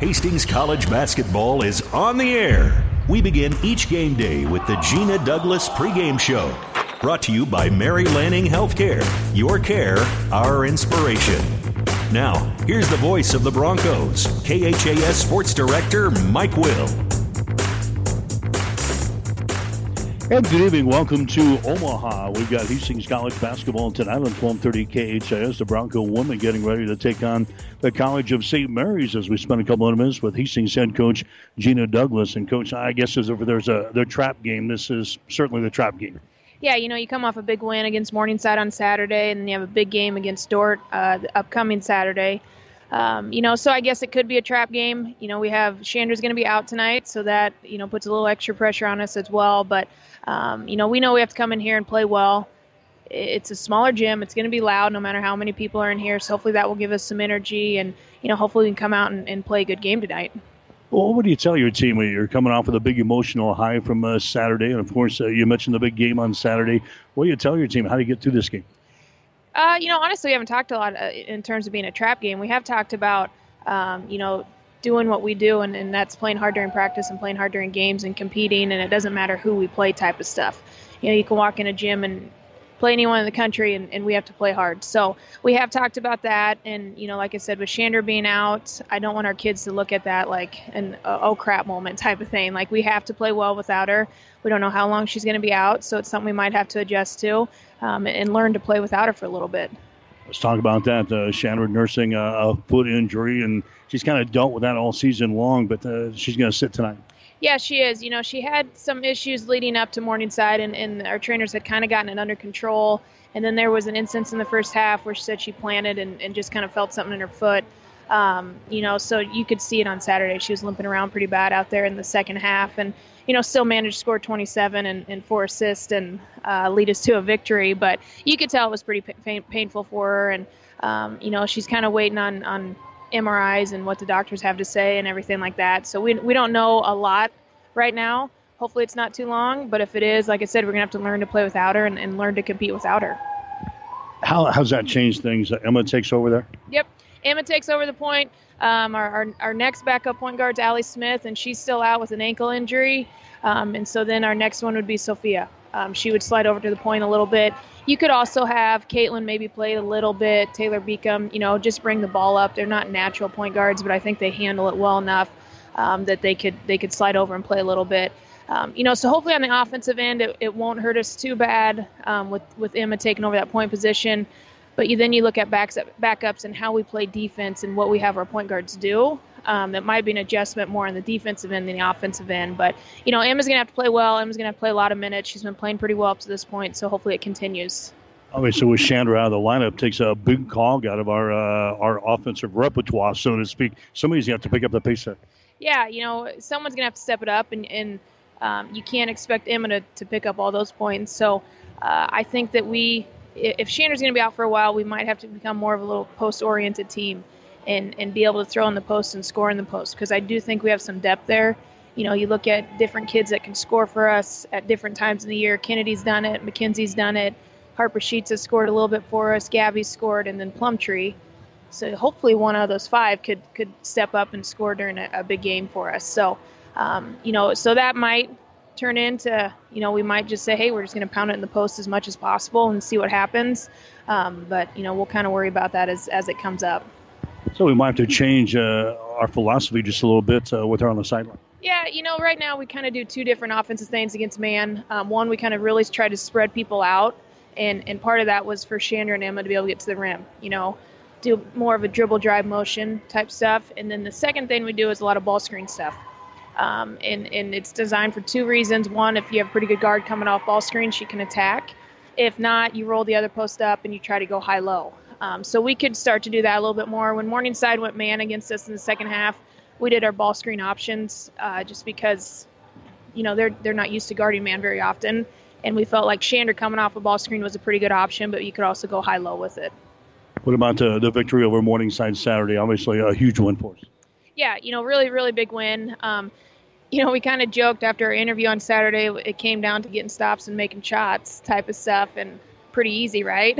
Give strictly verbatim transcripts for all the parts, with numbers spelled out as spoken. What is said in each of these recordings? Hastings College basketball is on the air. We begin each game day with the Gina Douglas pregame show. Brought to you by Mary Lanning Healthcare. Your care, our inspiration. Now, here's the voice of the Broncos, K H A S Sports Director Mike Will. And good evening. Welcome to Omaha. We've got Hastings College basketball tonight on twelve thirty K H A S. The Bronco women getting ready to take on the College of Saint Mary's as we spend a couple of minutes with Hastings head coach Gina Douglas. And coach, I guess as if there's a their trap game, this is certainly the trap game. Yeah, you know, you come off a big win against Morningside on Saturday, and then you have a big game against Dordt uh, the upcoming Saturday. Um, you know, so I guess it could be a trap game. You know, we have Shandra's going to be out tonight, so that, you know, puts a little extra pressure on us as well. But, um, you know, we know we have to come in here and play well. It's a smaller gym. It's going to be loud no matter how many people are in here. So hopefully that will give us some energy and, you know, hopefully we can come out and, and play a good game tonight. Well, what do you tell your team when you're coming off with a big emotional high from uh, Saturday? And, of course, uh, you mentioned the big game on Saturday. What do you tell your team? How do you get through this game? Uh, you know, honestly, we haven't talked a lot in terms of being a trap game. We have talked about, um, you know, doing what we do, and, and that's playing hard during practice and playing hard during games and competing, and it doesn't matter who we play type of stuff. You know, you can walk in a gym and play anyone in the country, and, and we have to play hard. So we have talked about that, and, you know, like I said, with Shandra being out, I don't want our kids to look at that like an uh, oh crap moment type of thing. Like, we have to play well without her. We don't know how long she's going to be out, so it's something we might have to adjust to. Um, and learn to play without her for a little bit. Let's talk about that. Uh, Shandra nursing a, a foot injury, and she's kind of dealt with that all season long, but uh, she's going to sit tonight. Yeah, she is. You know, she had some issues leading up to Morningside, and, and our trainers had kind of gotten it under control. And then there was an instance in the first half where she said she planted and, and just kind of felt something in her foot. Um, you know, so you could see it on Saturday. She was limping around pretty bad out there in the second half, and, you know, still managed to score twenty-seven and, and four assists and uh, lead us to a victory. But you could tell it was pretty pain, painful for her. And, um, you know, she's kind of waiting on, on M R Is and what the doctors have to say and everything like that. So we we don't know a lot right now. Hopefully it's not too long. But if it is, like I said, we're going to have to learn to play without her and, and learn to compete without her. How How's that changed things? Emma takes over there? Yep. Emma takes over the point. Um, our, our our next backup point guard's Allie Smith, and she's still out with an ankle injury. Um, and so then our next one would be Sophia. Um, she would slide over to the point a little bit. You could also have Caitlin maybe play a little bit, Taylor Beacom, you know, just bring the ball up. They're not natural point guards, but I think they handle it well enough um, that they could they could slide over and play a little bit. Um, you know, so hopefully on the offensive end, it, it won't hurt us too bad um, with, with Emma taking over that point position. But you, then you look at backs, backups and how we play defense and what we have our point guards do. Um, that might be an adjustment more on the defensive end than the offensive end. But, you know, Emma's going to have to play well. Emma's going to have to play a lot of minutes. She's been playing pretty well up to this point, so hopefully it continues. Okay, so with Shandra out of the lineup, takes a big cog out of our uh, our offensive repertoire, so to speak. Somebody's going to have to pick up the pace there. Yeah, you know, someone's going to have to step it up, and, and um, you can't expect Emma to, to pick up all those points. So uh, I think that we – if Shandra's going to be out for a while, we might have to become more of a little post-oriented team and, and be able to throw in the post and score in the post, because I do think we have some depth there. You know, you look at different kids that can score for us at different times in the year. Kennedy's done it. McKenzie's done it. Harper Sheets has scored a little bit for us. Gabby scored, and then Plumtree. So hopefully one of those five could, could step up and score during a, a big game for us. So, um, you know, so that might – turn into, you know, we might just say, hey, we're just going to pound it in the post as much as possible and see what happens. Um, but, you know, we'll kind of worry about that as, as it comes up. So we might have to change uh, our philosophy just a little bit uh, with her on the sideline. Yeah, you know, right now we kind of do two different offensive things against man. Um, one, we kind of really try to spread people out. And, and part of that was for Shandra and Emma to be able to get to the rim, you know, do more of a dribble drive motion type stuff. And then the second thing we do is a lot of ball screen stuff. Um, and, and it's designed for two reasons. One, if you have a pretty good guard coming off ball screen, she can attack. If not, you roll the other post up and you try to go high-low. Um, so we could start to do that a little bit more. When Morningside went man against us in the second half, we did our ball screen options uh, just because, you know, they're they're not used to guarding man very often. And we felt like Shandra coming off a ball screen was a pretty good option, but you could also go high-low with it. What about uh, the victory over Morningside Saturday? Obviously a huge win for us. Yeah, you know, really, really big win. Um, you know, we kind of joked after our interview on Saturday, it came down to getting stops and making shots type of stuff, and pretty easy, right?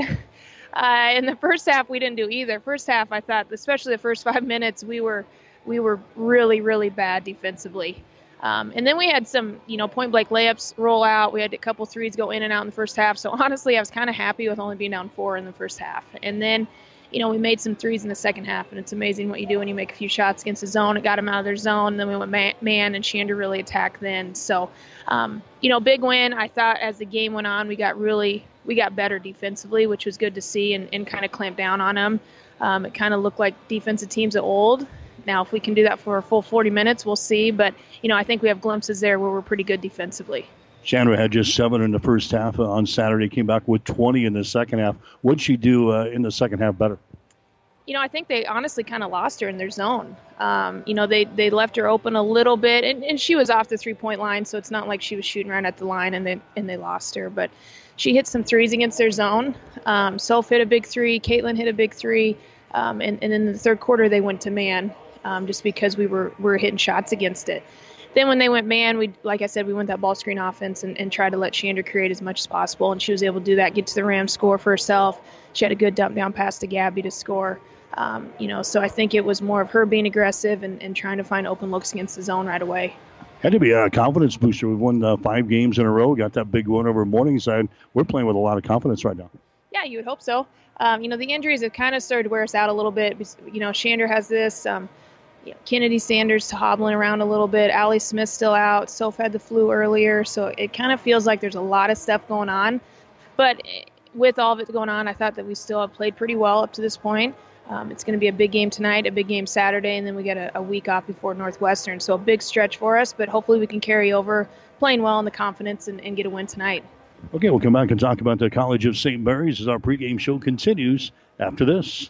Uh, in the first half, we didn't do either. First half, I thought, especially the first five minutes, we were we were really, really bad defensively. Um, and then we had some, you know, point-blank layups roll out. We had a couple threes go in and out in the first half. So, honestly, I was kind of happy with only being down four in the first half. And then, you know, we made some threes in the second half, and it's amazing what you do when you make a few shots against the zone. It got them out of their zone. Then we went man, man and Shandra really attacked then. So, um, you know, big win. I thought as the game went on, we got really we got better defensively, which was good to see, and, and kind of clamped down on them. Um, it kind of looked like defensive teams of old. Now, if we can do that for a full forty minutes, we'll see. But, you know, I think we have glimpses there where we're pretty good defensively. Shandra had just seven in the first half on Saturday, came back with twenty in the second half. What did she do uh, in the second half better? You know, I think they honestly kind of lost her in their zone. Um, you know, they, they left her open a little bit, and, and she was off the three-point line, so it's not like she was shooting right at the line and they, and they lost her. But she hit some threes against their zone. Um, Soph hit a big three. Caitlin hit a big three. Um, and, and in the third quarter, they went to man. Um, just because we were we were hitting shots against it. Then when they went man, we like I said, we went that ball screen offense and, and tried to let Shandra create as much as possible, and she was able to do that, get to the rim, score for herself. She had a good dump down pass to Gabby to score. Um, you know, so I think it was more of her being aggressive and, and trying to find open looks against the zone right away. Had to be a confidence booster. We've won uh, five games in a row, got that big one over Morningside. We're playing with a lot of confidence right now. Yeah, you would hope so. Um, you know, the injuries have kind of started to wear us out a little bit. You know, Shandra has this. Um, you know, Kennedy Sanders hobbling around a little bit. Allie Smith's still out. Soph had the flu earlier. So it kind of feels like there's a lot of stuff going on. But with all of it going on, I thought that we still have played pretty well up to this point. Um, it's going to be a big game tonight, a big game Saturday, and then we get a, a week off before Northwestern. So a big stretch for us, but hopefully we can carry over playing well in the confidence and, and get a win tonight. Okay, we'll come back and talk about the College of Saint Mary's as our pregame show continues after this.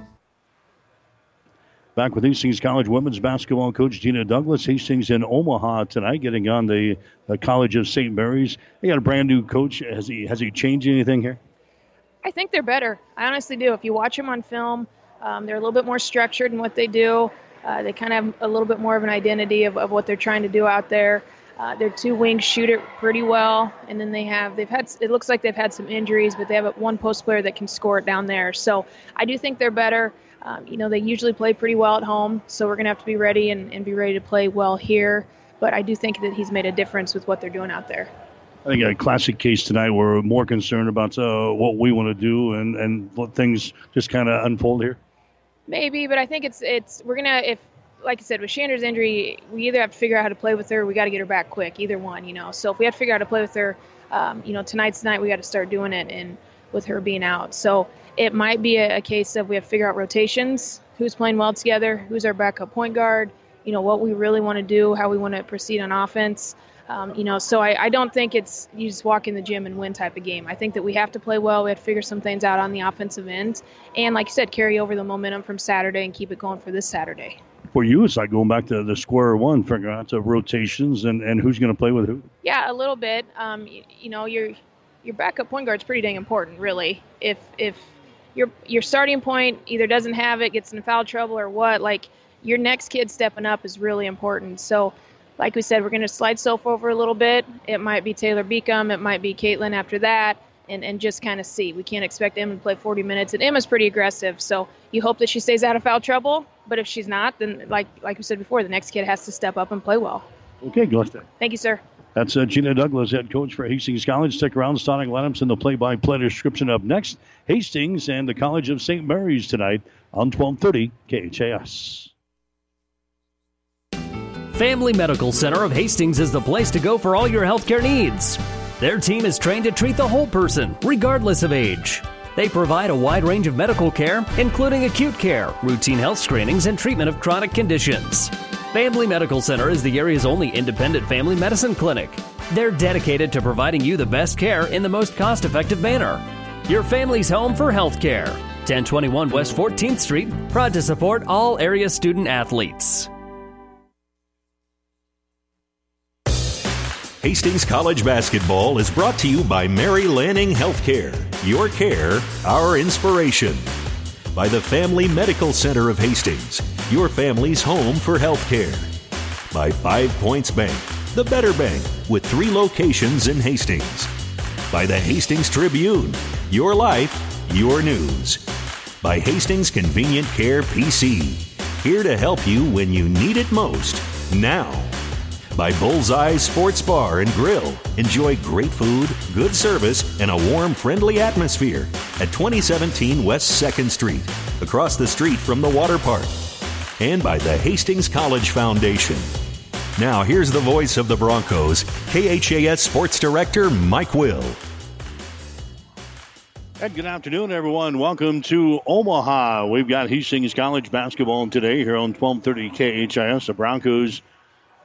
Back with Hastings College women's basketball coach Gina Douglas. Hastings in Omaha tonight, getting on the, the College of Saint Mary's. They got a brand new coach. Has he has he changed anything here? I think they're better. I honestly do. If you watch them on film, um, they're a little bit more structured in what they do. Uh, they kind of have a little bit more of an identity of, of what they're trying to do out there. Uh, their two wings shoot it pretty well, and then they have they've had it looks like they've had some injuries, but they have one post player that can score it down there. So I do think they're better. Um, you know, they usually play pretty well at home, so we're going to have to be ready and, and be ready to play well here. But I do think that he's made a difference with what they're doing out there. I think a classic case tonight, we're more concerned about uh, what we want to do and, and what things just kind of unfold here. Maybe, but I think it's, it's we're going to, if like I said, with Shandra's injury, we either have to figure out how to play with her or we got to get her back quick, either one, you know. So if we have to figure out how to play with her, um, you know, tonight's night we got to start doing it and with her being out. So it might be a case of we have to figure out rotations, who's playing well together, who's our backup point guard, you know, what we really want to do, how we want to proceed on offense. Um, you know, so I, I don't think it's you just walk in the gym and win type of game. I think that we have to play well. We have to figure some things out on the offensive end. And like you said, carry over the momentum from Saturday and keep it going for this Saturday. For you, it's like going back to the square one, figuring out the rotations and, and who's going to play with who. Yeah, a little bit. Um, you, you know, you're – your backup point guard is pretty dang important, really. If if your your starting point either doesn't have it, gets in foul trouble or what, like your next kid stepping up is really important. So, like we said, we're going to slide Soph over a little bit. It might be Taylor Beacom. It might be Caitlin after that, and, and just kind of see. We can't expect Emma to play forty minutes, and Emma's pretty aggressive. So you hope that she stays out of foul trouble, but if she's not, then like like we said before, the next kid has to step up and play well. Okay, Gillespie. Thank you, sir. That's uh, Gina Douglas, head coach for Hastings College. Stick around, starting lineups and the play-by-play description up next. Hastings and the College of Saint Mary's tonight on twelve thirty K H A S. Family Medical Center of Hastings is the place to go for all your healthcare needs. Their team is trained to treat the whole person, regardless of age. They provide a wide range of medical care, including acute care, routine health screenings, and treatment of chronic conditions. Family Medical Center is the area's only independent family medicine clinic. They're dedicated to providing you the best care in the most cost-effective manner. Your family's home for health care. ten twenty-one West fourteenth Street, proud to support all area student athletes. Hastings College Basketball is brought to you by Mary Lanning Healthcare. Your care, our inspiration. By the Family Medical Center of Hastings, your family's home for healthcare. By Five Points Bank, the better bank, with three locations in Hastings. By the Hastings Tribune, your life, your news. By Hastings Convenient Care P C, here to help you when you need it most, now. By Bullseye Sports Bar and Grill. Enjoy great food, good service, and a warm, friendly atmosphere at twenty seventeen West second Street, across the street from the water park. And by the Hastings College Foundation. Now here's the voice of the Broncos, K H A S Sports Director Mike Will. And good afternoon, everyone. Welcome to Omaha. We've got Hastings College basketball today here on twelve thirty K H A S. The Broncos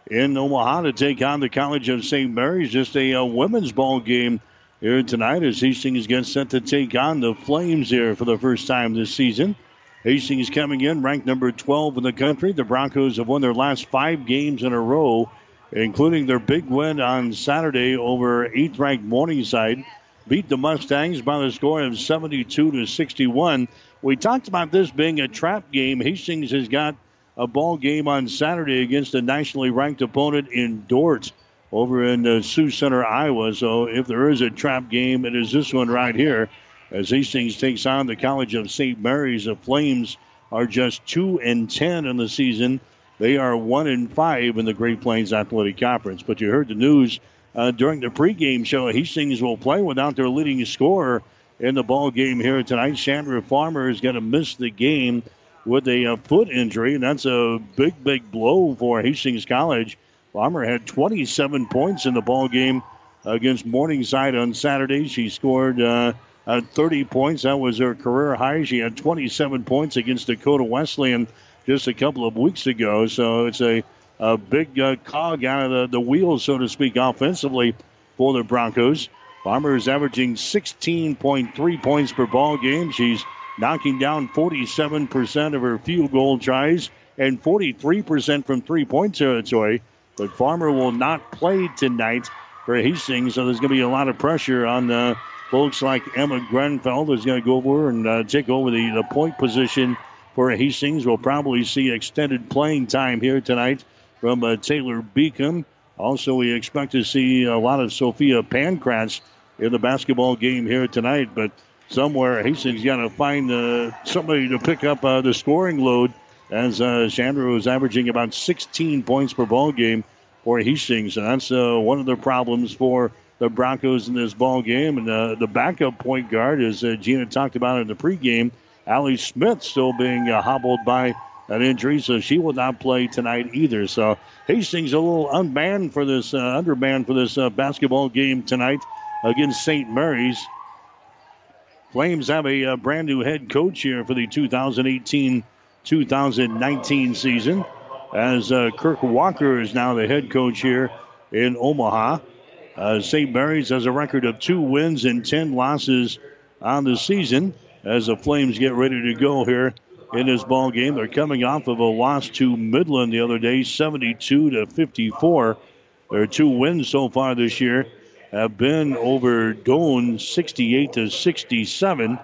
in Omaha to take on the College of Saint Mary's. Just a, a women's ball game here tonight as Hastings gets set to take on the Flames here for the first time this season. Hastings coming in ranked number twelve in the country. The Broncos have won their last five games in a row, including their big win on Saturday over eighth-ranked Morningside. Beat the Mustangs by the score of seventy-two to sixty-one. We talked about this being a trap game. Hastings has got a ball game on Saturday against a nationally ranked opponent in Dordt over in uh, Sioux Center, Iowa. So if there is a trap game, it is this one right here as Hastings takes on the College of Saint Mary's. The Flames are just two and ten in the season. They are one and five in the Great Plains Athletic Conference. But you heard the news uh, during the pregame show. Hastings will play without their leading scorer in the ball game here tonight. Shandra Farmer is going to miss the game with a uh, foot injury, and that's a big, big blow for Hastings College. Farmer had twenty-seven points in the ball game against Morningside on Saturday. She scored uh, uh, thirty points. That was her career high. She had twenty-seven points against Dakota Wesleyan just a couple of weeks ago. So it's a, a big uh, cog out of the, the wheel, so to speak, offensively for the Broncos. Farmer is averaging sixteen point three points per ball game. She's knocking down forty-seven percent of her field goal tries and forty-three percent from three-point territory. But Farmer will not play tonight for Hastings, so there's going to be a lot of pressure on uh, folks like Emma Grenfell, who's going to go over and uh, take over the, the point position for Hastings. We'll probably see extended playing time here tonight from uh, Taylor Beacom. Also, we expect to see a lot of Sophia Pankratz in the basketball game here tonight, but somewhere Hastings got to find uh, somebody to pick up uh, the scoring load as uh, Shandra was averaging about sixteen points per ball game for Hastings. And that's uh, one of the problems for the Broncos in this ball game. And uh, the backup point guard, as uh, Gina talked about in the pregame, Allie Smith still being uh, hobbled by an injury, so she will not play tonight either. So Hastings a little unmanned for this, uh, undermanned for this uh, basketball game tonight against Saint Mary's. Flames have a, a brand-new head coach here for the two thousand eighteen two thousand nineteen season, as uh, Kirk Walker is now the head coach here in Omaha. Uh, Saint Mary's has a record of two wins and ten losses on the season as the Flames get ready to go here in this ball game. They're coming off of a loss to Midland the other day, seventy-two to fifty-four. Their two wins so far this year have been over Doane, sixty-eight to sixty-seven.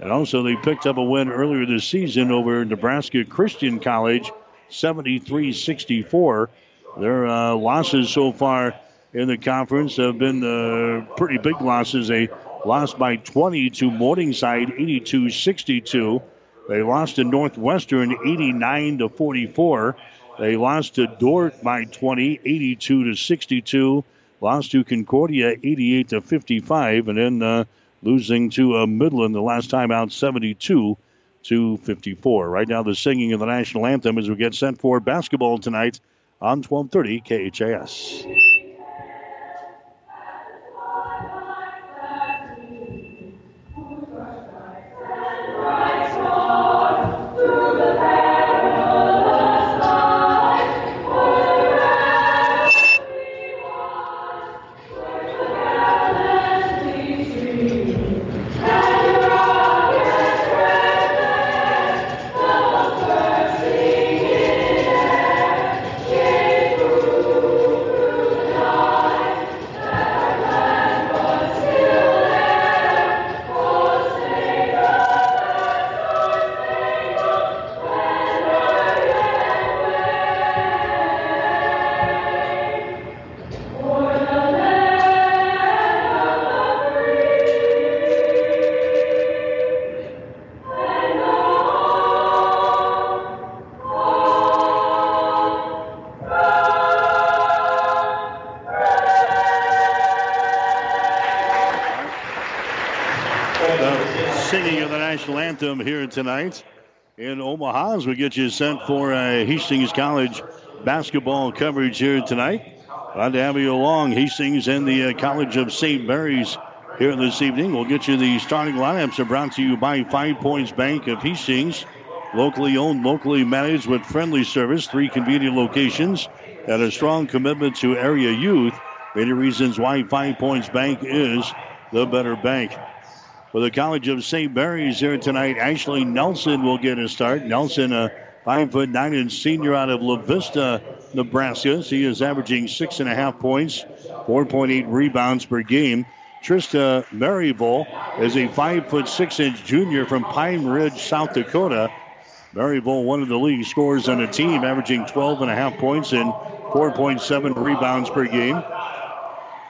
And also they picked up a win earlier this season over Nebraska Christian College, seventy-three sixty-four. Their uh, losses so far in the conference have been uh, pretty big losses. They lost by twenty to Morningside, eighty-two sixty-two. They lost to Northwestern, eighty-nine to forty-four. They lost to Dordt by twenty, eighty-two to sixty-two. Lost to Concordia, eighty-eight to fifty-five, and then uh, losing to uh, Midland the last time out, seventy-two to fifty-four. Right now, the singing of the national anthem as we get sent for basketball tonight on twelve thirty K H A S. national anthem here tonight in Omaha as we get you sent for uh, Hastings College basketball coverage here tonight. Glad to have you along. Hastings and the uh, College of Saint Mary's here this evening. We'll get you the starting lineups are brought to you by Five Points Bank of Hastings. Locally owned, locally managed with friendly service, three convenient locations, and a strong commitment to area youth. Many reasons why Five Points Bank is the better bank. For the College of Saint Mary's here tonight, Ashley Nelson will get a start. Nelson, a five foot nine inch senior out of La Vista, Nebraska. She is averaging six and a half points, four point eight rebounds per game. Trista Maryville is a five foot six inch junior from Pine Ridge, South Dakota. Maryville, one of the league scorers on the team, averaging twelve and a half points and four point seven rebounds per game.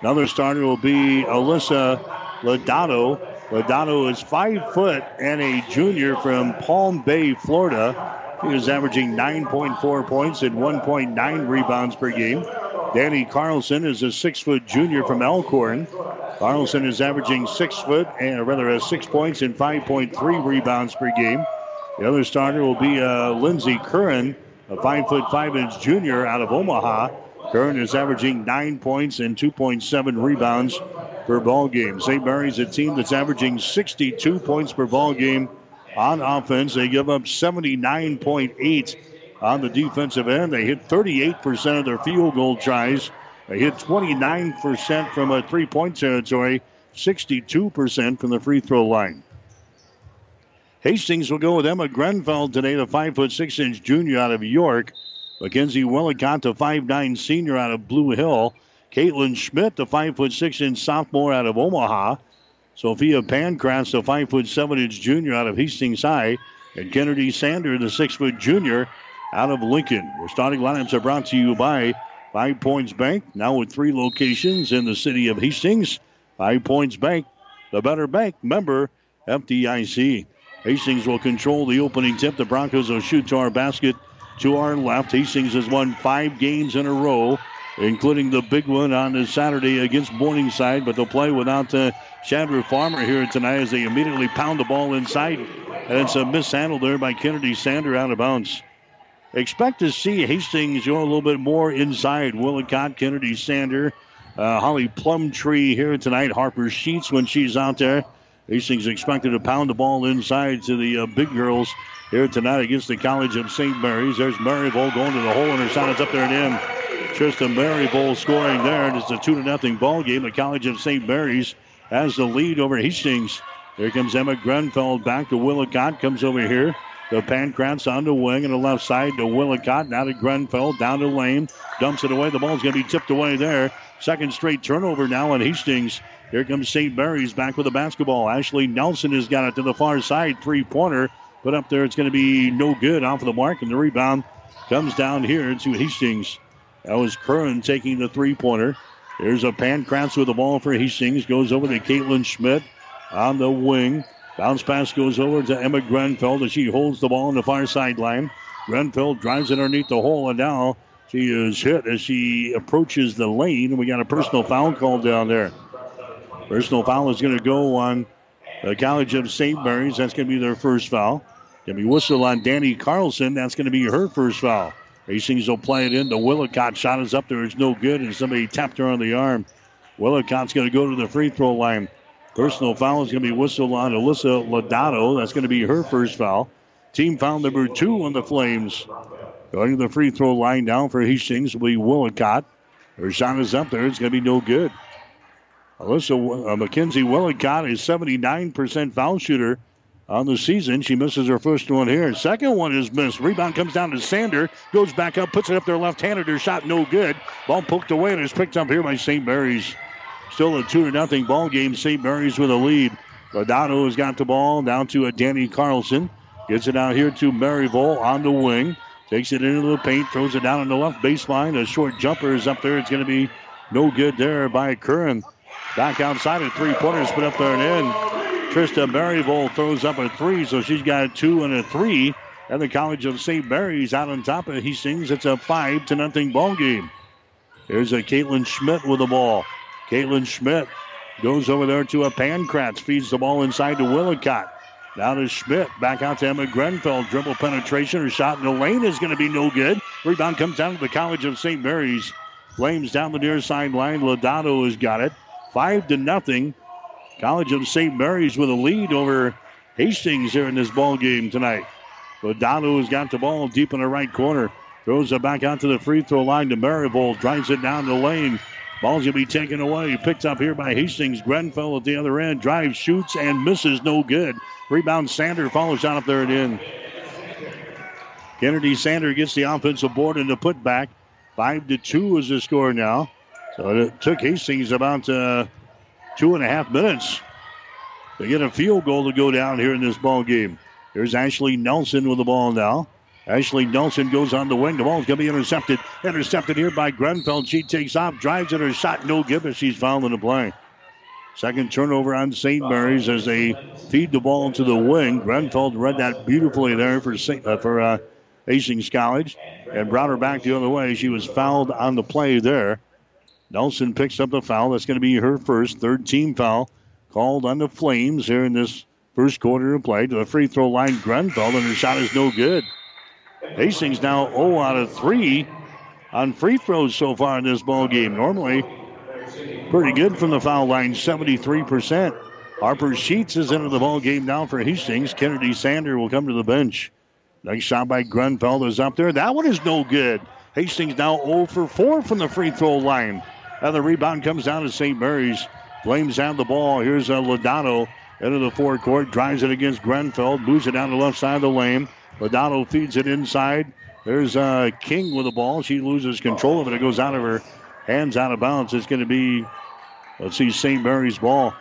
Another starter will be Alyssa Lodato. Lodato is five foot and a junior from Palm Bay, Florida. She is averaging nine point four points and one point nine rebounds per game. Dani Carlson is a six foot junior from Elkhorn. Carlson is averaging six foot and rather has six points and five point three rebounds per game. The other starter will be uh, Lindsey Curran, a five foot five inch junior out of Omaha. Curran is averaging nine points and two point seven rebounds per ball game. Saint Mary's a team that's averaging sixty-two points per ball game on offense. They give up seventy-nine point eight on the defensive end. They hit thirty-eight percent of their field goal tries. They hit twenty-nine percent from a three-point territory, sixty-two percent from the free throw line. Hastings will go with Emma Grenfell today, the five foot six inch junior out of York. McKenzie Willicott, the five nine senior out of Blue Hill. Caitlin Schmidt, the five foot six inch sophomore out of Omaha. Sophia Pankratz, the five foot seven inch junior out of Hastings High. And Kennedy Sanders, the six foot junior out of Lincoln. Your starting lineups are brought to you by Five Points Bank, now with three locations in the city of Hastings. Five Points Bank, the better bank, member F D I C. Hastings will control the opening tip. The Broncos will shoot to our basket to our left. Hastings has won five games in a row, including the big one on this Saturday against Morningside. But they'll play without uh, Shandra Farmer here tonight as they immediately pound the ball inside. And it's a mishandle there by Kennedy Sander out of bounds. Expect to see Hastings go a little bit more inside. Willicott, Kennedy Sander, uh, Holly Plumtree here tonight. Harper Sheets when she's out there. Hastings expected to pound the ball inside to the uh, big girls here tonight against the College of Saint Mary's. There's Maryville going to the hole, and her shot is up there and in. Trista Maryville scoring there, and it's a two to nothing ball game. The College of Saint Mary's has the lead over Hastings. Here comes Emma Grenfell back to Willicott, comes over here. The Pankratz on the wing and the left side to Willicott. Now to Grenfell, down to Lane. Dumps it away. The ball's going to be tipped away there. Second straight turnover now on Hastings. Here comes Saint Mary's back with the basketball. Ashley Nelson has got it to the far side. Three-pointer. Put up there. It's going to be no good off of the mark. And the rebound comes down here to Hastings. That was Curran taking the three-pointer. Here's a Pankratz with the ball for Hastings. Goes over to Caitlin Schmidt on the wing. Bounce pass goes over to Emma Grenfell as she holds the ball on the far sideline. Grenfell drives it underneath the hole, and now she is hit as she approaches the lane. We got a personal foul called down there. Personal foul is going to go on the College of Saint Mary's. That's going to be their first foul. Going to be whistled on Dani Carlson. That's going to be her first foul. Hastings will play it in. The Willicott shot is up there. It's no good, and somebody tapped her on the arm. Willicott's going to go to the free throw line. Personal foul is going to be whistled on Alyssa Lodato. That's going to be her first foul. Team foul number two on the Flames. Going to the free throw line now for Hastings will be Willicott. Her shot is up there. It's going to be no good. Alyssa uh, McKenzie Willicott is seventy-nine percent foul shooter on the season. She misses her first one here. Second one is missed. Rebound comes down to Sander. Goes back up. Puts it up there left-handed. Her shot no good. Ball poked away and is picked up here by Saint Mary's. Still a two to nothing ball game. Saint Mary's with a lead. Lodato has got the ball down to a Dani Carlson. Gets it out here to Maryville on the wing. Takes it into the paint. Throws it down on the left baseline. A short jumper is up there. It's going to be no good there by Curran. Back outside at three-pointers. Put up there and in. Trista Maryville throws up a three. So she's got a two and a three. And the College of Saint Mary's out on top. And he sings it's a five to nothing ball game. There's a Caitlin Schmidt with the ball. Caitlin Schmidt goes over there to a Pankratz, feeds the ball inside to Willicott. Now to Schmidt. Back out to Emma Grenfell. Dribble penetration. Her shot in the lane is going to be no good. Rebound comes down to the College of Saint Mary's. Flames down the near sideline. Lodato has got it. Five to nothing. College of Saint Mary's with a lead over Hastings here in this ball game tonight. Lodato has got the ball deep in the right corner. Throws it back out to the free throw line to Maryville. Drives it down the lane. Ball's going to be taken away. Picked up here by Hastings. Grenfell at the other end. Drives, shoots, and misses. No good. Rebound, Sander follows out up there and in. Kennedy Sander gets the offensive board and the putback. five to two is the score now. So it took Hastings about uh, two and a half minutes to get a field goal to go down here in this ball game. Here's Ashley Nelson with the ball now. Ashley Nelson goes on the wing. The ball's going to be intercepted. Intercepted here by Grenfell. She takes off, drives at her shot. No give as she's fouled in the play. Second turnover on Saint Mary's as they feed the ball to the wing. Grenfell read that beautifully there for Saint, uh, for uh, Hastings College and brought her back the other way. She was fouled on the play there. Nelson picks up the foul. That's going to be her first, third team foul called on the Flames here in this first quarter of play. To the free throw line, Grenfell, and her shot is no good. Hastings now zero out of three on free throws so far in this ballgame. Normally, pretty good from the foul line, seventy-three percent. Harper Sheets is into the ballgame now for Hastings. Kennedy Sander will come to the bench. Nice shot by Grenfell is up there. That one is no good. Hastings now zero for four from the free throw line. And the rebound comes down to Saint Mary's. Flames have the ball. Here's a Lodato into the forecourt. Drives it against Grenfell. Moves it down the left side of the lane. Lodato feeds it inside. There's uh, King with the ball. She loses control of it. It goes out of her hands, out of bounds. It's going to be, let's see, Saint Mary's ball.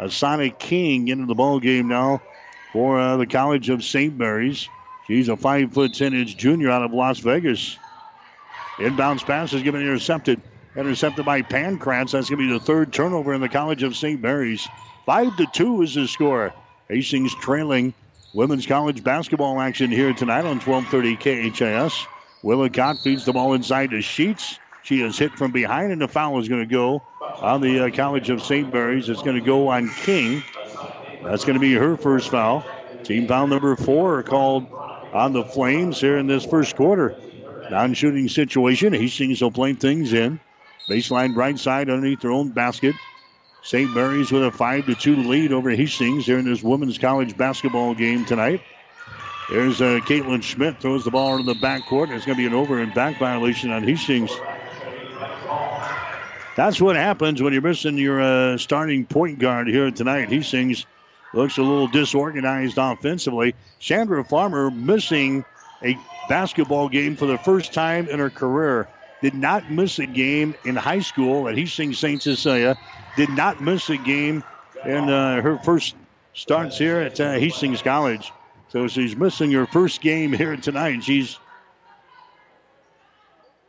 Asani King into the ball game now for uh, the College of Saint Mary's. She's a five foot ten inch junior out of Las Vegas. Inbounds pass is given, intercepted. Intercepted by Pankratz. That's going to be the third turnover in the College of Saint Mary's. five to two is the score. Hastings trailing. Women's college basketball action here tonight on twelve thirty K H A S. Willicott feeds the ball inside to Sheets. She is hit from behind, and the foul is going to go on the uh, College of Saint Mary's. It's going to go on King. That's going to be her first foul. Team foul number four called on the Flames here in this first quarter. Non-shooting situation. Hastings will play things in. Baseline right side underneath their own basket. Saint Mary's with a five to two lead over Hastings here in this women's college basketball game tonight. There's uh, Caitlin Schmidt, throws the ball into the backcourt. It's going to be an over and back violation on Hastings. That's what happens when you're missing your uh, starting point guard here tonight. Hastings looks a little disorganized offensively. Shandra Farmer missing a basketball game for the first time in her career. Did not miss a game in high school at Hastings Saint Cecilia. Did not miss a game in uh, her first starts here at uh, Hastings College. So she's missing her first game here tonight. She's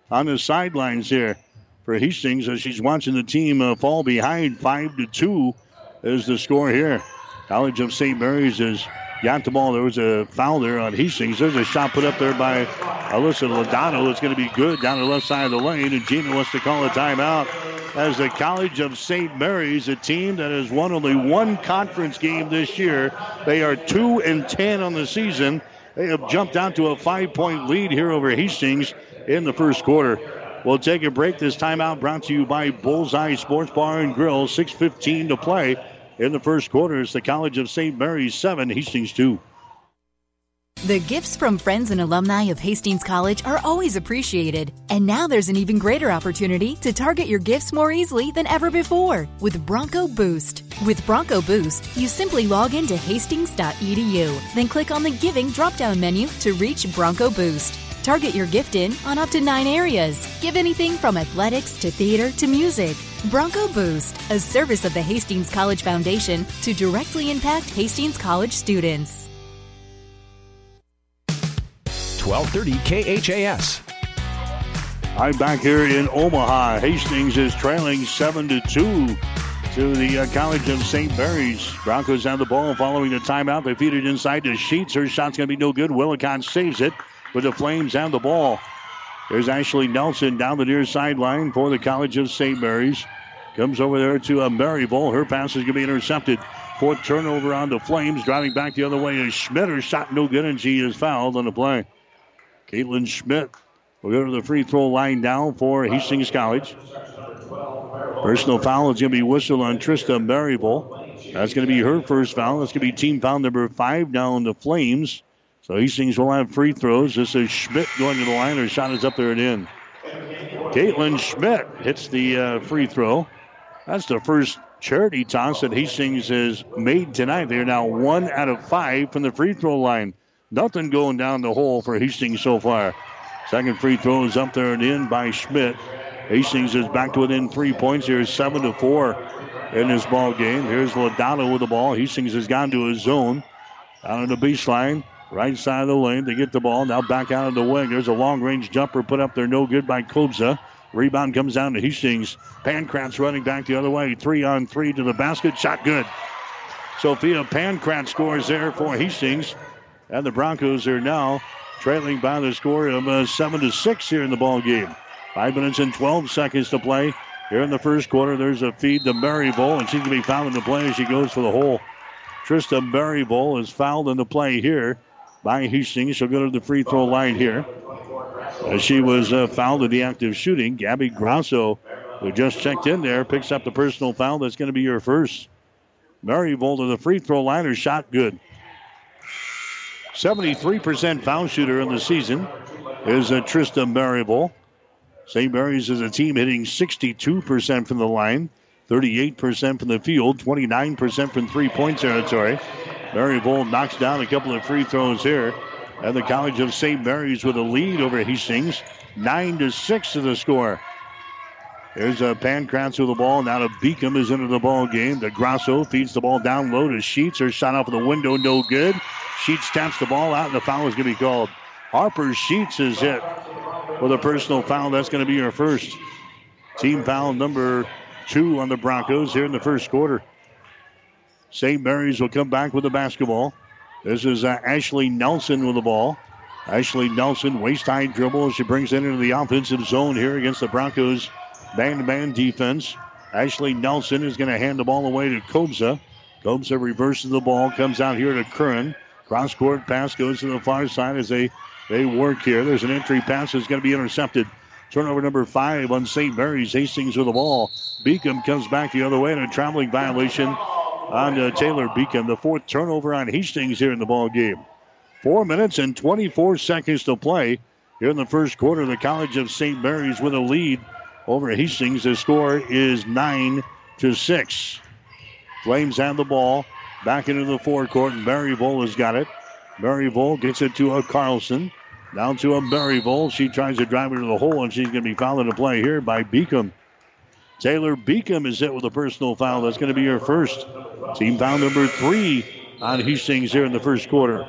on the sidelines here for Hastings as she's watching the team uh, fall behind. five to two is the score here. College of Saint Mary's has got the ball. There was a foul there on Hastings. There's a shot put up there by Alyssa Lodato. It's going to be good down the left side of the lane, and Gina wants to call a timeout as the College of Saint Mary's, a team that has won only one conference game this year. They are two and ten on the season. They have jumped out to a five-point lead here over Hastings in the first quarter. We'll take a break. This timeout brought to you by Bullseye Sports Bar and Grill. six fifteen to play in the first quarter. It's the College of Saint Mary's seven, Hastings two. The gifts from friends and alumni of Hastings College are always appreciated. And now there's an even greater opportunity to target your gifts more easily than ever before with Bronco Boost. With Bronco Boost, you simply log into hastings dot e d u, then click on the Giving drop-down menu to reach Bronco Boost. Target your gift in on up to nine areas. Give anything from athletics to theater to music. Bronco Boost, a service of the Hastings College Foundation to directly impact Hastings College students. twelve thirty K H A S. I'm back here in Omaha. Hastings is trailing seven to two to the uh, College of Saint Mary's. Broncos have the ball following the timeout. They feed it inside to Sheets. Her shot's going to be no good. Willicott saves it. But the Flames have the ball. There's Ashley Nelson down the near sideline for the College of Saint Mary's. Comes over there to uh, Maryville. Her pass is going to be intercepted. Fourth turnover on the Flames. Driving back the other way is Schmidt. Her shot no good, and she is fouled on the play. Caitlin Schmidt will go to the free throw line down for Hastings College. Personal foul is going to be whistled on Trista Maryville. That's going to be her first foul. That's going to be team foul number five down the Flames. So Hastings will have free throws. This is Schmidt going to the line. Her shot is up there and in. Caitlin Schmidt hits the uh, free throw. That's the first charity toss that Hastings has made tonight. They're now one out of five from the free throw line. Nothing going down the hole for Hastings so far. Second free throw is up there and in by Schmidt. Hastings is back to within three points. Here's seven to four in this ball game. Here's Lodato with the ball. Hastings has gone to his zone. Out on the baseline, right side of the lane. They get the ball. Now back out of the wing. There's a long-range jumper put up there. No good by Kobza. Rebound comes down to Hastings. Pankratz running back the other way. Three on three to the basket. Shot good. Sophia Pankratz scores there for Hastings. And the Broncos are now trailing by the score of uh, seven to six here in the ball game. Five minutes and twelve seconds to play here in the first quarter. There's a feed to Maryville, and she's going to be fouled in the play as she goes for the hole. Trista Maryville is fouled in the play here by Hastings. She'll go to the free throw line here. As she was uh, fouled at the act of shooting, Gabby Grosso, who just checked in there, picks up the personal foul. That's going to be her first. Maryville to the free throw line. Her shot good. seventy-three percent foul shooter in the season is uh, Trista Maryville. Saint Mary's is a team hitting sixty-two percent from the line, thirty-eight percent from the field, twenty-nine percent from three-point territory. Maryville knocks down a couple of free throws here. And the College of Saint Mary's with a lead over Hastings. Nine to six to the score. There's a Pankratz with the ball. Now to Beacom is into the ball game. The Grosso feeds the ball down low to Sheets. Her shot off of the window, no good. Sheets taps the ball out, and the foul is going to be called. Harper Sheets is hit with a personal foul. That's going to be her first. Team foul number two on the Broncos here in the first quarter. Saint Mary's will come back with the basketball. This is uh, Ashley Nelson with the ball. Ashley Nelson, waist-high dribble. She brings it into the offensive zone here against the Broncos' man-to-man defense. Ashley Nelson is going to hand the ball away to Kobza. Kobza reverses the ball, comes out here to Curran. Cross-court pass goes to the far side as they, they work here. There's an entry pass that's going to be intercepted. Turnover number five on Saint Mary's. Hastings with the ball. Beacom comes back the other way and a traveling violation on to Taylor Beacom, the fourth turnover on Hastings here in the ball game. Four minutes and twenty-four seconds to play here in the first quarter. The College of Saint Mary's with a lead over Hastings. The score is nine to six. Flames have the ball back into the forecourt. Maryville has got it. Maryville gets it to a Carlson. Down to a Maryville. She tries to drive into the hole, and she's going to be fouled to play here by Beacom. Taylor Beacom is hit with a personal foul. That's going to be her first. Team foul number three on Hastings here in the first quarter.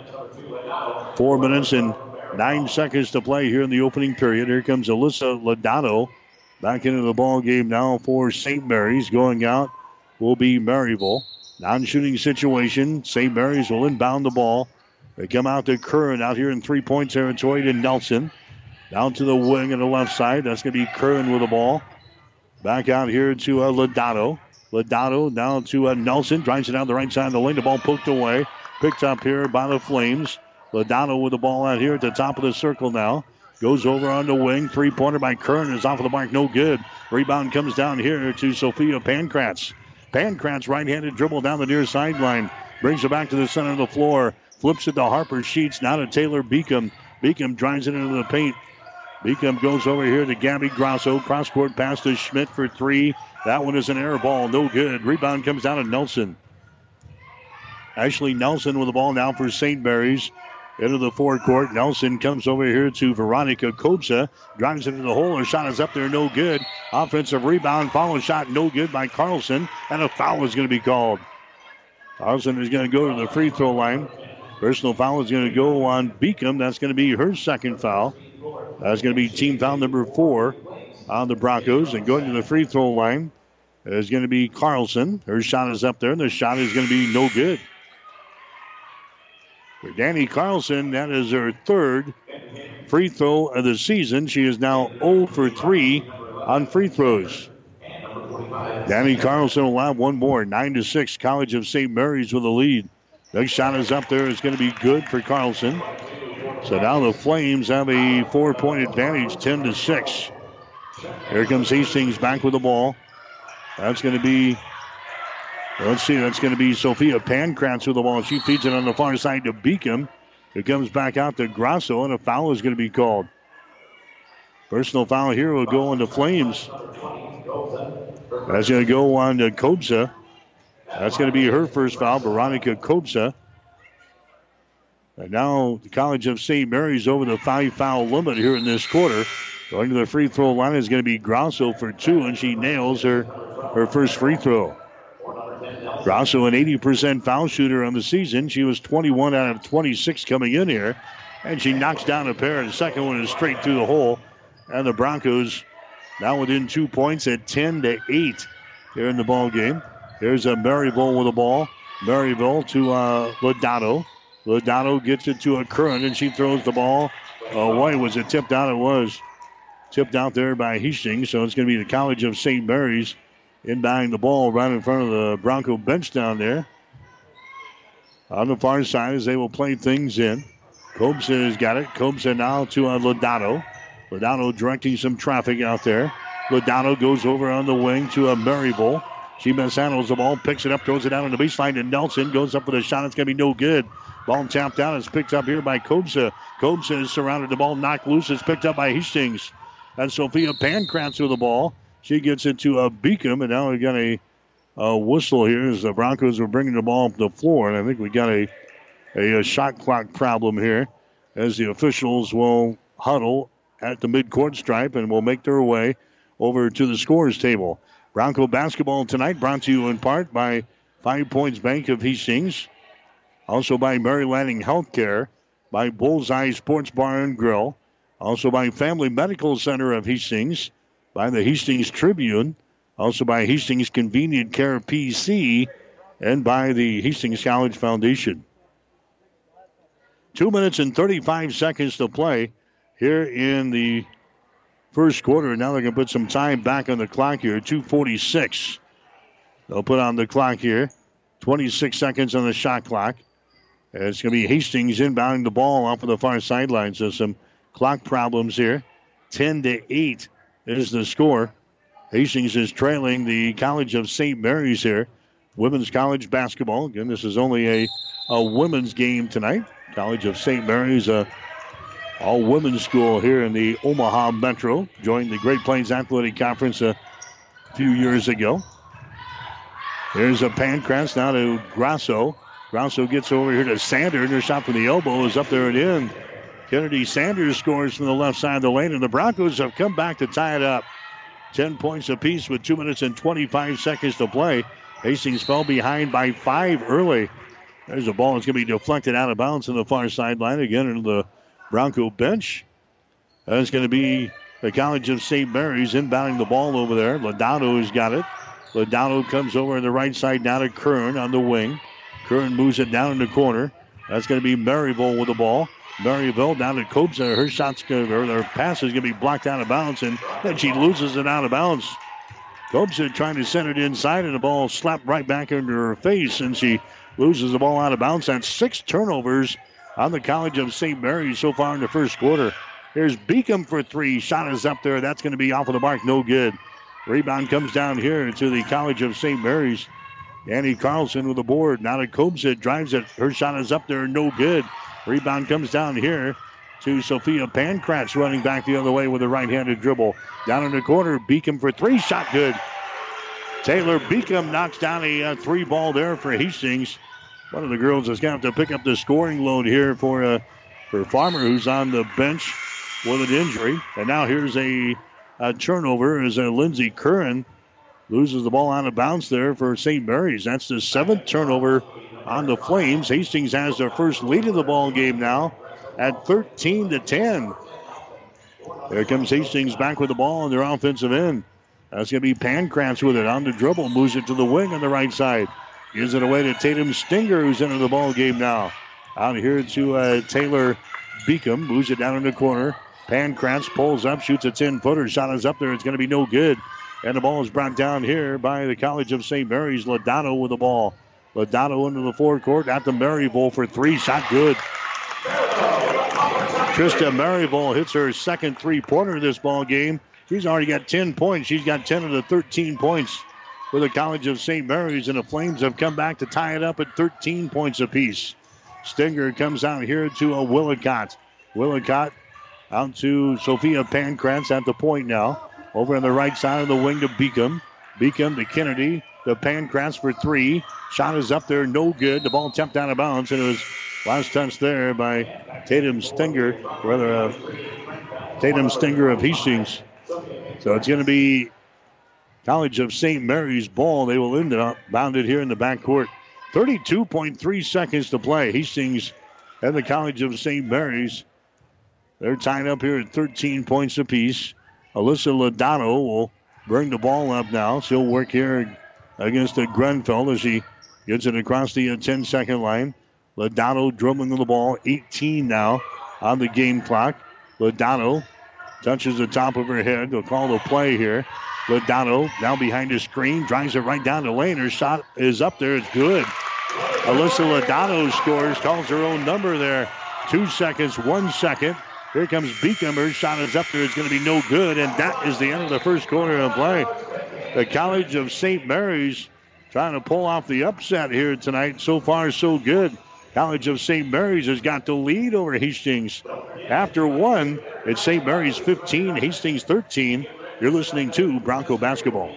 Four minutes and nine seconds to play here in the opening period. Here comes Alyssa Lodato back into the ball game now for Saint Mary's. Going out will be Maryville. Non-shooting situation. Saint Mary's will inbound the ball. They come out to Curran out here in three-point territory to Nelson. Down to the wing on the left side. That's going to be Curran with the ball. Back out here to uh, Lodato. Lodato now to uh, Nelson. Drives it down the right side of the lane. The ball poked away. Picked up here by the Flames. Lodato with the ball out here at the top of the circle now. Goes over on the wing. Three-pointer by Curran is off of the mark. No good. Rebound comes down here to Sophia Pankratz. Pankratz right-handed dribble down the near sideline. Brings it back to the center of the floor. Flips it to Harper Sheets. Now to Taylor Beacom. Beacom drives it into the paint. Beacom goes over here to Gabby Grosso. Cross-court pass to Schmidt for three. That one is an air ball. No good. Rebound comes down to Nelson. Ashley Nelson with the ball now for Saint Mary's. Into the forecourt. Nelson comes over here to Veronica Kobza. Drives into the hole. Her shot is up there. No good. Offensive rebound. Follow shot. No good by Carlson. And a foul is going to be called. Carlson is going to go to the free throw line. Personal foul is going to go on Beacom. That's going to be her second foul. That's going to be team foul number four on the Broncos. And going to the free throw line is going to be Carlson. Her shot is up there, and the shot is going to be no good. For Dani Carlson, that is her third free throw of the season. She is now zero for three on free throws. Dani Carlson will have one more. nine to six, College of Saint Mary's with a lead. Next shot is up there. It's going to be good for Carlson. So now the Flames have a four-point advantage, ten to six. Here comes Hastings back with the ball. That's going to be, let's see, that's going to be Sophia Pankratz with the ball. She feeds it on the far side to Beacom. It comes back out to Grosso, and a foul is going to be called. Personal foul here will go on the Flames. That's going to go on to Kobza. That's going to be her first foul, Veronica Kobza. And now the College of Saint Mary's over the five-foul limit here in this quarter. Going to the free throw line is going to be Grosso for two, and she nails her, her first free throw. Grosso, an eighty percent foul shooter on the season. She was twenty-one out of twenty-six coming in here, and she knocks down a pair, and the second one is straight through the hole. And the Broncos now within two points at ten to eight here in the ball game. Here's a Maryville with the ball. Maryville to uh, Lodato. Lodato gets it to a Curran, and she throws the ball away. Was it tipped out? It was tipped out there by Hastings, so it's going to be the College of Saint Mary's inbounding the ball right in front of the Bronco bench down there. On the far side as they will play things in. Kobza has got it. Kobza now to uh, Lodato. Lodato directing some traffic out there. Lodato goes over on the wing to a Maryville. She mishandles the ball, picks it up, throws it down on the baseline to Nelson. Goes up with a shot. It's going to be no good. Ball tapped out. It's picked up here by Kobza. Kobza is surrounded. The ball knocked loose. It's picked up by Hastings. And Sophia Pankratz with the ball. She gets it to a Beacom, and now we got a, a whistle here as the Broncos are bringing the ball up the floor. And I think we got a, a, a shot clock problem here as the officials will huddle at the midcourt stripe and will make their way over to the scorers table. Bronco basketball tonight brought to you in part by Five Points Bank of Hastings, also by Mary Lanning Healthcare, by Bullseye Sports Bar and Grill, also by Family Medical Center of Hastings, by the Hastings Tribune, also by Hastings Convenient Care P C, and by the Hastings College Foundation. Two minutes and thirty-five seconds to play here in the first quarter. Now they're going to put some time back on the clock here, two forty-six. They'll put on the clock here, twenty-six seconds on the shot clock. And it's going to be Hastings inbounding the ball off of the far sideline. So some clock problems here. ten to eight. Is the score. Hastings is trailing the College of Saint Mary's here. Women's college basketball. Again, this is only a, a women's game tonight. College of Saint Mary's, a all-women's school here in the Omaha Metro. Joined the Great Plains Athletic Conference a few years ago. There's a Pankratz now to Grosso. Grosso gets over here to Sanders. Her shot from the elbow is up there and in. Kennedy Sanders scores from the left side of the lane, and the Broncos have come back to tie it up. Ten points apiece with two minutes and twenty-five seconds to play. Hastings fell behind by five early. There's a ball that's going to be deflected out of bounds on the far sideline again into the Bronco bench. That's going to be the College of Saint Mary's inbounding the ball over there. Lodato has got it. Lodato comes over on the right side now to Curran on the wing. Curran moves it down in the corner. That's going to be Maryville with the ball. Maryville down to Kobza. Her shot's gonna, or their pass is going to be blocked out of bounds, and then she loses it out of bounds. Kobza trying to send it inside, and the ball slapped right back into her face, and she loses the ball out of bounds. That's six turnovers on the College of Saint Mary's so far in the first quarter. Here's Beacom for three. Shot is up there. That's going to be off of the mark. No good. Rebound comes down here to the College of Saint Mary's. Dani Carlson with the board. Now to Kobza. Drives it. Her shot is up there. No good. Rebound comes down here to Sophia Pankratz, running back the other way with a right-handed dribble. Down in the corner, Beacom for three, shot good. Taylor Beacom knocks down a uh, three ball there for Hastings. One of the girls is going to have to pick up the scoring load here for, uh, for Farmer, who's on the bench with an injury. And now here's a, a turnover as uh, Lindsey Curran loses the ball out of bounds there for Saint Mary's. That's the seventh turnover on the Flames. Hastings has their first lead of the ball game now at thirteen to ten. Here comes Hastings back with the ball on their offensive end. That's going to be Pankratz with it on the dribble, moves it to the wing on the right side, gives it away to Tatum Stinger, who's into the ball game now. Out here to uh, Taylor Beacom, moves it down in the corner. Pankratz pulls up, shoots a ten-footer. Shot is up there. It's going to be no good. And the ball is brought down here by the College of Saint Mary's. Lodato with the ball. Lodato into the forecourt. Out to Maryville for three. Shot good. Trista Maryville hits her second three-pointer this ball game. She's already got ten points. She's got ten of the thirteen points for the College of Saint Mary's, and the Flames have come back to tie it up at thirteen points apiece. Stinger comes out here to a Willicott. Willicott out to Sophia Pankratz at the point now. Over on the right side of the wing to Beacom. Beacom to Kennedy. The Pankratz for three. Shot is up there. No good. The ball tipped out of bounds. And it was last touch there by Tatum Stinger. Rather, uh, Tatum Stinger of Hastings. So it's going to be College of Saint Mary's ball. They will end up bounded here in the backcourt. thirty-two point three seconds to play. Hastings and the College of Saint Mary's. They're tied up here at thirteen points apiece. Alyssa Lodato will bring the ball up now. She'll work here against the Grenfell as she gets it across the ten-second line. Lodato dribbling to the ball. eighteen now on the game clock. Lodato touches the top of her head. They'll call the play here. Lodato now behind the screen. Drives it right down the lane. Her shot is up there. It's good. Alyssa Lodato scores. Calls her own number there. Two seconds, one second. Here comes Beacom. Her shot is up there. It's going to be no good. And that is the end of the first quarter of play. The College of Saint Mary's trying to pull off the upset here tonight. So far, so good. College of Saint Mary's has got the lead over Hastings. After one, it's Saint Mary's fifteen, Hastings thirteen. You're listening to Bronco Basketball.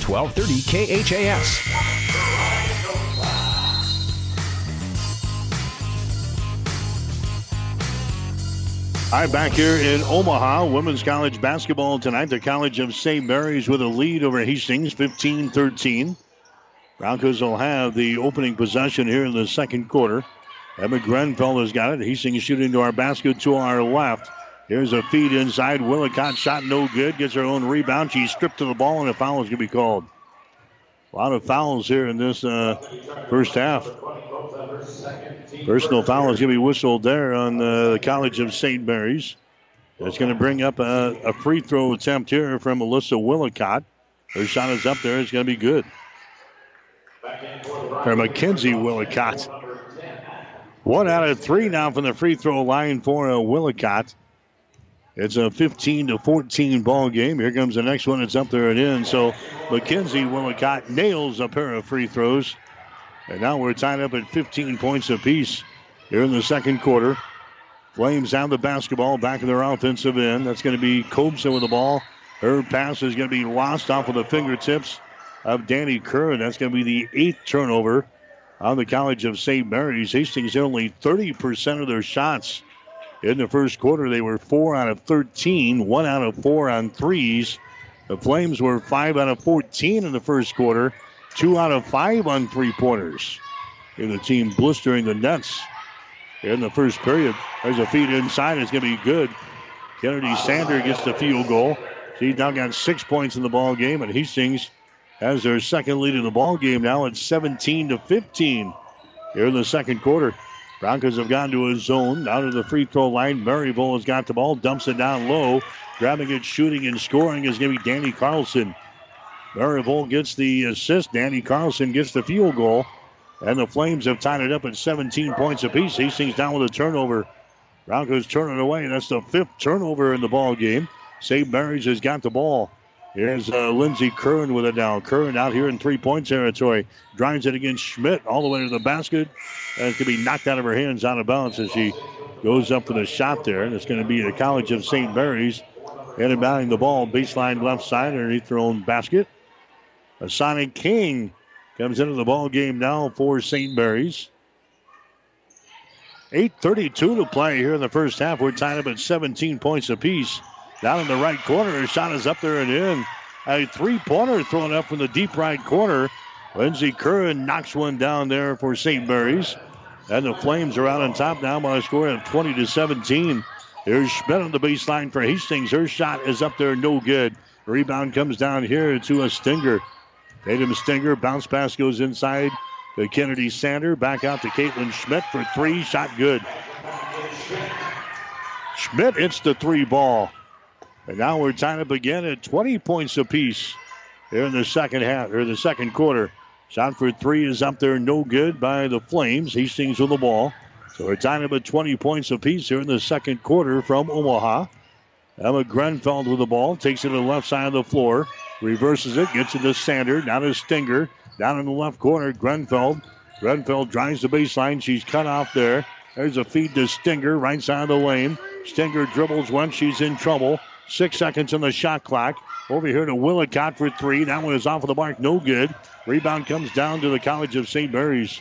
twelve thirty K H A S. All right, back here in Omaha, women's college basketball tonight. The College of Saint Mary's with a lead over Hastings, fifteen thirteen. Broncos will have the opening possession here in the second quarter. Emma Grenfell has got it. Hastings shooting to our basket to our left. Here's a feed inside. Willicott shot no good. Gets her own rebound. She's stripped to the ball, and a foul is going to be called. A lot of fouls here in this uh, first half. Personal foul is going to be whistled there on the College of Saint Mary's. That's going to bring up a, a free throw attempt here from Alyssa Willicott. Her shot is up there. It's going to be good. For McKenzie Willicott. One out of three now from the free throw line for uh, Willicott. It's a fifteen to fourteen ball game. Here comes the next one. It's up there and in. So McKenzie Willicott nails a pair of free throws. And now we're tied up at fifteen points apiece here in the second quarter. Flames have the basketball back in their offensive end. That's going to be Kobza with the ball. Her pass is going to be lost off of the fingertips of Dani Curran. That's going to be the eighth turnover on the College of Saint Mary's. Hastings hit only thirty percent of their shots. In the first quarter, they were four out of thirteen, one out of four on threes. The Flames were five out of fourteen in the first quarter, two out of five on three-pointers. And the team blistering the nets in the first period. There's a feed inside. It's going to be good. Kennedy Sanders gets the field goal. She's now got six points in the ball game, and Hastings has their second lead in the ball game now at seventeen to fifteen here in the second quarter. Broncos have gone to a zone. Out of the free throw line, Maryville has got the ball, dumps it down low. Grabbing it, shooting, and scoring is going to be Dani Carlson. Maryville gets the assist. Dani Carlson gets the field goal. And the Flames have tied it up at seventeen points apiece. Hastings down with a turnover. Broncos turn it away. That's the fifth turnover in the ball game. Saint Mary's has got the ball. Here's uh, Lindsey Curran with it now. Curran out here in three-point territory. Drives it against Schmidt all the way to the basket. That's going to be knocked out of her hands out of bounds as she goes up for the shot there. And it's going to be the College of Saint Mary's inbounding the ball. Baseline left side underneath their own basket. Asani King comes into the ball game now for Saint Mary's. eight thirty-two to play here in the first half. We're tied up at seventeen points apiece. Down in the right corner, her shot is up there and in. A three-pointer thrown up from the deep right corner. Lindsey Curran knocks one down there for Saint Mary's. And the Flames are out on top now by a score of twenty to seventeen. Here's Schmidt on the baseline for Hastings. Her shot is up there, no good. Rebound comes down here to a Stinger. Tatum Stinger, bounce pass goes inside to Kennedy Sanders. Back out to Caitlin Schmidt for three. Shot good. Schmidt hits the three ball. And now we're tied up again at twenty points apiece here in the second half, or the second quarter. Shot for three is up there, no good by the Flames. Hastings with the ball. So we're tied up at twenty points apiece here in the second quarter from Omaha. Emma Grenfell with the ball, takes it to the left side of the floor, reverses it, gets it to Sander, down to Stinger, down in the left corner, Grenfell. Grenfell drives the baseline, she's cut off there. There's a feed to Stinger, right side of the lane. Stinger dribbles once, she's in trouble. Six seconds on the shot clock. Over here to Willicott for three. That one is off of the mark, no good. Rebound comes down to the College of Saint Mary's.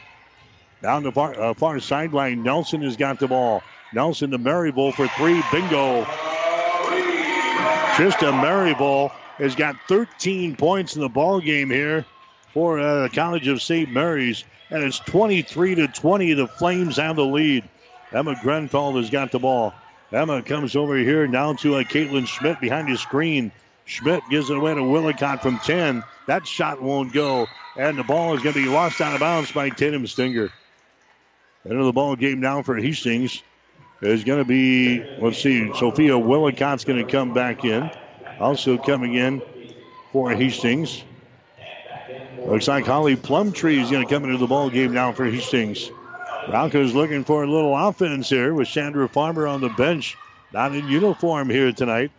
Down the far, uh, far sideline, Nelson has got the ball. Nelson to Maryville for three, bingo. Trista Maryville has got thirteen points in the ball game here for uh, the College of Saint Mary's. And it's twenty-three to twenty. The Flames have the lead. Emma Grenfell has got the ball. Emma comes over here now to uh, Caitlin Schmidt behind the screen. Schmidt gives it away to Willicott from ten. That shot won't go. And the ball is going to be lost out of bounds by Tatum Stinger. End of the ball game now for Hastings is going to be, let's see, Sophia Willicott's going to come back in. Also coming in for Hastings. Looks like Holly Plumtree is going to come into the ball game now for Hastings. Broncos looking for a little offense here with Shandra Farmer on the bench. Not in uniform here tonight.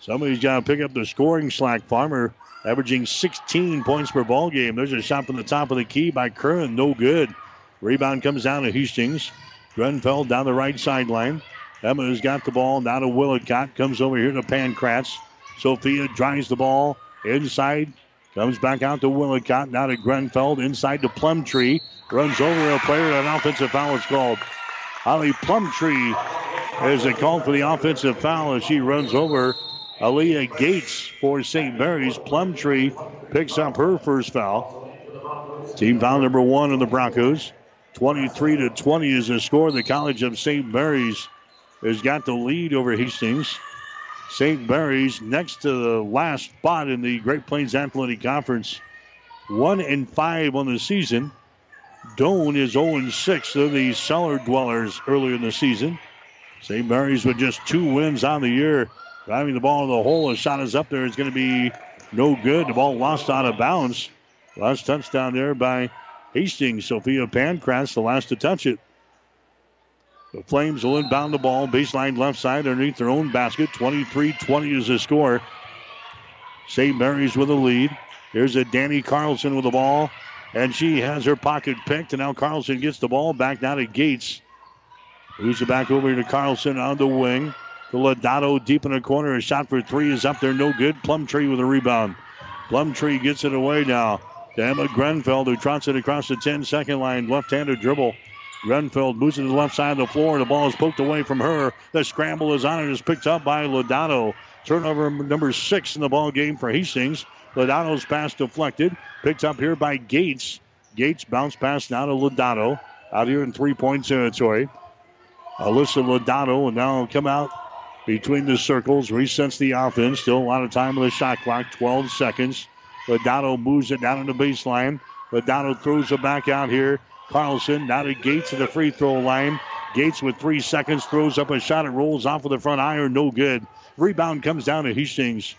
Somebody's got to pick up the scoring slack. Farmer averaging sixteen points per ball game. There's a shot from the top of the key by Curran. No good. Rebound comes down to Hastings. Grenfell down the right sideline. Emma's got the ball. Now to Willicott. Comes over here to Pankratz. Sophia drives the ball inside. Comes back out to Willicott. Now to Grenfell. Inside to Plumtree. Runs over a player, and an offensive foul is called. Holly Plumtree is a call for the offensive foul as she runs over Aaliyah Gates for Saint Mary's. Plumtree picks up her first foul. Team foul number one of the Broncos. twenty-three to twenty is the score. The College of Saint Mary's has got the lead over Hastings. Saint Mary's next to the last spot in the Great Plains Athletic Conference. One and five on the season. Doane is oh and six. They're the cellar dwellers earlier in the season. Saint Mary's with just two wins on the year. Driving the ball in the hole. A shot is up there. It's going to be no good. The ball lost out of bounds. Last touchdown there by Hastings. Sophia Pankratz, the last to touch it. The Flames will inbound the ball. Baseline left side underneath their own basket. twenty-three twenty is the score. Saint Mary's with a lead. Here's a Dani Carlson with the ball. And she has her pocket picked. And now Carlson gets the ball back down to Gates. Moves it back over to Carlson on the wing. To Lodato deep in the corner. A shot for three is up there. No good. Plumtree with a rebound. Plumtree gets it away now. To Emma Grenfell, who trots it across the ten-second line. Left-handed dribble. Grenfell moves it to the left side of the floor. The ball is poked away from her. The scramble is on it. It's picked up by Lodato. Turnover number six in the ball game for Hastings. Lodato's pass deflected. Picked up here by Gates. Gates bounce pass now to Lodato. Out here in three-point territory. Alyssa Lodato will now come out between the circles. Resets the offense. Still a lot of time on the shot clock. twelve seconds. Lodato moves it down in the baseline. Lodato throws it back out here. Carlson now to Gates at the free throw line. Gates with three seconds. Throws up a shot. It rolls off with the front iron. No good. Rebound comes down to Hastings.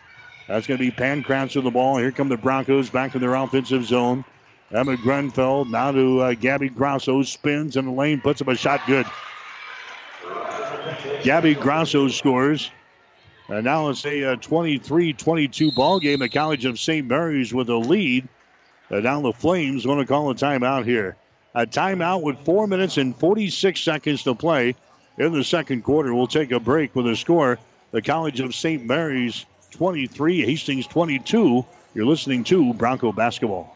That's going to be Pankratz with the ball. Here come the Broncos back in their offensive zone. Emma Grenfell now to uh, Gabby Grosso. Spins in the lane, puts up a shot good. Gabby Grosso scores. And now it's a uh, twenty-three twenty-two ball game. The College of Saint Mary's with a lead. And now the Flames want to call a timeout here. A timeout with four minutes and forty-six seconds to play in the second quarter. We'll take a break with a score. The College of Saint Mary's twenty-three, Hastings twenty-two. You're listening to Bronco Basketball.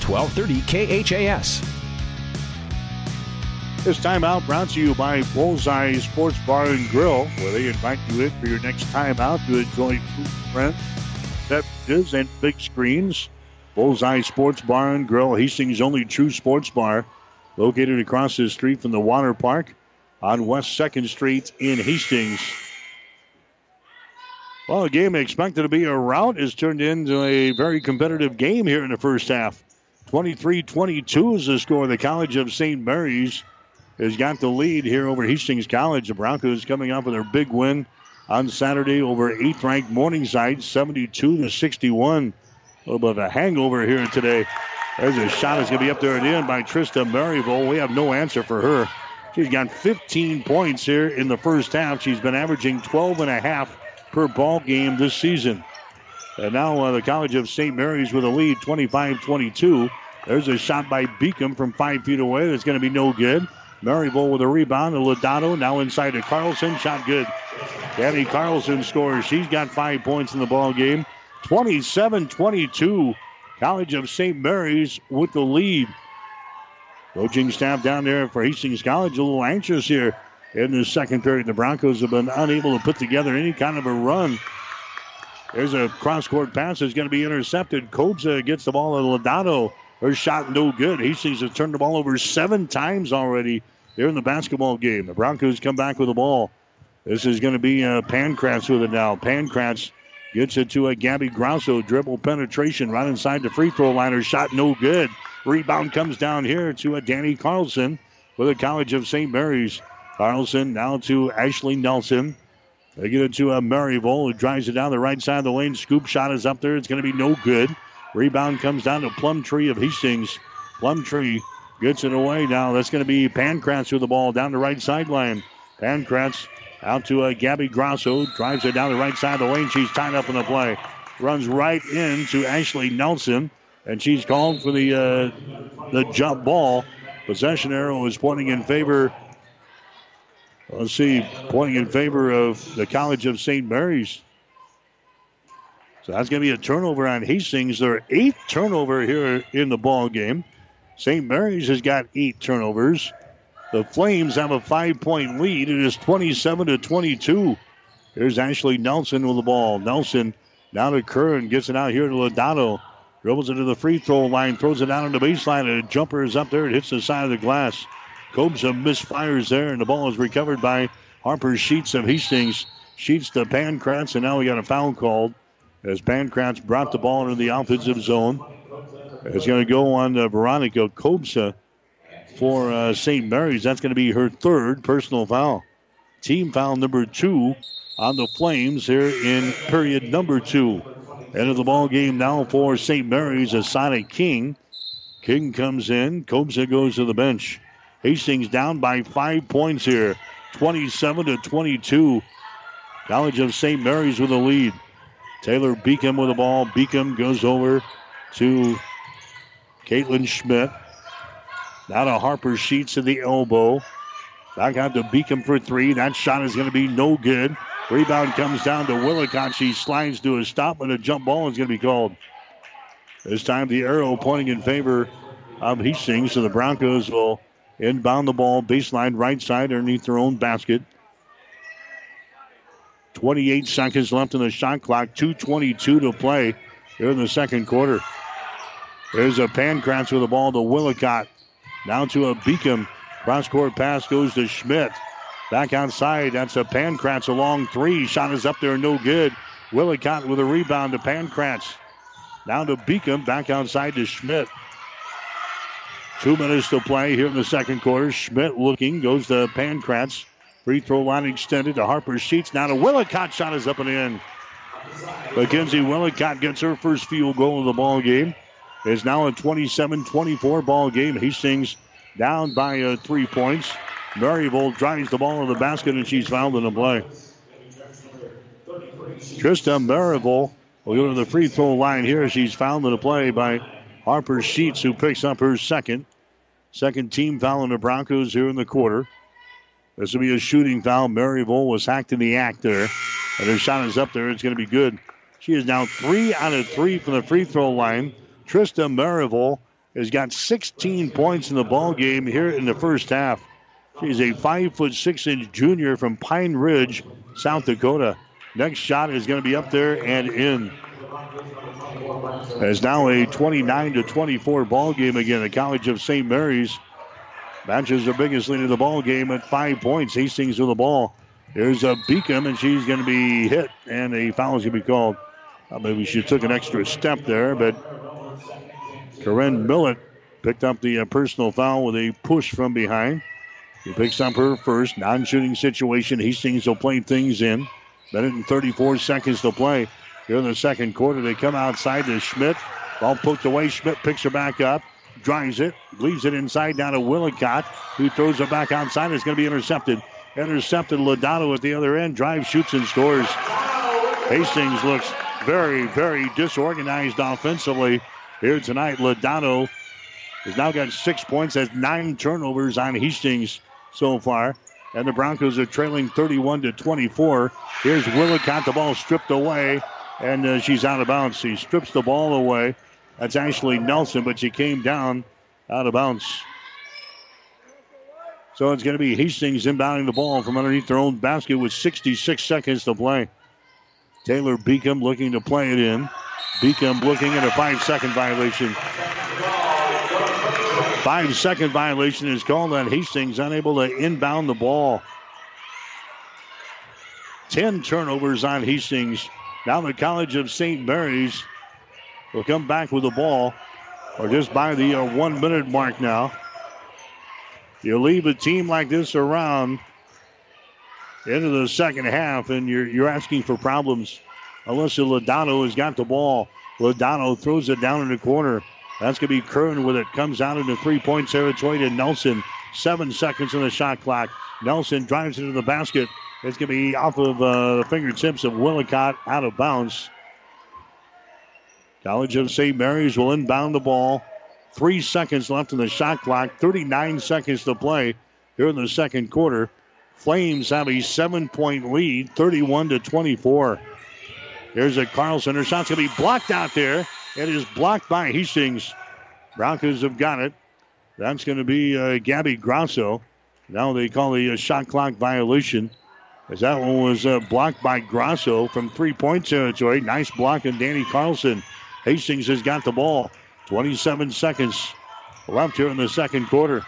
twelve thirty K H A S. This timeout brought to you by Bullseye Sports Bar and Grill, where they invite you in for your next timeout to enjoy food, friends, beverages, and big screens. Bullseye Sports Bar and Grill, Hastings' only true sports bar, located across the street from the water park on West second Street in Hastings. Well, a game expected to be a rout is turned into a very competitive game here in the first half. twenty-three twenty-two is the score. The College of Saint Mary's has got the lead here over Hastings College. The Broncos coming off with their big win on Saturday over eighth-ranked Morningside, seventy-two to sixty-one. A little bit of a hangover here today. There's a shot that's going to be up there at the end by Trista Maryville. We have no answer for her. She's got fifteen points here in the first half. She's been averaging twelve and a half. Per ball game this season. And now uh, the College of Saint Mary's with a lead, twenty-five twenty-two. There's a shot by Beacom from five feet away. That's going to be no good. Maryville with a rebound to Lodato. Now inside to Carlson. Shot good. Dani Carlson scores. She's got five points in the ball game. twenty-seven twenty-two. College of Saint Mary's with the lead. Coaching staff down there for Hastings College a little anxious here. In the second period, the Broncos have been unable to put together any kind of a run. There's a cross-court pass that's going to be intercepted. Kobza gets the ball to Lodato. Her shot no good. Hastings has turned the ball over seven times already here in the basketball game. The Broncos come back with the ball. This is going to be uh, Pankratz with it now. Pankratz gets it to a Gabby Grosso. Dribble penetration right inside the free throw line. Her shot no good. Rebound comes down here to a Dani Carlson with the College of Saint Mary's. Carlson now to Ashley Nelson. They get it to a Maryville who drives it down the right side of the lane. Scoop shot is up there. It's going to be no good. Rebound comes down to Plumtree of Hastings. Plumtree gets it away now. That's going to be Pankratz with the ball down the right sideline. Pankratz out to a Gabby Grosso. Drives it down the right side of the lane. She's tied up in the play. Runs right in to Ashley Nelson. And she's called for the, uh, the jump ball. Possession arrow is pointing in favor Let's see, pointing in favor of the College of Saint Mary's. So that's going to be a turnover on Hastings. Their eighth turnover here in the ball game. Saint Mary's has got eight turnovers. The Flames have a five-point lead. It is twenty-seven to twenty-two. Here's Ashley Nelson with the ball. Nelson now to Curran, gets it out here to Lodato. Dribbles it to the free throw line, throws it out on the baseline, and a jumper is up there. It hits the side of the glass. Kobza misfires there, and the ball is recovered by Harper Sheets of Hastings. Sheets to Pankratz, and now we got a foul called as Pankratz brought the ball into the offensive zone. It's going to go on uh, Veronica Kobza for uh, Saint Mary's. That's going to be her third personal foul. Team foul number two on the Flames here in period number two. End of the ball game now for Saint Mary's, Asani King. King comes in. Kobza goes to the bench. Hastings down by five points here, twenty-seven to twenty-two. College of Saint Mary's with a lead. Taylor Beacom with the ball. Beacom goes over to Caitlin Schmidt. Now to Harper Sheets at the elbow. Back out to Beacom for three. That shot is going to be no good. Rebound comes down to Willicott. She slides to a stop, and a jump ball is going to be called. This time the arrow pointing in favor of Hastings, so the Broncos will inbound the ball, baseline right side underneath their own basket. twenty-eight seconds left in the shot clock. two twenty-two to play here in the second quarter. There's a Pankratz with the ball to Willicott. Now to a Beacom. Cross-court pass goes to Schmidt. Back outside. That's a Pankratz, a long three. Shot is up there, no good. Willicott with a rebound to Pankratz. Now to Beacom. Back outside to Schmidt. Two minutes to play here in the second quarter. Schmidt looking. Goes to Pankratz. Free throw line extended to Harper Sheets. Now to Willicott. Shot is up and in. McKenzie Willicott gets her first field goal of the ball game. It's now a twenty-seven twenty-four ball game. Hastings down by uh, three points. Maryville drives the ball to the basket, and she's fouled in the play. Trista Maryville will go to the free throw line here. She's fouled in the play by Harper Sheets, who picks up her second. Second team foul on the Broncos here in the quarter. This will be a shooting foul. Maryville was hacked in the act there. And her shot is up there. It's going to be good. She is now three out of three from the free throw line. Trista Maryville has got sixteen points in the ball game here in the first half. She's a five foot six inch junior from Pine Ridge, South Dakota. Next shot is going to be up there and in. It's now a twenty-nine to twenty-four ball game again. The College of Saint Mary's matches their biggest lead in the ball game at five points. Hastings with the ball. There's a Beacom, and she's going to be hit, and a foul is going to be called. Uh, maybe she took an extra step there, but Corinne Millett picked up the uh, personal foul with a push from behind. He picks up her first non-shooting situation. Hastings will play things in. Bennett in thirty-four seconds to play here in the second quarter. They come outside to Schmidt. Ball poked away. Schmidt picks her back up, drives it, leaves it inside down to Willicott, who throws it back outside. It's going to be intercepted. Intercepted. Lodato at the other end. Drives, shoots, and scores. Hastings looks very, very disorganized offensively here tonight. Lodato has now got six points, has nine turnovers on Hastings so far. And the Broncos are trailing thirty-one to twenty-four. Here's Willicott. The ball stripped away, and uh, she's out of bounds. She strips the ball away. That's Ashley Nelson, but she came down out of bounds. So it's going to be Hastings inbounding the ball from underneath their own basket with sixty-six seconds to play. Taylor Beacom looking to play it in. Beacom looking at a five-second violation. Five-second violation is called on Hastings, unable to inbound the ball. Ten turnovers on Hastings. Now the College of Saint Mary's will come back with the ball. Or just by the uh, one-minute mark now. You leave a team like this around into the second half, and you're, you're asking for problems. Alyssa Lodato has got the ball. Lodato throws it down in the corner. That's going to be Curran with it. Comes out into three-point territory to Nelson. Seven seconds on the shot clock. Nelson drives into the basket. It's going to be off of uh, the fingertips of Willicott, out of bounds. College of Saint Mary's will inbound the ball. Three seconds left in the shot clock. thirty-nine seconds to play here in the second quarter. Flames have a seven-point lead, thirty-one to twenty-four. Here's a Carlson. Her shot's going to be blocked out there. It is blocked by Hastings. Broncos have got it. That's going to be uh, Gabby Grosso. Now they call the uh, shot clock violation, as that one was uh, blocked by Grosso from three-point territory. Nice block on Dani Carlson. Hastings has got the ball. twenty-seven seconds left here in the second quarter.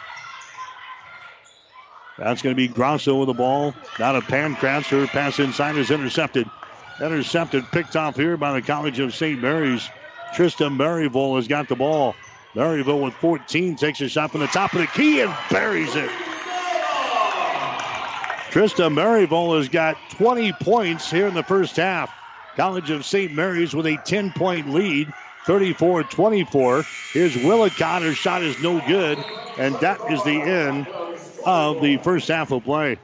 That's going to be Grosso with the ball. Now to Pankratz. Her pass inside is intercepted. Intercepted, picked off here by the College of Saint Mary's. Trista Maryville has got the ball. Maryville with fourteen takes a shot from the top of the key and buries it. Trista Maryville has got twenty points here in the first half. College of Saint Mary's with a ten-point lead, thirty-four twenty-four. Here's Willicott. Her shot is no good, and that is the end of the first half of play.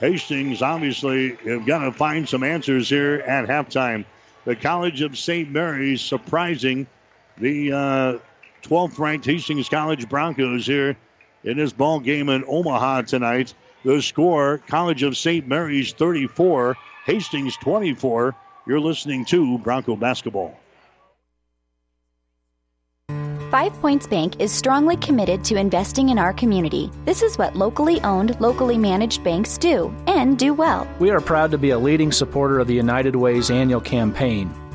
Hastings obviously have got to find some answers here at halftime. The College of Saint Mary's surprising the uh, twelfth ranked Hastings College Broncos here in this ball game in Omaha tonight. The score, College of Saint Mary's thirty-four, Hastings twenty-four. You're listening to Bronco Basketball. Five Points Bank is strongly committed to investing in our community. This is what locally owned, locally managed banks do, and do well. We are proud to be a leading supporter of the United Way's annual campaign.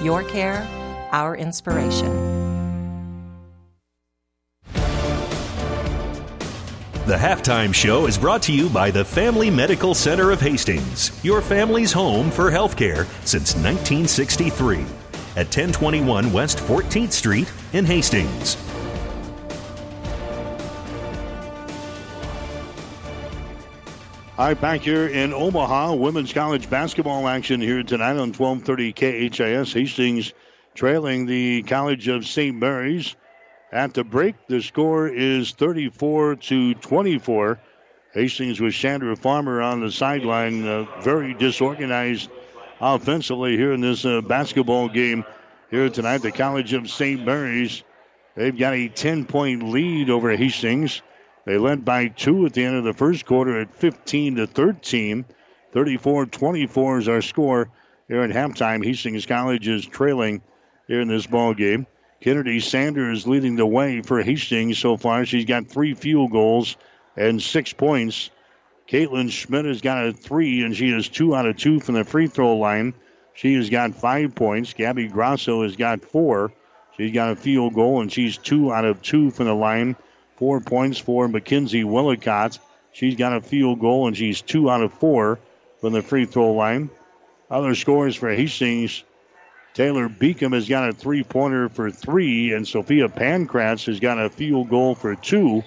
Your care, our inspiration. The Halftime Show is brought to you by the Family Medical Center of Hastings, your family's home for healthcare since nineteen sixty-three, at ten twenty-one West fourteenth Street in Hastings. Hi, back here in Omaha, women's college basketball action here tonight on twelve thirty K H A S. Hastings trailing the College of Saint Mary's. At the break, the score is thirty-four to twenty-four. Hastings with Shandra Farmer on the sideline, uh, very disorganized offensively here in this uh, basketball game here tonight. The College of Saint Mary's, they've got a ten-point lead over Hastings. They led by two at the end of the first quarter at fifteen to thirteen. thirty-four twenty-four is our score here at halftime. Hastings College is trailing here in this ball game. Kennedy Sanders leading the way for Hastings so far. She's got three field goals and six points. Caitlin Schmidt has got a three, and she is two out of two from the free throw line. She has got five points. Gabby Grosso has got four. She's got a field goal, and she's two out of two from the line. Four points for McKenzie Willicott. She's got a field goal, and she's two out of four from the free throw line. Other scores for Hastings. Taylor Beacom has got a three-pointer for three, and Sophia Pankratz has got a field goal for two.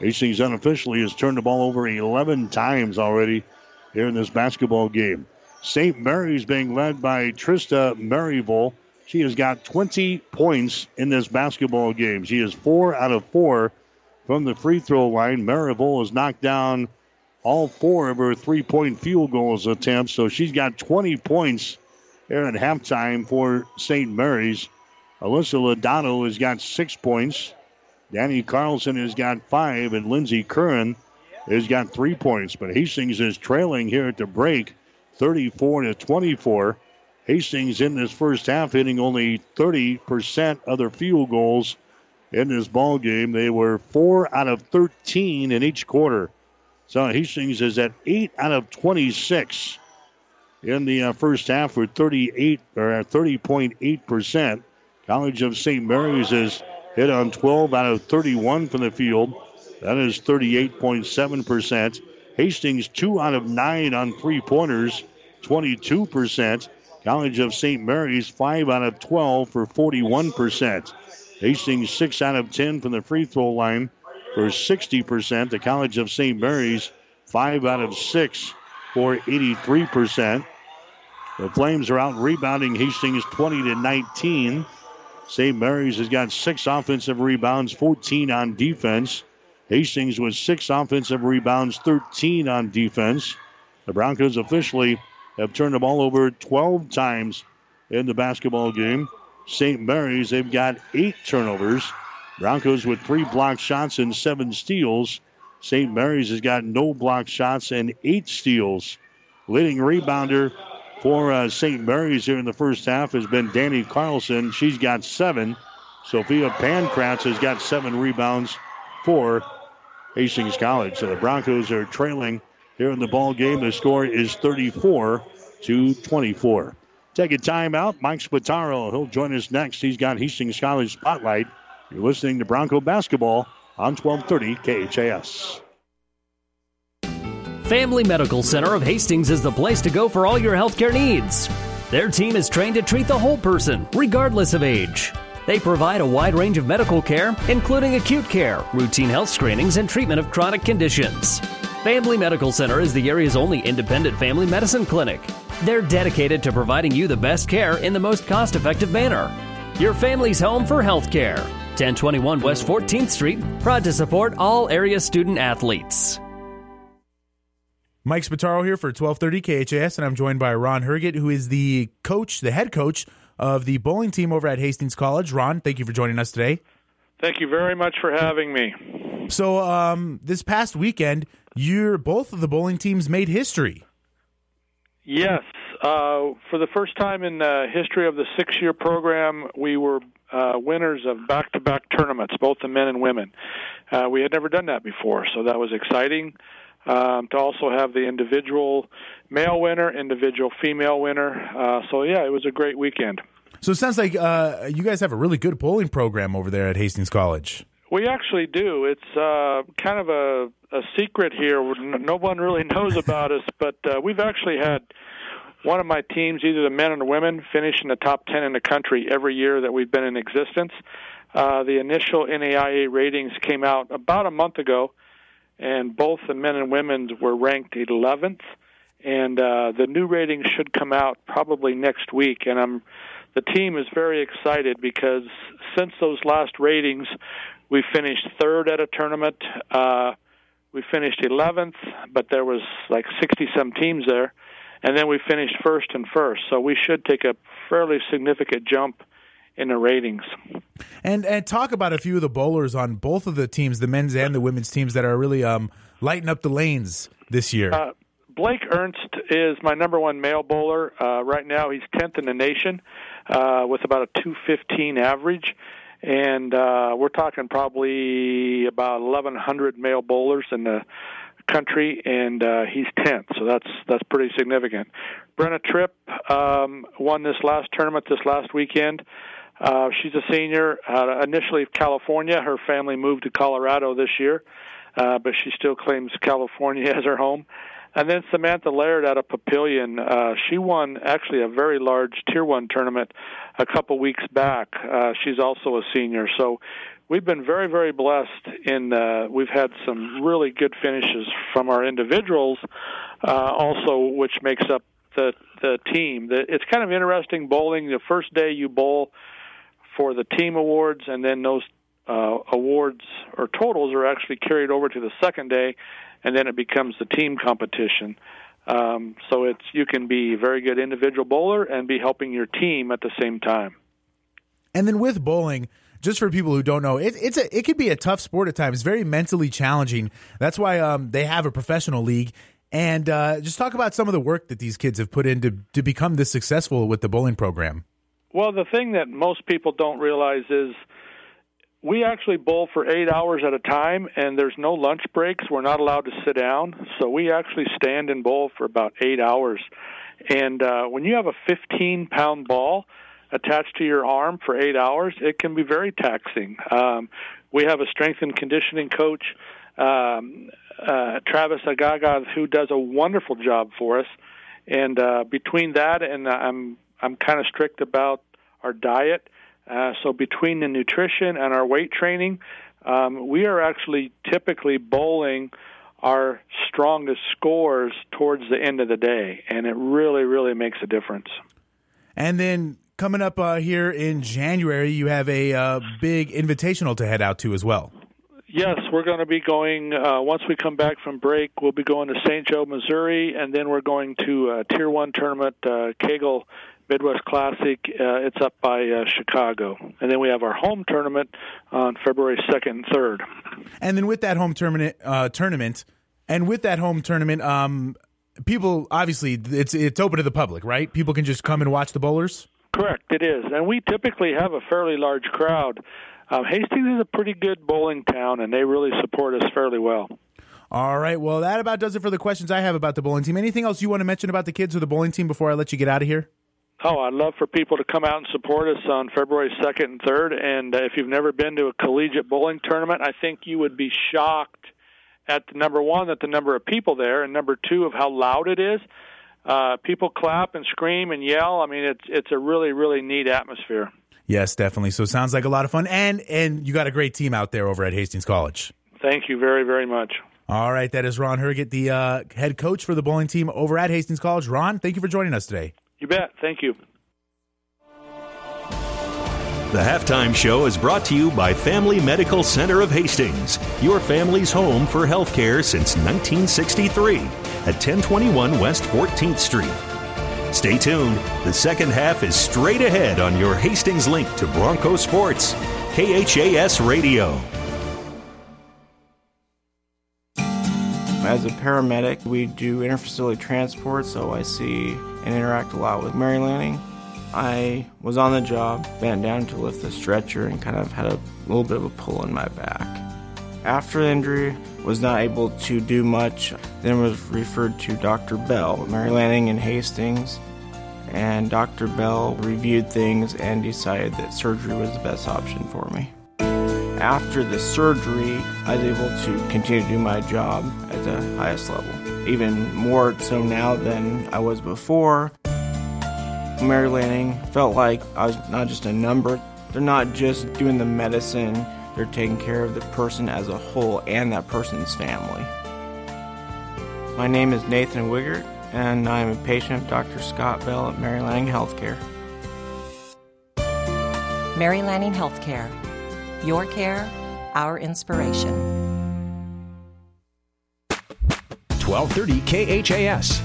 Hastings unofficially has turned the ball over eleven times already here in this basketball game. Saint Mary's being led by Trista Maryville. She has got twenty points in this basketball game. She is four out of four from the free throw line. Maryville has knocked down all four of her three-point field goals attempts, so she's got twenty points here at halftime for Saint Mary's. Alyssa Lodato has got six points. Dani Carlson has got five, and Lindsey Curran has got three points. But Hastings is trailing here at the break, thirty-four to twenty-four. Hastings in this first half hitting only thirty percent of their field goals. In this ball game, they were four out of thirteen in each quarter. So Hastings is at eight out of twenty-six in the uh, first half for thirty-eight or at thirty point eight percent. College of Saint Mary's is hit on twelve out of thirty-one from the field. That is thirty-eight point seven percent. Hastings two out of nine on three pointers, twenty-two percent. College of Saint Mary's five out of twelve for forty-one percent. Hastings six out of ten from the free throw line for sixty percent. The College of Saint Mary's five out of six for eighty-three percent. The Flames are out rebounding Hastings twenty to nineteen. Saint Mary's has got six offensive rebounds, fourteen on defense. Hastings with six offensive rebounds, thirteen on defense. The Broncos officially have turned the ball over twelve times in the basketball game. Saint Mary's, they've got eight turnovers. Broncos with three block shots and seven steals. Saint Mary's has got no block shots and eight steals. Leading rebounder for uh, Saint Mary's here in the first half has been Dani Carlson. She's got seven. Sophia Pankratz has got seven rebounds for Hastings College. So the Broncos are trailing here in the ball game. The score is thirty-four to twenty-four. Take a timeout. Mike Spataro, he'll join us next. He's got Hastings College Spotlight. You're listening to Bronco Basketball on twelve thirty K H A S. Family Medical Center of Hastings is the place to go for all your healthcare needs. Their team is trained to treat the whole person, regardless of age. They provide a wide range of medical care, including acute care, routine health screenings, and treatment of chronic conditions. Family Medical Center is the area's only independent family medicine clinic. They're dedicated to providing you the best care in the most cost-effective manner. Your family's home for healthcare. ten twenty-one West fourteenth Street, proud to support all area student-athletes. Mike Spataro here for twelve thirty K H A S, and I'm joined by Ron Herget, who is the coach, the head coach of the bowling team over at Hastings College. Ron, thank you for joining us today. Thank you very much for having me. So um, this past weekend, you're, both of the bowling teams made history. Yes. Uh, for the first time in the history of the six-year program, we were uh, winners of back-to-back tournaments, both the men and women. Uh, we had never done that before, so that was exciting. Um, to also have the individual male winner, individual female winner. Uh, so, yeah, it was a great weekend. So it sounds like uh, you guys have a really good bowling program over there at Hastings College. We actually do. It's uh, kind of a, a secret here. No one really knows about us, but uh, we've actually had one of my teams, either the men or the women, finish in the top ten in the country every year that we've been in existence. Uh, the initial N A I A ratings came out about a month ago, and both the men and women were ranked eleventh. And uh, the new ratings should come out probably next week. And I'm, the team is very excited because since those last ratings, we finished third at a tournament. Uh, we finished eleventh, but there was like sixty-some teams there. And then we finished first and first. So we should take a fairly significant jump in the ratings. And and talk about a few of the bowlers on both of the teams, the men's and the women's teams, that are really um, lighting up the lanes this year. Uh, Blake Ernst is my number one male bowler. Uh, right now he's tenth in the nation uh, with about a two fifteen average. And uh, we're talking probably about eleven hundred male bowlers in the country, and uh, he's tenth, so that's that's pretty significant. Brenna Tripp um, won this last tournament this last weekend. Uh, she's a senior, uh, initially of California. Her family moved to Colorado this year, uh, but she still claims California as her home. And then Samantha Laird out of Papillion. Uh, she won actually a very large Tier one tournament a couple weeks back. Uh, she's also a senior. So we've been very, very blessed. In uh, we've had some really good finishes from our individuals, uh, also, which makes up the, the team. The, it's kind of interesting bowling. The first day you bowl for the team awards, and then those uh, awards or totals are actually carried over to the second day, and then it becomes the team competition. Um, so it's you can be a very good individual bowler and be helping your team at the same time. And then with bowling, just for people who don't know, it, it's a, it could be a tough sport at times, very mentally challenging. That's why um, they have a professional league. And uh, just talk about some of the work that these kids have put in to, to become this successful with the bowling program. Well, the thing that most people don't realize is we actually bowl for eight hours at a time, and there's no lunch breaks. We're not allowed to sit down, so we actually stand and bowl for about eight hours. And uh, when you have a fifteen-pound ball attached to your arm for eight hours, it can be very taxing. Um, we have a strength and conditioning coach, um, uh, Travis Agaga, who does a wonderful job for us. And uh, between that and I'm I'm kind of strict about our diet. Uh, so between the nutrition and our weight training, um, we are actually typically bowling our strongest scores towards the end of the day, and it really, really makes a difference. And then coming up uh, here in January, you have a uh, big invitational to head out to as well. Yes, we're going to be going, uh, once we come back from break, we'll be going to Saint Joe, Missouri, and then we're going to a Tier one tournament, uh, Kegel Midwest Classic. Uh, it's up by uh, Chicago. And then we have our home tournament on February second and third. And then with that home tournament, uh, tournament and with that home tournament, um, people, obviously, it's, it's open to the public, right? People can just come and watch the bowlers? Correct, it is. And we typically have a fairly large crowd. Um, Hastings is a pretty good bowling town, and they really support us fairly well. All right. Well, that about does it for the questions I have about the bowling team. Anything else you want to mention about the kids or the bowling team before I let you get out of here? Oh, I'd love for people to come out and support us on February second and third. And if you've never been to a collegiate bowling tournament, I think you would be shocked at, number one, at the number of people there, and number two, of how loud it is. Uh, people clap and scream and yell. I mean, it's it's a really, really neat atmosphere. Yes, definitely. So it sounds like a lot of fun. And, and you got a great team out there over at Hastings College. Thank you very, very much. All right. That is Ron Herget, the uh, head coach for the bowling team over at Hastings College. Ron, thank you for joining us today. You bet. Thank you. The Halftime Show is brought to you by Family Medical Center of Hastings, your family's home for health care since nineteen sixty-three at ten twenty-one West fourteenth Street. Stay tuned. The second half is straight ahead on your Hastings link to Bronco Sports, K H A S Radio. As a paramedic, we do interfacility transport, so I see and interact a lot with Mary Lanning. I was on the job, bent down to lift the stretcher, and kind of had a little bit of a pull in my back. After the injury, was not able to do much, then was referred to Doctor Bell, Mary Lanning in Hastings, and Doctor Bell reviewed things and decided that surgery was the best option for me. After the surgery, I was able to continue to do my job at the highest level, even more so now than I was before. Mary Lanning felt like I was not just a number. They're not just doing the medicine, they're taking care of the person as a whole and that person's family. My name is Nathan Wigert, and I am a patient of Doctor Scott Bell at Mary Lanning Healthcare. Mary Lanning Healthcare. Your care, our inspiration. twelve thirty K H A S.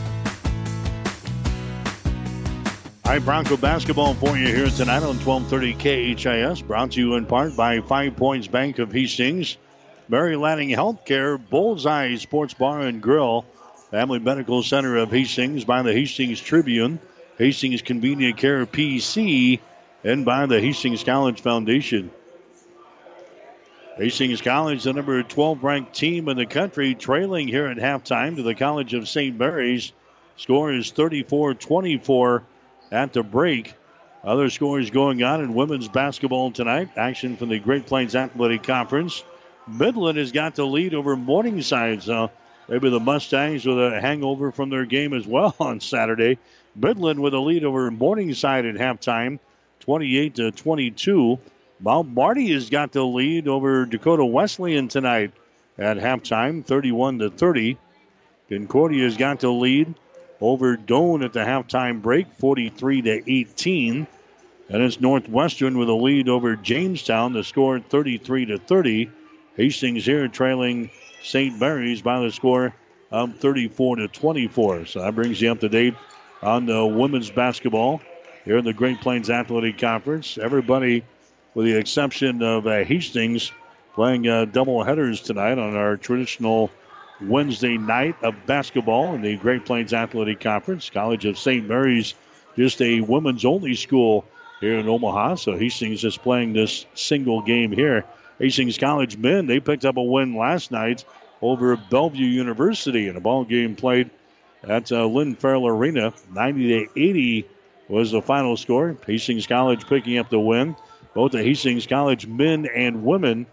All right, Bronco basketball for you here tonight on twelve thirty K H I S, brought to you in part by Five Points Bank of Hastings, Mary Lanning Healthcare, Bullseye Sports Bar and Grill, Family Medical Center of Hastings, by the Hastings Tribune, Hastings Convenient Care P C, and by the Hastings College Foundation. Hastings College, the number twelve ranked team in the country, trailing here at halftime to the College of Saint Mary's. Score is thirty-four twenty-four. At the break, other scores going on in women's basketball tonight. Action from the Great Plains Athletic Conference. Midland has got the lead over Morningside. So maybe the Mustangs with a hangover from their game as well on Saturday. Midland with a lead over Morningside at halftime, twenty-eight to twenty-two. Mount Marty has got the lead over Dakota Wesleyan tonight at halftime, thirty-one to thirty. Concordia has got the lead over Doane at the halftime break, forty-three to eighteen. And it's Northwestern with a lead over Jamestown. The score thirty-three to thirty. Hastings here trailing Saint Mary's by the score of thirty-four to twenty-four. So that brings you up to date on the women's basketball here in the Great Plains Athletic Conference. Everybody, with the exception of uh, Hastings, playing uh, double headers tonight on our traditional Wednesday night of basketball in the Great Plains Athletic Conference. College of Saint Mary's, just a women's-only school here in Omaha, so Hastings is playing this single game here. Hastings College men, they picked up a win last night over Bellevue University in a ball game played at uh, Lynn Farrell Arena. ninety to eighty was the final score. Hastings College picking up the win. Both the Hastings College men and women,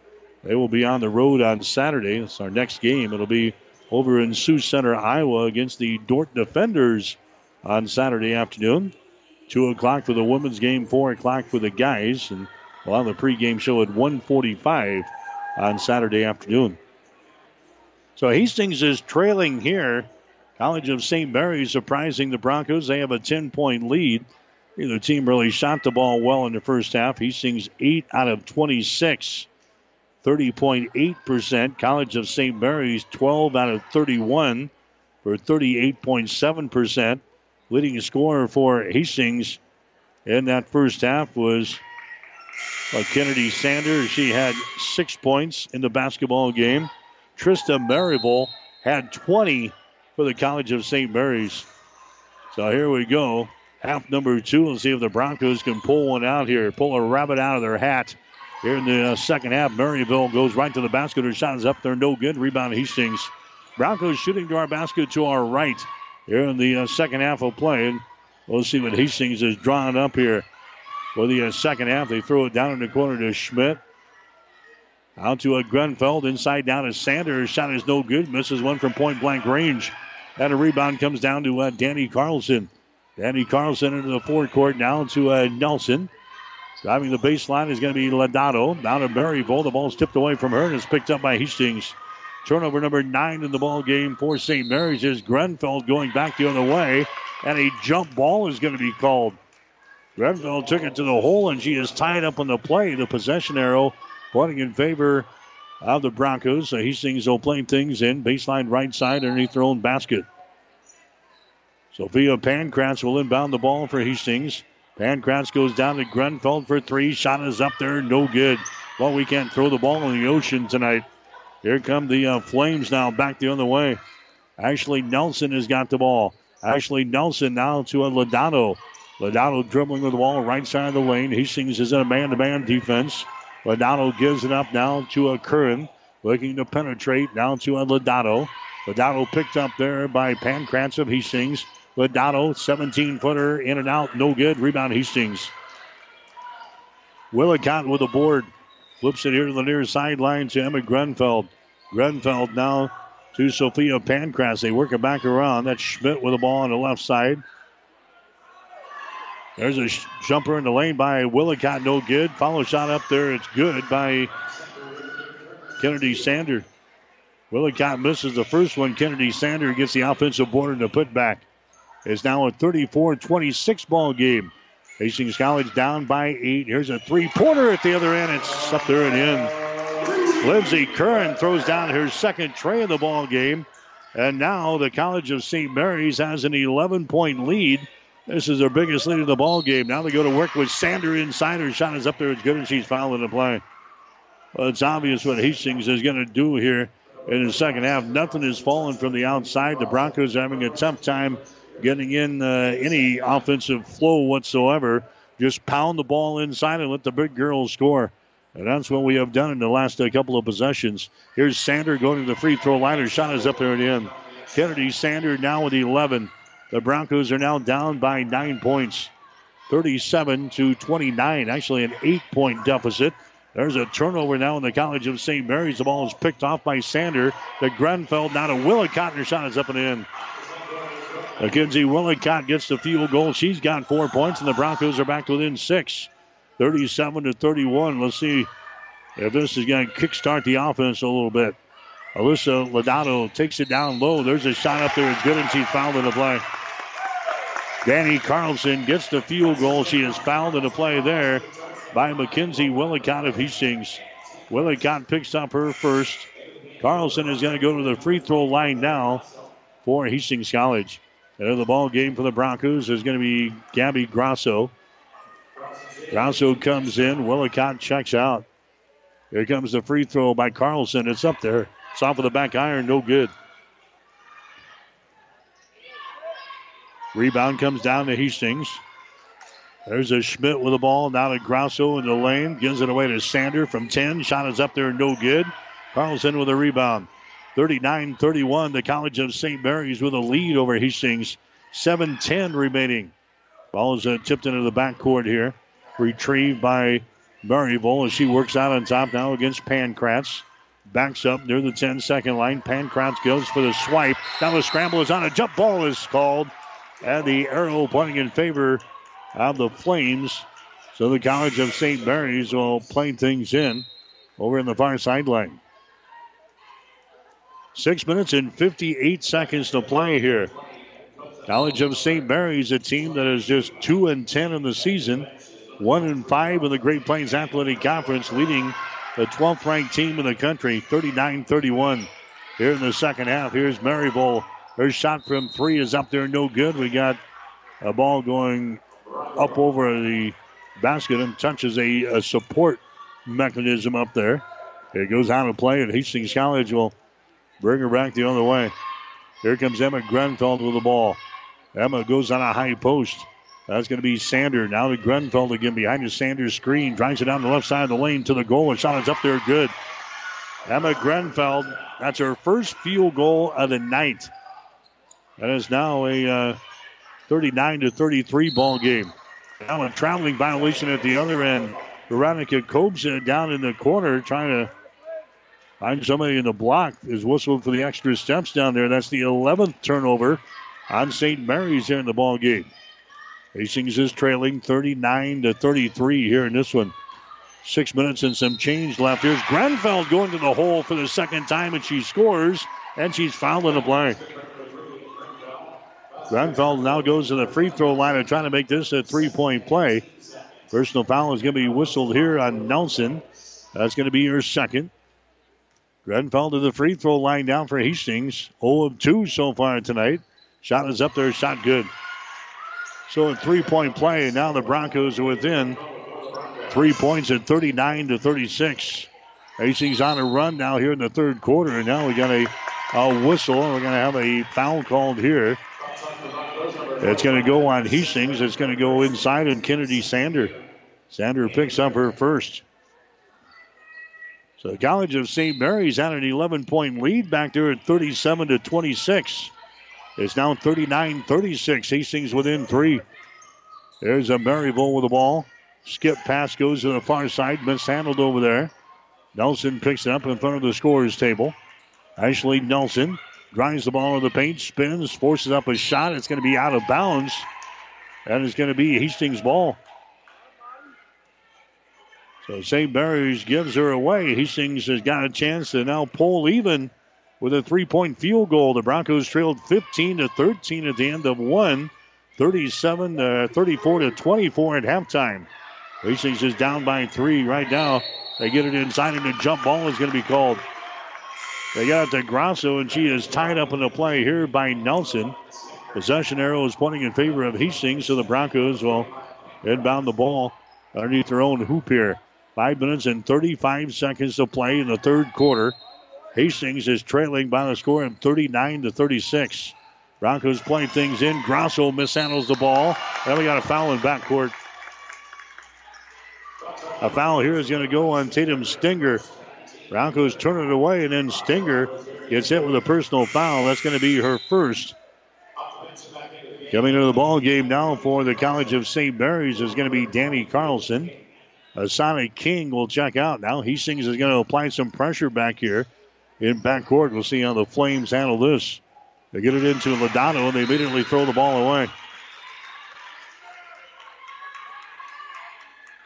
they will be on the road on Saturday. It's our next game. It'll be over in Sioux Center, Iowa, against the Dordt Defenders on Saturday afternoon. two o'clock for the women's game, four o'clock for the guys. And we'll have the pregame show at one forty-five on Saturday afternoon. So Hastings is trailing here. College of Saint Mary's surprising the Broncos. They have a ten-point lead. The team really shot the ball well in the first half. Hastings eight out of twenty-six. thirty point eight percent. College of Saint Mary's, twelve out of thirty-one for thirty-eight point seven percent. Leading scorer for Hastings in that first half was Kennedy Sanders. She had six points in the basketball game. Trista Maryville had twenty for the College of Saint Mary's. So here we go. Half number two. Let's see if the Broncos can pull one out here. Pull a rabbit out of their hat. Here in the uh, second half, Maryville goes right to the basket. Her shot is up there, no good. Rebound Hastings. Broncos shooting to our basket to our right here in the uh, second half of play. And we'll see what Hastings is drawing up here for the uh, second half. They throw it down in the corner to Schmidt. Out to a Grenfell, inside down to Sanders. Shot is no good. Misses one from point-blank range. And a rebound comes down to uh, Dani Carlson. Dani Carlson into the forecourt now to uh, Nelson. Driving the baseline is going to be Lodato. Down to Maryville. The ball's tipped away from her and it's picked up by Hastings. Turnover number nine in the ball game for Saint Mary's is Grenfell going back the other way. And a jump ball is going to be called. Grenfell took it to the hole and she is tied up on the play. The possession arrow pointing in favor of the Broncos. So Hastings will play things in. Baseline right side underneath their own basket. Sophia Pankratz will inbound the ball for Hastings. Pankratz goes down to Grenfell for three. Shot is up there. No good. Well, we can't throw the ball in the ocean tonight. Here come the uh, Flames now back the other way. Ashley Nelson has got the ball. Ashley Nelson now to a Lodato. Lodato dribbling with the ball right side of the lane. Hastings is in a man-to-man defense. Lodato gives it up now to a Curran. Looking to penetrate now to a Lodato. Lodato picked up there by Pankratz of Hastings. Lodato, seventeen-footer, in and out, no good. Rebound, Hastings. Willicott with the board. Flips it here to the near sideline to Emma Grenfell. Grenfell now to Sophia Pankratz. They work it back around. That's Schmidt with the ball on the left side. There's a sh- jumper in the lane by Willicott, no good. Follow shot up there, it's good by Kennedy Sander. Willicott misses the first one. Kennedy Sander gets the offensive board and the putback. It's now a thirty-four twenty-six ball game. Hastings College down by eight. Here's a three-pointer at the other end. It's up there and in. Lindsey Curran throws down her second tray of the ball game. And now the College of Saint Mary's has an eleven-point lead. This is their biggest lead of the ball game. Now they go to work with Sander inside. Her shot is up there. It's good, and she's fouling the play. Well, it's obvious what Hastings is going to do here in the second half. Nothing is falling from the outside. The Broncos are having a tough time getting in uh, any offensive flow whatsoever. Just pound the ball inside and let the big girls score. And that's what we have done in the last uh, couple of possessions. Here's Sander going to the free throw line. Her shot is up there at the end. Kennedy Sander now with eleven. The Broncos are now down by nine points. thirty-seven to twenty-nine. Actually an eight-point deficit. There's a turnover now in the College of Saint Mary's. The ball is picked off by Sander. The Grenfell now to Willicott. Her shot is up and in. McKenzie Willicott gets the field goal. She's got four points, and the Broncos are back within six. thirty-seven to thirty-one. Let's see if this is going to kickstart the offense a little bit. Alyssa Lodato takes it down low. There's a shot up there. It's good, and she's fouled in the play. Dani Carlson gets the field goal. She is fouled in the play there by McKenzie Willicott of Hastings. Willicott picks up her first. Carlson is going to go to the free throw line now for Hastings College. And the ball game for the Broncos is going to be Gabby Grosso. Grosso comes in. Willicott checks out. Here comes the free throw by Carlson. It's up there. It's off of the back iron. No good. Rebound comes down to Hastings. There's a Schmidt with the ball. Now to Grosso in the lane. Gives it away to Sander from ten. Shot is up there. No good. Carlson with a rebound. thirty-nine thirty-one, the College of Saint Mary's with a lead over Hastings. seven ten remaining. Ball is uh, tipped into the backcourt here. Retrieved by Maryville as she works out on top now against Pankratz. Backs up near the ten-second line. Pankratz goes for the swipe. Now the scramble is on. A jump ball is called. And the arrow pointing in favor of the Flames. So the College of Saint Mary's will play things in over in the far sideline. Six minutes and fifty-eight seconds to play here. College of Saint Mary's, a team that is just two and ten in the season, one and five in the Great Plains Athletic Conference, leading the twelfth-ranked team in the country, thirty-nine thirty-one. Here in the second half, here's Maryville. Her shot from three is up there, no good. We got a ball going up over the basket and touches a, a support mechanism up there. It goes out of play, and Hastings College will bring her back the other way. Here comes Emma Grenfell with the ball. Emma goes on a high post. That's going to be Sander. Now to Grenfell again behind the Sander screen. Drives it down the left side of the lane to the goal. And shot is up there good. Emma Grenfell, that's her first field goal of the night. That is now a thirty-nine to thirty-three ball game. Now a traveling violation at the other end. Veronica Kobza down in the corner trying to find somebody in the block is whistled for the extra steps down there. That's the eleventh turnover on Saint Mary's here in the ball game. Hastings is trailing thirty-nine to thirty-three here in this one. Six minutes and some change left. Here's Grenfell going to the hole for the second time, and she scores, and she's fouled in the blank. Grenfell now goes to the free throw line and trying to make this a three-point play. Personal foul is going to be whistled here on Nelson. That's going to be her second. Grenfell to the free throw line down for Hastings. oh of two so far tonight. Shot is up there. Shot good. So a three-point play, and now the Broncos are within three points at thirty-nine to thirty-six. Hastings on a run now here in the third quarter, and now we got a, a whistle, and we're going to have a foul called here. It's going to go on Hastings. It's going to go inside, and Kennedy Sander. Sander picks up her first. So the College of Saint Mary's had an eleven-point lead back there at thirty-seven to twenty-six. It's now thirty-nine thirty-six. Hastings within three. There's a Maryville with the ball. Skip pass goes to the far side. Mishandled over there. Nelson picks it up in front of the scorer's table. Ashley Nelson drives the ball to the paint, spins, forces up a shot. It's going to be out of bounds. And it's going to be Hastings' ball. So Saint Mary's gives her away. Hastings has got a chance to now pull even with a three-point field goal. The Broncos trailed fifteen to thirteen at the end of one. thirty-seven to thirty-four to twenty-four at halftime. Hastings is down by three right now. They get it inside, and the jump ball is going to be called. They got it to Grosso, and she is tied up in the play here by Nelson. Possession arrow is pointing in favor of Hastings, so the Broncos will inbound the ball underneath their own hoop here. Five minutes and thirty-five seconds to play in the third quarter. Hastings is trailing by the score of thirty-nine to thirty-six. Broncos playing things in. Grosso mishandles the ball. Then we got a foul in backcourt. A foul here is going to go on Tatum Stinger. Broncos turn it away, and then Stinger gets hit with a personal foul. That's going to be her first. Coming into the ball game now for the College of Saint Mary's is going to be Dani Carlson. Asani King will check out now. Hastings is going to apply some pressure back here in backcourt. We'll see how the Flames handle this. They get it into Lodato, and they immediately throw the ball away.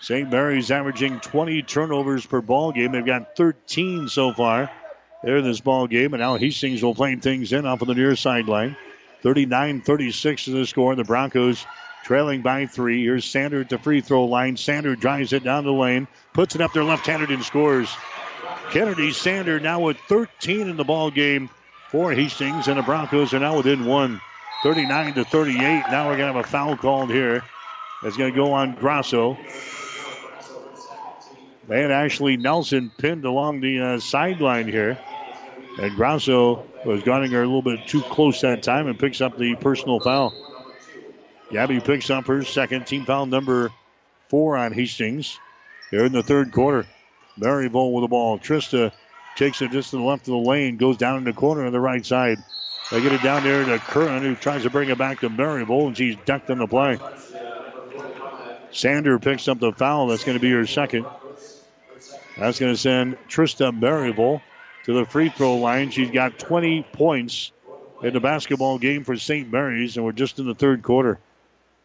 Saint Mary's averaging twenty turnovers per ball game. They've got thirteen so far there in this ball game, and now Hastings will play things in off of the near sideline. thirty-nine thirty-six is the score. The Broncos trailing by three. Here's Sander at the free throw line. Sander drives it down the lane, puts it up there left-handed, and scores. Kennedy Sander now with thirteen in the ball game for Hastings, and the Broncos are now within one, thirty-nine to thirty-eight. Now we're going to have a foul called here. That's going to go on Grosso. They had Ashley Nelson pinned along the uh, sideline here. And Grosso was guarding her a little bit too close that time and picks up the personal foul. Gabby picks up her second, team foul number four on Hastings here in the third quarter. Maryville with the ball. Trista takes it just to the left of the lane, goes down in the corner on the right side. They get it down there to Curran, who tries to bring it back to Maryville, and she's ducked on the play. Sander picks up the foul. That's going to be her second. That's going to send Trista Maryville to the free throw line. She's got twenty points in the basketball game for Saint Mary's, and we're just in the third quarter.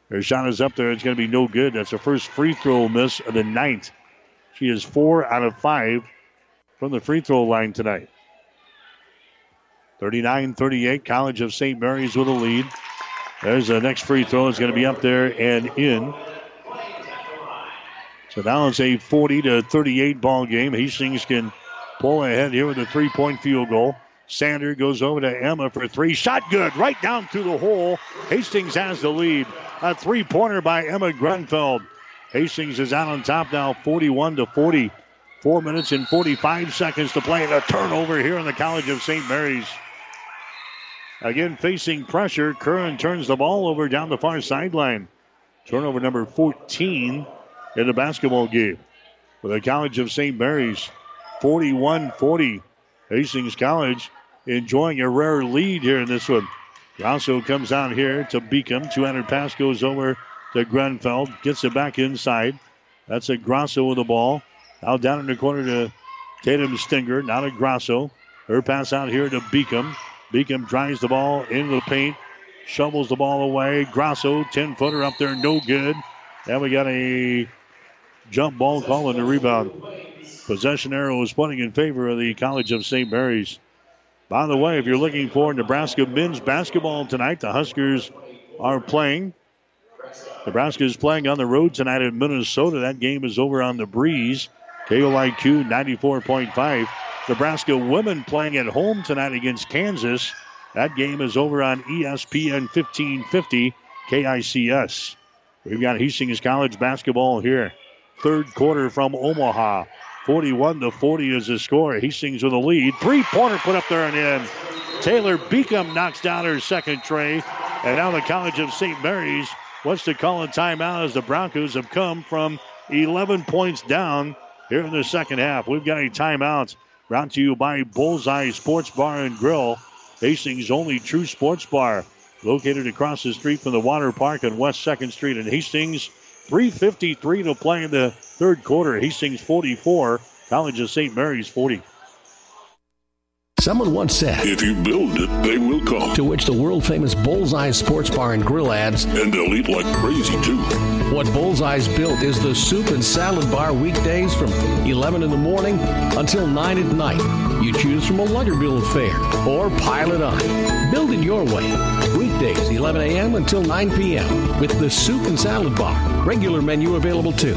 Her shot is up there. It's going to be no good. That's her first free throw miss of the night. She is four out of five from the free throw line tonight. thirty-nine thirty-eight, College of Saint Mary's with a lead. There's the next free throw. It's going to be up there and in. So now it's a forty to thirty-eight ball game. Hastings can pull ahead here with a three-point field goal. Sander goes over to Emma for three. Shot good. Right down through the hole. Hastings has the lead. A three-pointer by Emma Grenfell. Hastings is out on top now, forty-one to forty. Four minutes and forty-five seconds to play. And a turnover here in the College of Saint Mary's. Again, facing pressure. Curran turns the ball over down the far sideline. Turnover number fourteen. In the basketball game for the College of Saint Mary's. forty-one forty. Hastings College enjoying a rare lead here in this one. Grosso comes out here to Beacom. two hundred pass goes over to Grenfell. Gets it back inside. That's a Grosso with the ball. Now down in the corner to Tatum Stinger. Now to Grosso. Her pass out here to Beacom. Beacom drives the ball into the paint. Shovels the ball away. Grosso, ten-footer up there, no good. And we got a jump ball call on the rebound. Possession arrow is pointing in favor of the College of Saint Mary's. By the way, if you're looking for Nebraska men's basketball tonight, the Huskers are playing. Nebraska is playing on the road tonight in Minnesota. That game is over on the breeze. K O I Q ninety-four point five. Nebraska women playing at home tonight against Kansas. That game is over on E S P N fifteen fifty K I C S. We've got Hastings College basketball here. Third quarter from Omaha. forty-one to forty is the score. Hastings with a lead. Three-pointer put up there and in. Taylor Beacom knocks down her second tray. And now the College of Saint Mary's wants to call a timeout as the Broncos have come from eleven points down here in the second half. We've got a timeout brought to you by Bullseye Sports Bar and Grill. Hastings' only true sports bar, located across the street from the water park on West second Street in Hastings. three fifty-three to play in the third quarter. Hastings forty-four, College of Saint Mary's forty. Someone once said, "If you build it, they will come." To which the world-famous Bullseye Sports Bar and Grill adds, "And they'll eat like crazy, too." What Bullseye's built is the soup and salad bar weekdays from eleven in the morning until nine at night. You choose from a lighter bill of fare or pile it on. Build it your way. Weekdays, eleven a.m. until nine p.m. with the soup and salad bar. Regular menu available, too,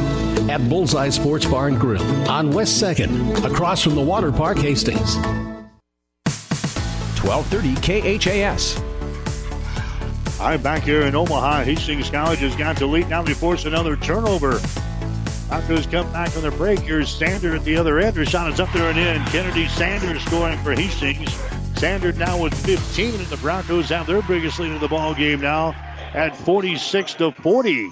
at Bullseye Sports Bar and Grill on West second, across from the water park, Hastings. twelve thirty K H A S. All right, back here in Omaha, Hastings College has got the lead. Now they force another turnover. Broncos come back from the break. Here's Sanders at the other end. Her shot is up there and in. Kennedy Sanders scoring for Hastings. Sanders now with fifteen, and the Broncos have their biggest lead of the ball game now at forty-six to forty.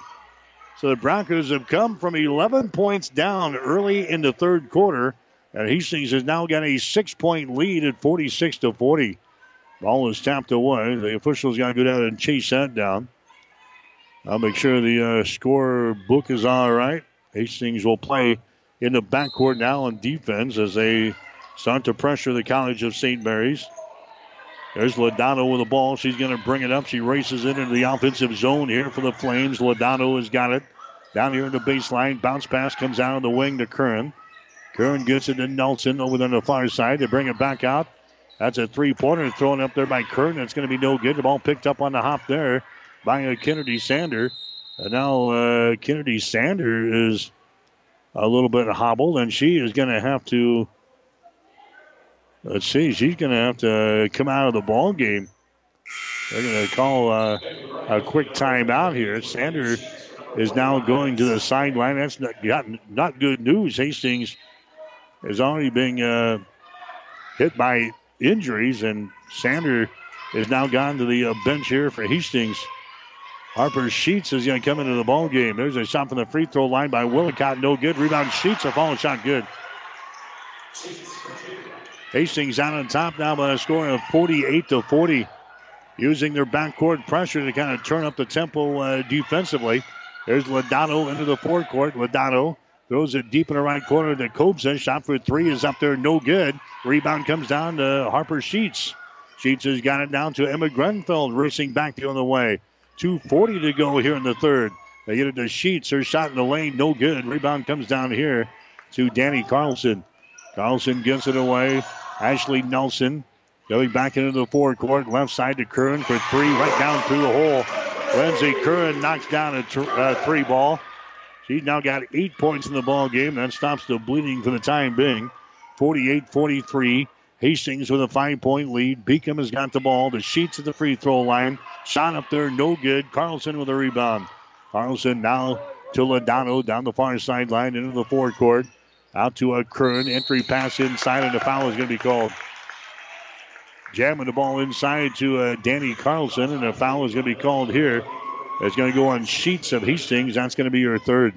So the Broncos have come from eleven points down early in the third quarter. And Hastings has now got a six-point lead at forty-six to forty. Ball is tapped away. The official's got to go down and chase that down. I'll make sure the uh, score book is all right. Hastings will play in the backcourt now on defense as they start to pressure the College of Saint Mary's. There's Lodato with the ball. She's going to bring it up. She races it into the offensive zone here for the Flames. Lodato has got it down here in the baseline. Bounce pass comes out of the wing to Curran. Curran gets it to Nelson over on the far side. They bring it back out. That's a three-pointer thrown up there by Curran. It's going to be no good. The ball picked up on the hop there by a Kennedy Sander. And now uh, Kennedy Sander is a little bit hobbled, and she is going to have to, let's see, she's going to have to come out of the ball game. They're going to call uh, a quick timeout here. Sander is now going to the sideline. That's not, not good news. Hastings is already being uh, hit by injuries, and Sander is now gone to the uh, bench here for Hastings. Harper Sheets is going to come into the ball game. There's a shot from the free throw line by Willicott, no good. Rebound Sheets, a foul shot, good. Hastings out on top now by a score of forty-eight to forty, using their backcourt pressure to kind of turn up the tempo uh, defensively. There's Lodato into the forecourt. Lodato throws it deep in the right corner to Kobza. Shot for three is up there, no good. Rebound comes down to Harper Sheets. Sheets has got it down to Emma Grenfell, racing back the other way. two forty to go here in the third. They get it to Sheets. Her shot in the lane, no good. Rebound comes down here to Dani Carlson. Carlson gives it away. Ashley Nelson going back into the forecourt. Left side to Curran for three, right down through the hole. Lindsey Curran knocks down a tr- uh, three ball. She's now got eight points in the ball game. That stops the bleeding for the time being. forty-eight forty-three. Hastings with a five-point lead. Beacom has got the ball. The Sheets at the free throw line. Shot up there, no good. Carlson with a rebound. Carlson now to Lodato down the far sideline into the forecourt. Out to a Curran. Entry pass inside, and the foul is going to be called. Jamming the ball inside to uh, Dani Carlson, and a foul is going to be called here. It's going to go on Sheets of Hastings. That's going to be her third.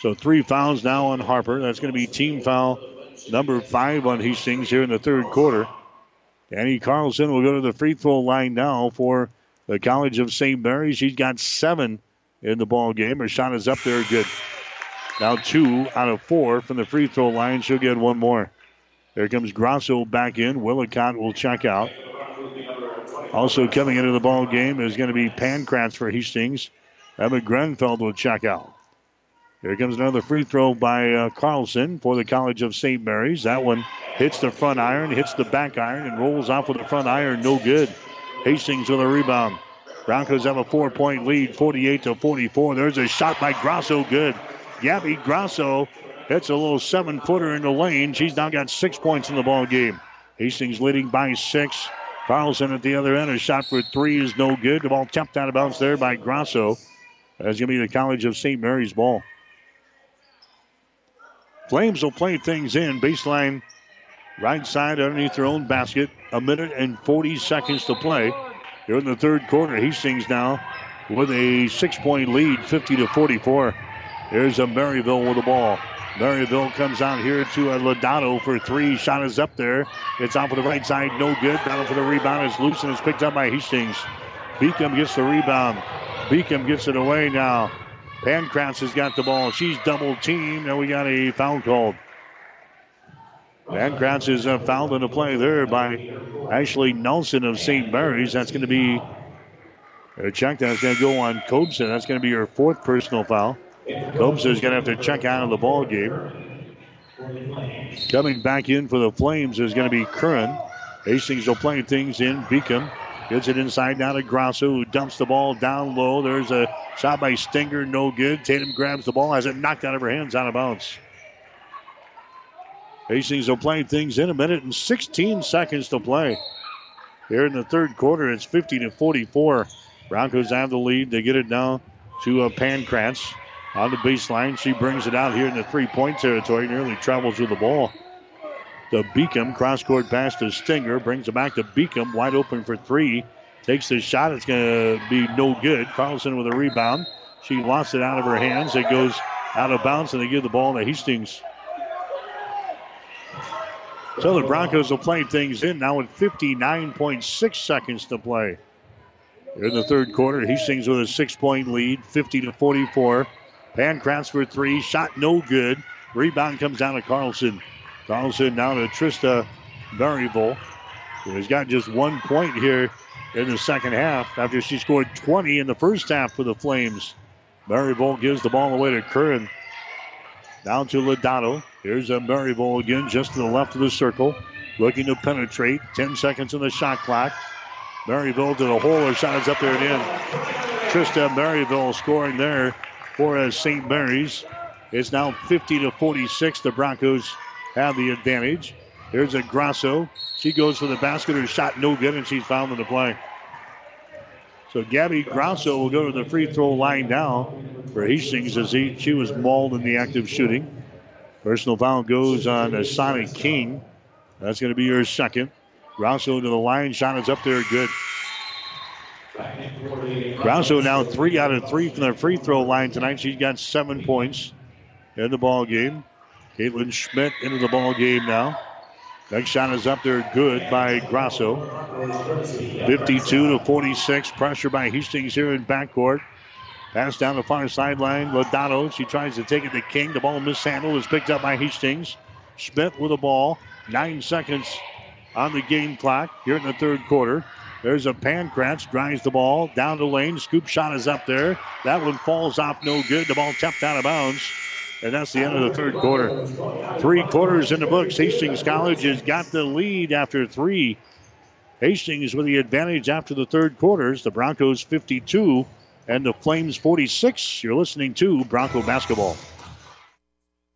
So three fouls now on Harper. That's going to be team foul number five on Hastings here in the third quarter. Dani Carlson will go to the free throw line now for the College of Saint Mary's. She's got seven in the ball game. Her shot is up there. Good. Now two out of four from the free throw line. She'll get one more. There comes Grosso back in. Willicott will check out. Also coming into the ball game is going to be Pankratz for Hastings. Emma Grenfell will check out. Here comes another free throw by uh, Carlson for the College of Saint Mary's. That one hits the front iron, hits the back iron, and rolls off with the front iron. No good. Hastings with a rebound. Broncos have a four-point lead, forty-eight to forty-four. There's a shot by Grosso. Good. Gabby Grosso hits a little seven-footer in the lane. She's now got six points in the ball game. Hastings leading by six. Carlson at the other end. A shot for three is no good. The ball tapped out of bounds there by Grosso. That's going to be the College of Saint Mary's ball. Flames will play things in. Baseline right side underneath their own basket. A minute and forty seconds to play here in the third quarter. Hastings now with a six-point lead, fifty to forty-four. Here's a Maryville with the ball. Maryville comes out here to a Lodato for three. Shot is up there. It's out for the right side. No good. Battle for the rebound. It's loose and it's picked up by Hastings. Beacom gets the rebound. Beacom gets it away now. Pankratz has got the ball. She's double-teamed, and we got a foul called. Pankratz is uh, fouled in the play there by Ashley Nelson of Saint Mary's. That's going to be a check that's going to go on Kobza. That's going to be her fourth personal foul. Kobza is going to have to check out of the ball game. Coming back in for the Flames is going to be Curran. Hastings will play things in. Beacom gets it inside now to Grosso, who dumps the ball down low. There's a shot by Stinger, no good. Tatum grabs the ball, has it knocked out of her hands, out of bounds. Hastings will play things in. A minute and sixteen seconds to play. Here in the third quarter, it's fifty to forty-four. Broncos have the lead. They get it now to uh, Pankratz on the baseline. She brings it out here in the three-point territory, nearly travels with the ball. The Beacom cross-court pass to Stinger. Brings it back to Beacom. Wide open for three. Takes the shot. It's going to be no good. Carlson with a rebound. She lost it out of her hands. It goes out of bounds, and they give the ball to Hastings. So the Broncos will play things in now with fifty-nine point six seconds to play. In the third quarter, Hastings with a six-point lead, fifty to forty-four. Pankratz for three. Shot no good. Rebound comes down to Carlson. Carlson now to Trista Maryville, who has got just one point here in the second half after she scored twenty in the first half for the Flames. Maryville gives the ball away to Curran. Down to Lodato. Here's a Maryville again, just to the left of the circle, looking to penetrate. ten seconds on the shot clock. Maryville to the hole. Her shot is up there and in. Trista Maryville scoring there for uh, Saint Mary's. It's now fifty to forty-six. The Broncos have the advantage. Here's a Grosso. She goes for the basket. Her shot no good, and she's fouled in the play. So Gabby Grosso will go to the free throw line now for Hastings as he, she was mauled in the act of shooting. Personal foul goes on Asani King. That's going to be her second. Grosso to the line. Shot is up there. Good. Grosso now three out of three from the free throw line tonight. She's got seven points in the ball game. Caitlin Schmidt into the ball game now. Next shot is up there, good by Grosso. fifty-two to forty-six. Pressure by Hastings here in backcourt. Pass down the far sideline. Lodato. She tries to take it to King. The ball mishandled. Is picked up by Hastings. Schmidt with the ball. Nine seconds on the game clock here in the third quarter. There's a Pankratz. Drives the ball down the lane. Scoop shot is up there. That one falls off, no good. The ball tapped out of bounds. And that's the end of the third quarter. Three quarters in the books. Hastings College has got the lead after three. Hastings with the advantage after the third quarters. The Broncos fifty-two and the Flames forty-six. You're listening to Bronco Basketball.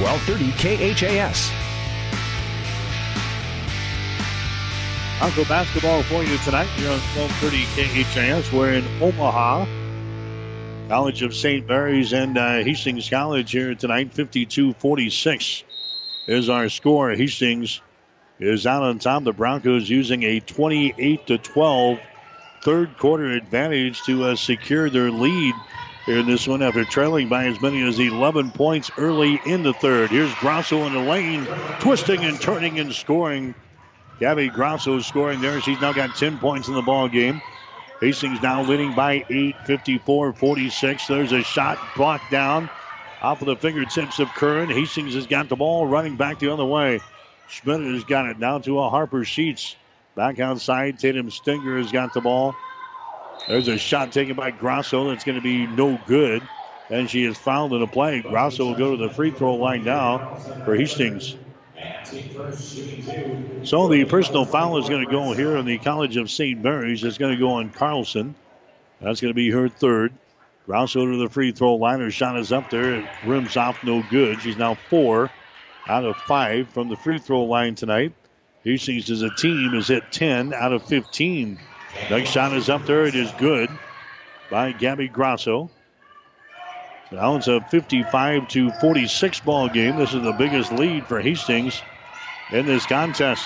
twelve thirty K H A S. How's basketball for you tonight here on twelve thirty K H A S? We're in Omaha. College of Saint Mary's and uh, Hastings College here tonight, fifty-two forty-six is our score. Hastings is out on top. The Broncos using a twenty-eight to twelve third quarter advantage to uh, secure their lead here in this one after trailing by as many as eleven points early in the third. Here's Grosso in the lane, twisting and turning and scoring. Gabby Grosso scoring there. She's now got ten points in the ball game. Hastings now leading by eight, fifty-four forty-six. There's a shot blocked down off of the fingertips of Curran. Hastings has got the ball running back the other way. Schmidt has got it now to a Harper Sheets. Back outside, Tatum Stinger has got the ball. There's a shot taken by Grosso that's going to be no good. And she is fouled in the play. Grosso will go to the free throw line now for Hastings. So the personal foul is going to go here on the College of Saint Mary's. It's going to go on Carlson. That's going to be her third. Grosso to the free throw line. Her shot is up there. It rims off no good. She's now four out of five from the free throw line tonight. Hastings as a team is at ten out of fifteen. Next shot is up there. It is good by Gabby Grosso. Now it's a fifty-five to forty-six ball game. This is the biggest lead for Hastings in this contest.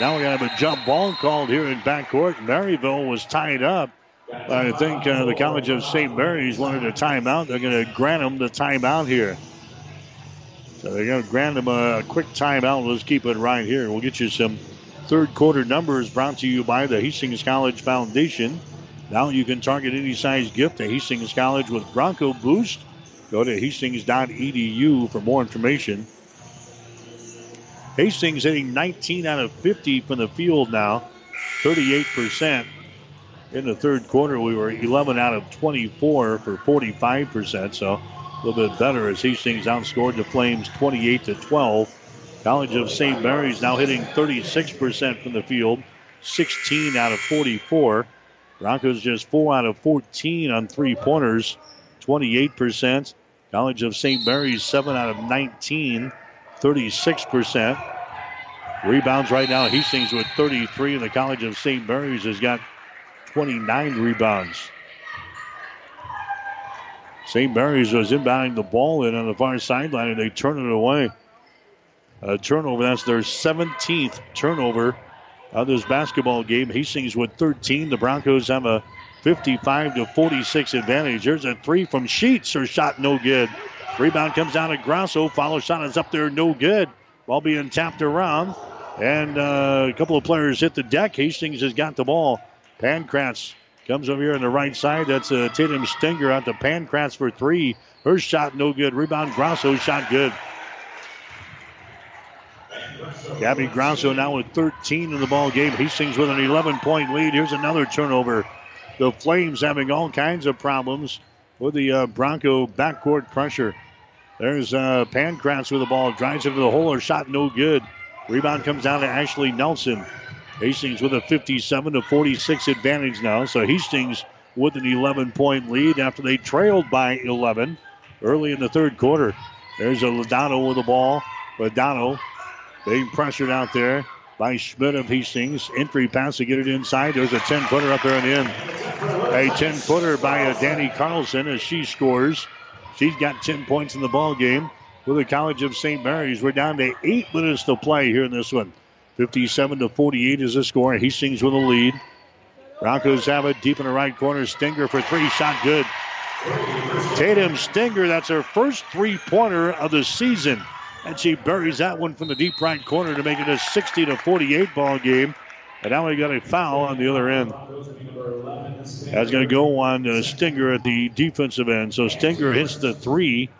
Now we're going to have a jump ball called here in backcourt. Maryville was tied up. I think uh, the College of Saint Mary's wanted a timeout. They're going to grant them the timeout here. So they're going to grant them a quick timeout. Let's keep it right here. We'll get you some third quarter numbers brought to you by the Hastings College Foundation. Now you can target any size gift to Hastings College with Bronco Boost. Go to hastings dot e d u for more information. Hastings hitting nineteen out of fifty from the field now, thirty-eight percent. In the third quarter, we were eleven out of twenty-four for forty-five percent, so a little bit better as Hastings outscored the Flames twenty-eight to twelve. College of Saint Mary's now hitting thirty-six percent from the field, sixteen out of forty-four. Broncos just four out of fourteen on three-pointers, twenty-eight percent. College of Saint Mary's seven out of nineteen, thirty-six percent. Rebounds right now, Hastings with thirty-three, and the College of Saint Mary's has got twenty-nine rebounds. Saint Mary's was inbounding the ball in on the far sideline, and they turn it away. A turnover, that's their seventeenth turnover of this basketball game. Hastings with thirteen. The Broncos have a fifty-five to forty-six advantage. Here's a three from Sheets. Her shot no good. Rebound comes down to Grosso. Follow shot is up there, no good. Ball being tapped around. And uh, a couple of players hit the deck. Hastings has got the ball. Pankratz comes over here on the right side. That's uh, Tatum Stinger out to Pankratz for three. Her shot no good. Rebound Grosso, shot good. Gabby Grosso now with thirteen in the ball game. Hastings with an eleven-point lead. Here's another turnover. The Flames having all kinds of problems with the uh, Bronco backcourt pressure. There's uh, Pankratz with the ball. Drives into the hole. Her shot no good. Rebound comes down to Ashley Nelson. Hastings with a fifty-seven to forty-six advantage now. So Hastings with an eleven-point lead after they trailed by eleven early in the third quarter. There's a Lodato with the ball. Lodato being pressured out there by Schmidt of Hastings. Entry pass to get it inside. There's a ten-footer up there in the end. A ten-footer by Dani Carlson as she scores. She's got ten points in the ball game with the College of Saint Mary's. We're down to eight minutes to play here in this one. fifty-seven to forty-eight is the score. Hastings with a lead. Broncos have it deep in the right corner. Stinger for three. Shot good. Tatum Stinger, that's her first three-pointer of the season. And she buries that one from the deep right corner to make it a sixty to forty-eight ball game. And now we got a foul on the other end. That's going to go on uh, Stinger at the defensive end. So Stinger hits the three.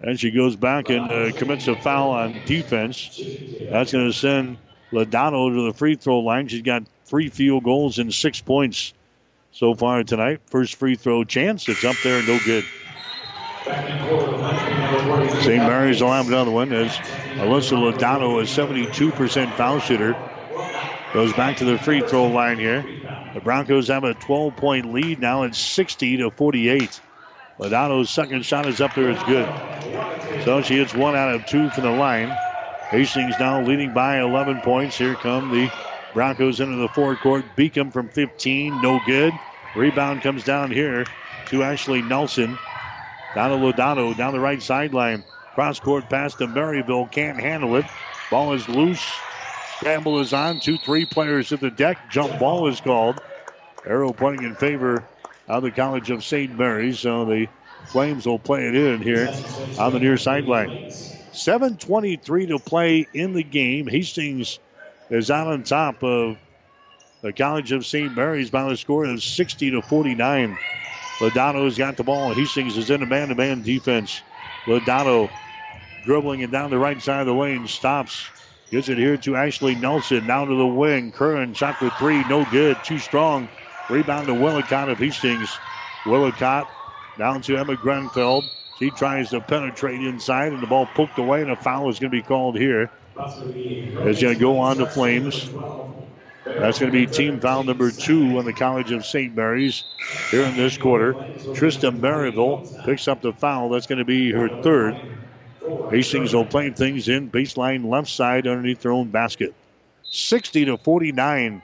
And she goes back and uh, commits a foul on defense. That's going to send Lodato to the free throw line. She's got three field goals and six points so far tonight. First free throw chance. It's up there, no good. Saint Mary's will have another one as Alyssa Lodato, a seventy-two percent foul shooter, goes back to the free throw line here. The Broncos have a twelve-point lead now. It's sixty to forty-eight. Lodato's second shot is up there. It's good. So she hits one out of two from the line. Hastings now leading by eleven points. Here come the Broncos into the forecourt. Beacom from fifteen, no good. Rebound comes down here to Ashley Nelson. Down to Lodato, down the right sideline. Cross-court pass to Maryville, can't handle it. Ball is loose. Scramble is on. Two, three players at the deck. Jump ball is called. Arrow pointing in favor of the College of Saint Mary's. So the Flames will play it in here on the near sideline. seven twenty-three to play in the game. Hastings is out on top of the College of Saint Mary's by a score of sixty to forty-nine. Lodato's got the ball. Hastings is in a man-to-man defense. Lodato dribbling it down the right side of the lane. Stops. Gives it here to Ashley Nelson. Now to the wing. Curran shot for three. No good. Too strong. Rebound to Willicott of Hastings. Willicott down to Emma Grenfell. She tries to penetrate inside, and the ball poked away, and a foul is going to be called here. It's going to go on to Flames. That's going to be team foul number two on the College of Saint Mary's here in this quarter. Trista Maryville picks up the foul. That's going to be her third. Hastings will play things in baseline left side underneath their own basket. sixty to forty-nine.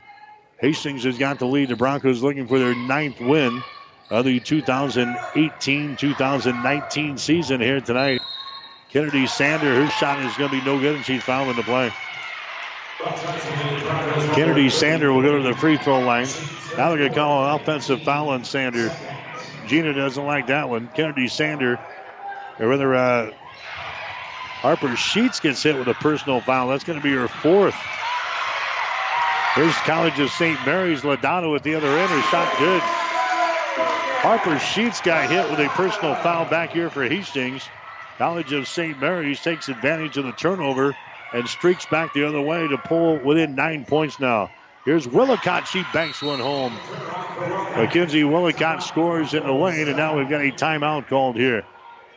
Hastings has got the lead. The Broncos looking for their ninth win of the two thousand eighteen two thousand nineteen season here tonight. Kennedy Sanders, her shot is going to be no good, and she's fouled in the play. Kennedy Sander will go to the free throw line. Now they're going to call an offensive foul on Sander. Gina doesn't like that one. Kennedy Sander, or rather uh, Harper Sheets gets hit with a personal foul. That's going to be her fourth. Here's College of Saint Mary's. Lodato at the other end. Her shot good. Harper Sheets got hit with a personal foul back here for Hastings. College of Saint Mary's takes advantage of the turnover and streaks back the other way to pull within nine points now. Here's Willicott. She banks one home. McKenzie Willicott scores in the lane, and now we've got a timeout called here.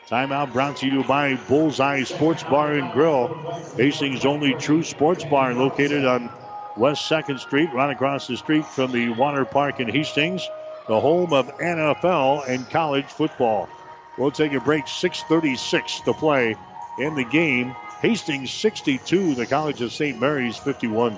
Timeout brought to you by Bullseye Sports Bar and Grill, Hastings' only true sports bar, located on West second Street, right across the street from the Water Park in Hastings, the home of N F L and college football. We'll take a break. six thirty-six to play in the game. Hastings sixty-two, the College of Saint Mary's fifty-one.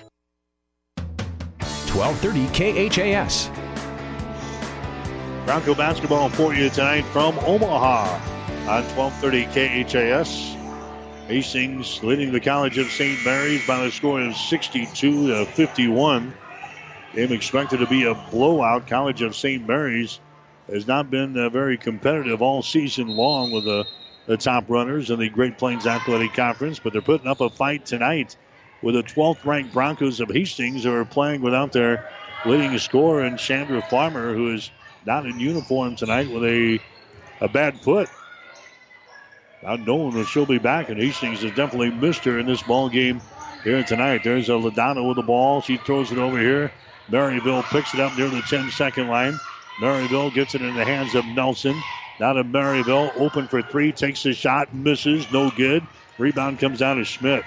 twelve thirty K H A S. Bronco basketball for you tonight from Omaha on twelve thirty K H A S. Hastings leading the College of Saint Mary's by a score of sixty-two to fifty-one. Game expected to be a blowout. College of Saint Mary's has not been uh, very competitive all season long with the, the top runners in the Great Plains Athletic Conference, but they're putting up a fight tonight with the twelfth-ranked Broncos of Hastings, who are playing without their leading scorer, and Shandra Farmer, who is not in uniform tonight with a, a bad foot. Not knowing that she'll be back, and Hastings has definitely missed her in this ball game here tonight. There's a Lodato with the ball. She throws it over here. Maryville picks it up near the ten-second line. Maryville gets it in the hands of Nelson. Now to Maryville, open for three, takes the shot, misses, no good. Rebound comes down to Schmidt.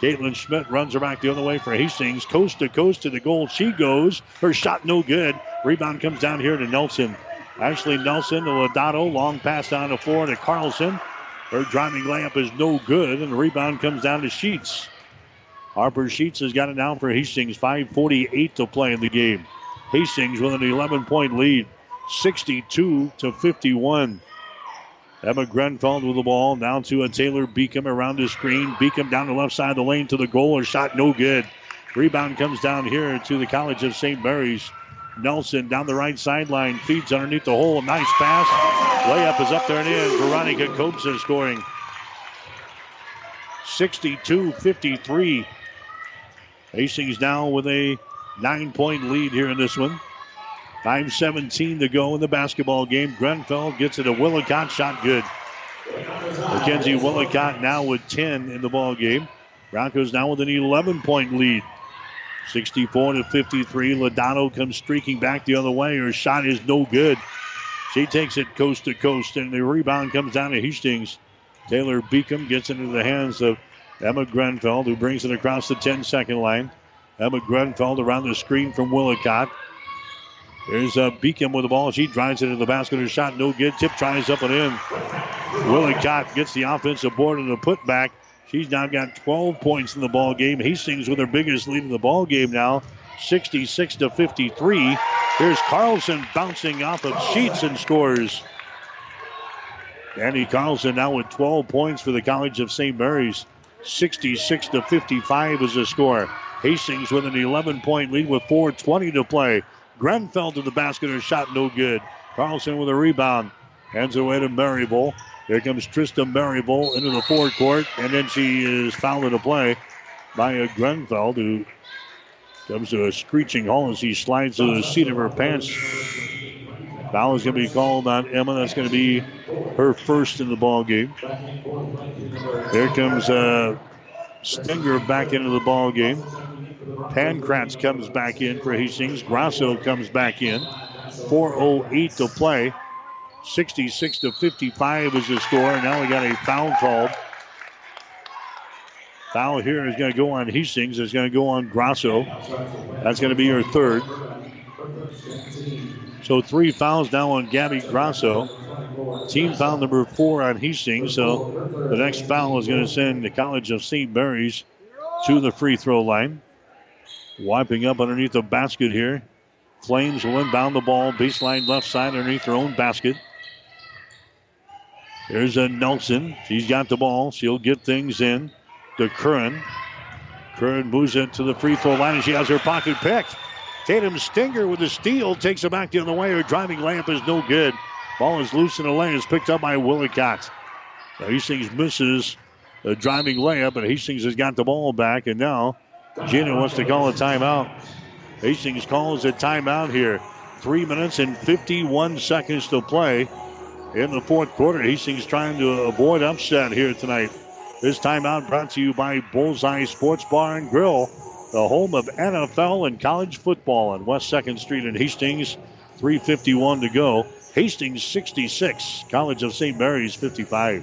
Caitlin Schmidt runs her back the other way for Hastings. Coast to coast to the goal. She goes. Her shot no good. Rebound comes down here to Nelson. Ashley Nelson to Lodato. Long pass down the floor to Carlson. Her driving layup is no good, and the rebound comes down to Sheets. Harper Sheets has got it now for Hastings. five forty-eight to play in the game. Hastings with an eleven-point lead. sixty-two to fifty-one. Emma Grenfell with the ball. Now to a Taylor Beacom around the screen. Beacom down the left side of the lane to the goal. A shot no good. Rebound comes down here to the College of Saint Mary's. Nelson down the right sideline. Feeds underneath the hole. A nice pass. Layup is up there and in. Veronica Kobza scoring. sixty-two fifty-three. Hastings now with a nine-point lead here in this one. nine seventeen to go in the basketball game. Grenfell gets it to Willicott. Shot good. McKenzie Willicott now with ten in the ball game. Broncos now with an eleven-point lead. sixty-four to fifty-three. Lodato comes streaking back the other way. Her shot is no good. She takes it coast to coast, and the rebound comes down to Hastings. Taylor Beacom gets into the hands of Emma Grenfell, who brings it across the ten-second line. Emma Grenfell around the screen from Willicott. Here's uh, Beacom with the ball. She drives it into the basket. Her shot no good. Tip tries up and in. Willicott gets the offensive board and a putback. She's now got twelve points in the ball game. Hastings with her biggest lead in the ball game now, sixty-six to fifty-three. Here's Carlson bouncing off of Sheets and scores. Dani Carlson now with twelve points for the College of Saint Mary's. sixty-six to fifty-five is the score. Hastings with an eleven-point lead with four twenty to play. Grenfell to the basket. Her shot no good. Carlson with a rebound. Hands it away to Maryville. Here comes Trista Maryville into the forecourt, and then she is fouled to play by a Grenfell, who comes to a screeching halt as she slides to the seat of her pants. Foul is going to be called on Emma. That's going to be her first in the ball game. Here comes uh, Stinger back into the ball game. Pankratz comes back in for Hastings. Grosso comes back in. four oh eight to play. sixty-six to fifty-five is the score. Now we got a foul called. Foul here is going to go on Hastings. It's going to go on Grosso. That's going to be her third. So three fouls now on Gabby Grosso. Team foul number four on Hastings. So the next foul is going to send the College of Saint Mary's to the free throw line. Wiping up underneath the basket here. Flames will inbound the ball. Baseline left side underneath their own basket. There's a Nelson. She's got the ball. She'll get things in to Curran. Curran moves it to the free throw line, and she has her pocket picked. Tatum Stinger with a steal takes it back the other way. Her driving layup is no good. Ball is loose in the lane. It's picked up by Willicott. Now Hastings misses the driving layup, and Hastings has got the ball back. And now Gina wants to call a timeout. Hastings calls a timeout here. Three minutes and fifty-one seconds to play in the fourth quarter. Hastings trying to avoid upset here tonight. This timeout brought to you by Bullseye Sports Bar and Grill, the home of N F L and college football on West second Street in Hastings. three fifty-one to go. Hastings sixty-six, College of Saint Mary's fifty-five.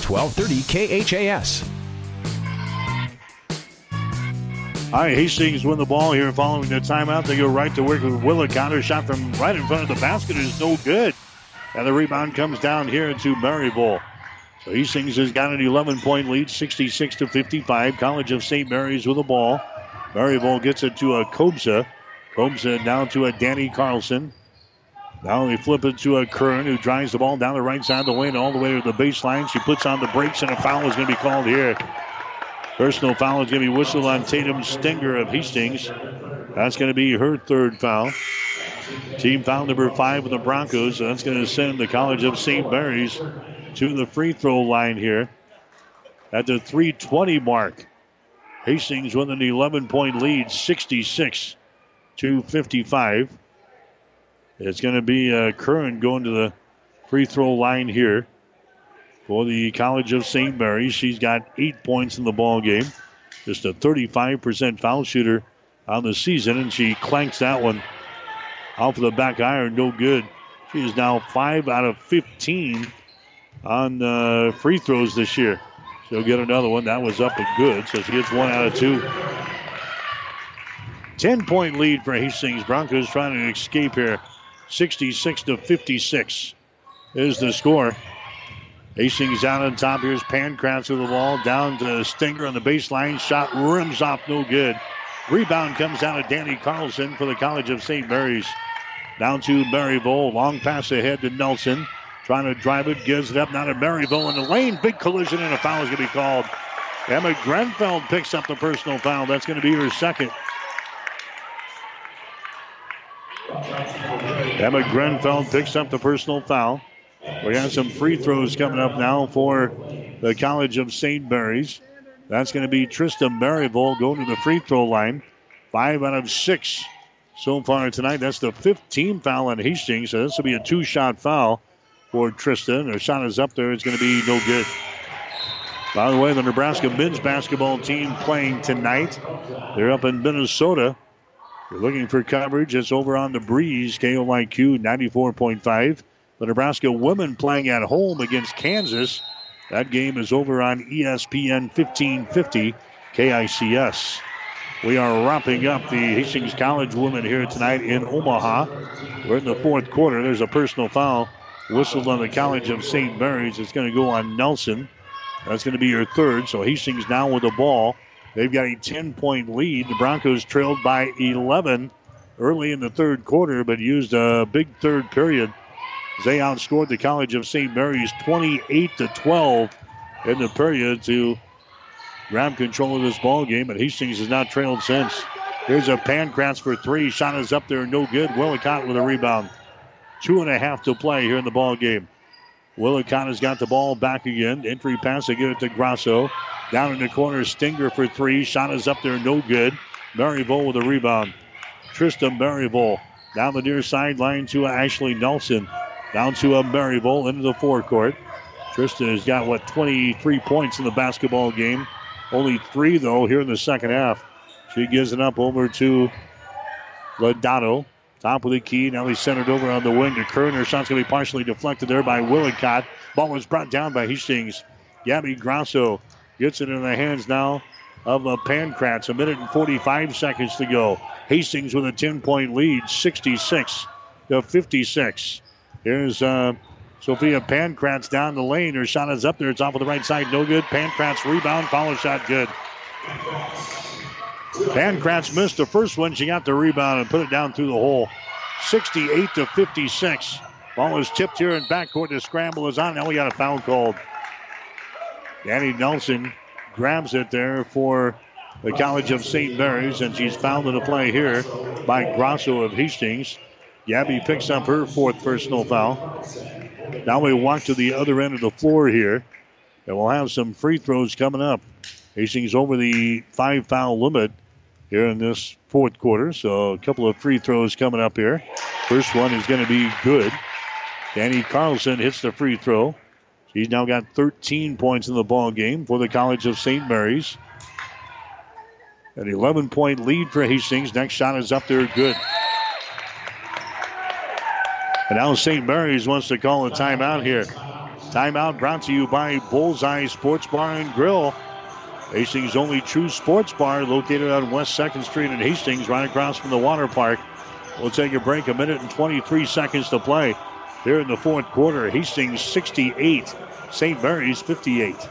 twelve thirty K H A S. All right, Hastings win the ball here following the timeout. They go right to work with Willicott. Her shot from right in front of the basket is no good. And the rebound comes down here to Maryville. So Hastings has got an eleven-point lead, sixty-six to fifty-five. College of Saint Mary's with the ball. Maryville gets it to a Kobza. Kobza down to a Dani Carlson. Now they flip it to a Curran, who drives the ball down the right side of the lane all the way to the baseline. She puts on the brakes, and a foul is going to be called here. Personal foul is going to be whistled on Tatum Stinger of Hastings. That's going to be her third foul. Team foul number five with the Broncos. So that's going to send the College of Saint Mary's to the free throw line here at the three twenty mark. Hastings with an eleven-point lead, sixty-six to fifty-five. It's going to be uh, Curran going to the free throw line here for the College of Saint Mary's. She's got eight points in the ball game. Just a thirty-five percent foul shooter on the season, and she clanks that one off of the back iron, no good. She is now five out of fifteen on uh, free throws this year. She'll get another one. That was up and good, so she gets one out of two. ten-point lead for Hastings. Broncos trying to escape here. sixty-six to fifty-six is the score. Hastings out on top. Here's Pankratz with the ball. Down to Stinger on the baseline. Shot rims off. No good. Rebound comes out of Dani Carlson for the College of Saint Mary's. Down to Maryville. Long pass ahead to Nelson. Trying to drive it. Gives it up. Now to Maryville in the lane. Big collision and a foul is going to be called. Emma Grenfell picks up the personal foul. That's going to be her second. Emma Grenfell picks up the personal foul. We got some free throws coming up now for the College of Saint Mary's. That's going to be Trista Maryville going to the free throw line. Five out of six so far tonight. That's the fifteenth foul on Hastings. So this will be a two-shot foul for Trista. And her shot is up there. It's going to be no good. By the way, the Nebraska men's basketball team playing tonight. They're up in Minnesota. You're looking for coverage. It's over on the Breeze, K O I Q ninety-four point five. The Nebraska women playing at home against Kansas. That game is over on E S P N fifteen fifty K I C S. We are wrapping up the Hastings College women here tonight in Omaha. We're in the fourth quarter. There's a personal foul whistled on the College of Saint Mary's. It's going to go on Nelson. That's going to be her third. So Hastings now with the ball. They've got a ten-point lead. The Broncos trailed by eleven early in the third quarter, but used a big third period. They outscored the College of Saint Mary's twenty-eight to twelve in the period to grab control of this ball game, and Hastings has not trailed since. Here's a Pankratz for three. Shot is up there, no good. Willicott with a rebound. Two and a half to play here in the ball game. Willicott has got the ball back again. Entry pass, they give it to Grosso. Down in the corner, Stinger for three. Shot is up there, no good. Maryville with a rebound. Trista Maryville down the near sideline to Ashley Nelson. Down to a Maryville into the forecourt. Tristan has got, what, twenty-three points in the basketball game. Only three, though, here in the second half. She gives it up over to Lodato. Top of the key. Now he's centered over on the wing to Curran. Her shot's going to be partially deflected there by Willicott. Ball was brought down by Hastings. Gabby Grosso gets it in the hands now of Pankratz. A minute and forty-five seconds to go. Hastings with a ten-point lead, sixty-six to fifty-six. Here's uh, Sophia Pankratz down the lane. Her shot is up there. It's off of the right side. No good. Pankratz rebound. Follow shot good. Pankratz missed the first one. She got the rebound and put it down through the hole. sixty-eight to fifty-six. Ball is tipped here in backcourt. The scramble is on. Now we got a foul called. Dani Nelson grabs it there for the College of Saint Mary's, and she's fouled in the play here by Grosso of Hastings. Gabby picks up her fourth personal foul. Now we walk to the other end of the floor here, and we'll have some free throws coming up. Hastings over the five foul limit here in this fourth quarter, so a couple of free throws coming up here. First one is going to be good. Dani Carlson hits the free throw. She's now got thirteen points in the ball game for the College of Saint Mary's. An eleven-point lead for Hastings. Next shot is up there, good. And now Saint Mary's wants to call a timeout here. Timeout brought to you by Bullseye Sports Bar and Grill. Hastings' only true sports bar located on West second Street in Hastings, right across from the water park. We'll take a break. A minute and twenty-three seconds to play here in the fourth quarter. Hastings sixty-eight, Saint Mary's fifty-eight.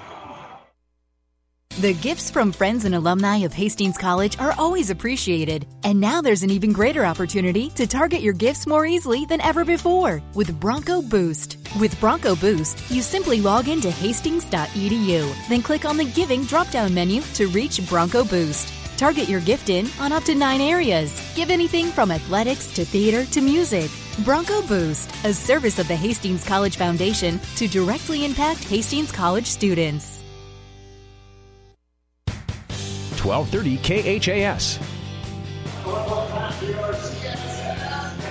The gifts from friends and alumni of Hastings College are always appreciated. And now there's an even greater opportunity to target your gifts more easily than ever before with Bronco Boost. With Bronco Boost, you simply log into hastings dot e d u, then click on the Giving drop-down menu to reach Bronco Boost. Target your gift in on up to nine areas. Give anything from athletics to theater to music. Bronco Boost, a service of the Hastings College Foundation to directly impact Hastings College students. twelve thirty K H A S.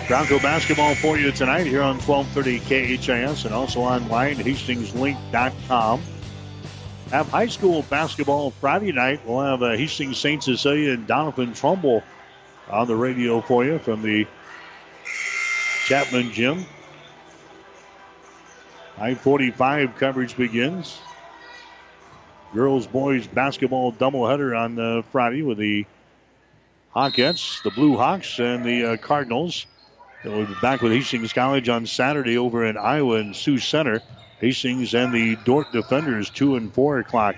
Bronco basketball for you tonight here on twelve thirty K H A S and also online at hastings link dot com. Have high school basketball Friday night. We'll have uh, Hastings Saint Cecilia and Donovan Trumbull on the radio for you from the Chapman Gym. nine forty-five coverage begins. Girls, boys basketball doubleheader on uh, Friday with the Hawkettes, the Blue Hawks, and the uh, Cardinals. And we'll be back with Hastings College on Saturday over in Iowa and Sioux Center. Hastings and the Dordt Defenders, two and four o'clock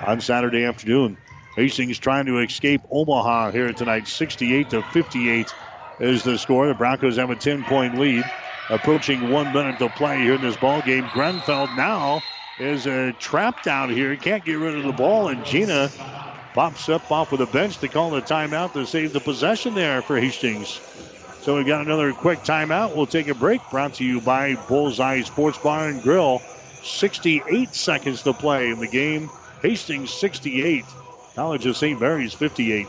on Saturday afternoon. Hastings trying to escape Omaha here tonight. sixty-eight to fifty-eight is the score. The Broncos have a ten-point lead. Approaching one minute to play here in this ball game. Grenfell now is uh, trapped out here. Can't get rid of the ball, and Gina pops up off of the bench to call the timeout to save the possession there for Hastings. So we've got another quick timeout. We'll take a break. Brought to you by Bullseye Sports Bar and Grill. sixty-eight seconds to play in the game. Hastings sixty-eight, College of Saint Mary's fifty-eight.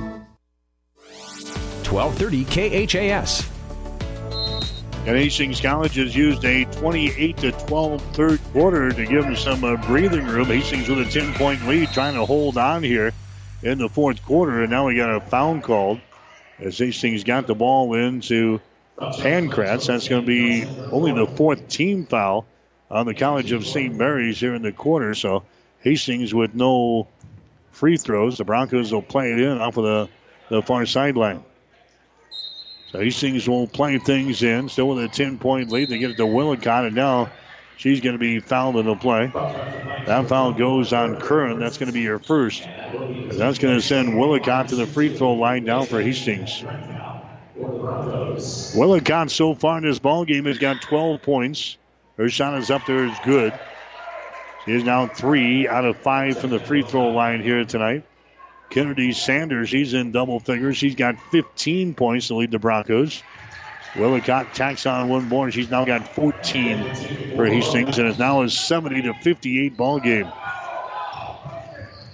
twelve thirty K H A S. And Hastings College has used a twenty-eight to twelve third quarter to give them some uh, breathing room. Hastings with a ten-point lead, trying to hold on here in the fourth quarter. And now we got a foul called as Hastings got the ball into Pankratz. That's going to be only the fourth team foul on the College of Saint Mary's here in the quarter. So Hastings with no free throws. The Broncos will play it in off of the, the far sideline. So Hastings will play things in. Still with a ten-point lead. They get it to Willicott, and now she's going to be fouled in the play. That foul goes on Curran. That's going to be her first. And that's going to send Willicott to the free throw line down for Hastings. Willicott so far in this ballgame has got twelve points. Her shot is up there. It's good. She is now three out of five from the free throw line here tonight. Kennedy Sanders, she's in double figures. She's got fifteen points to lead the Broncos. Willicott tacks on one more, and she's now got fourteen for Hastings, and it's now a seventy to fifty-eight ball game.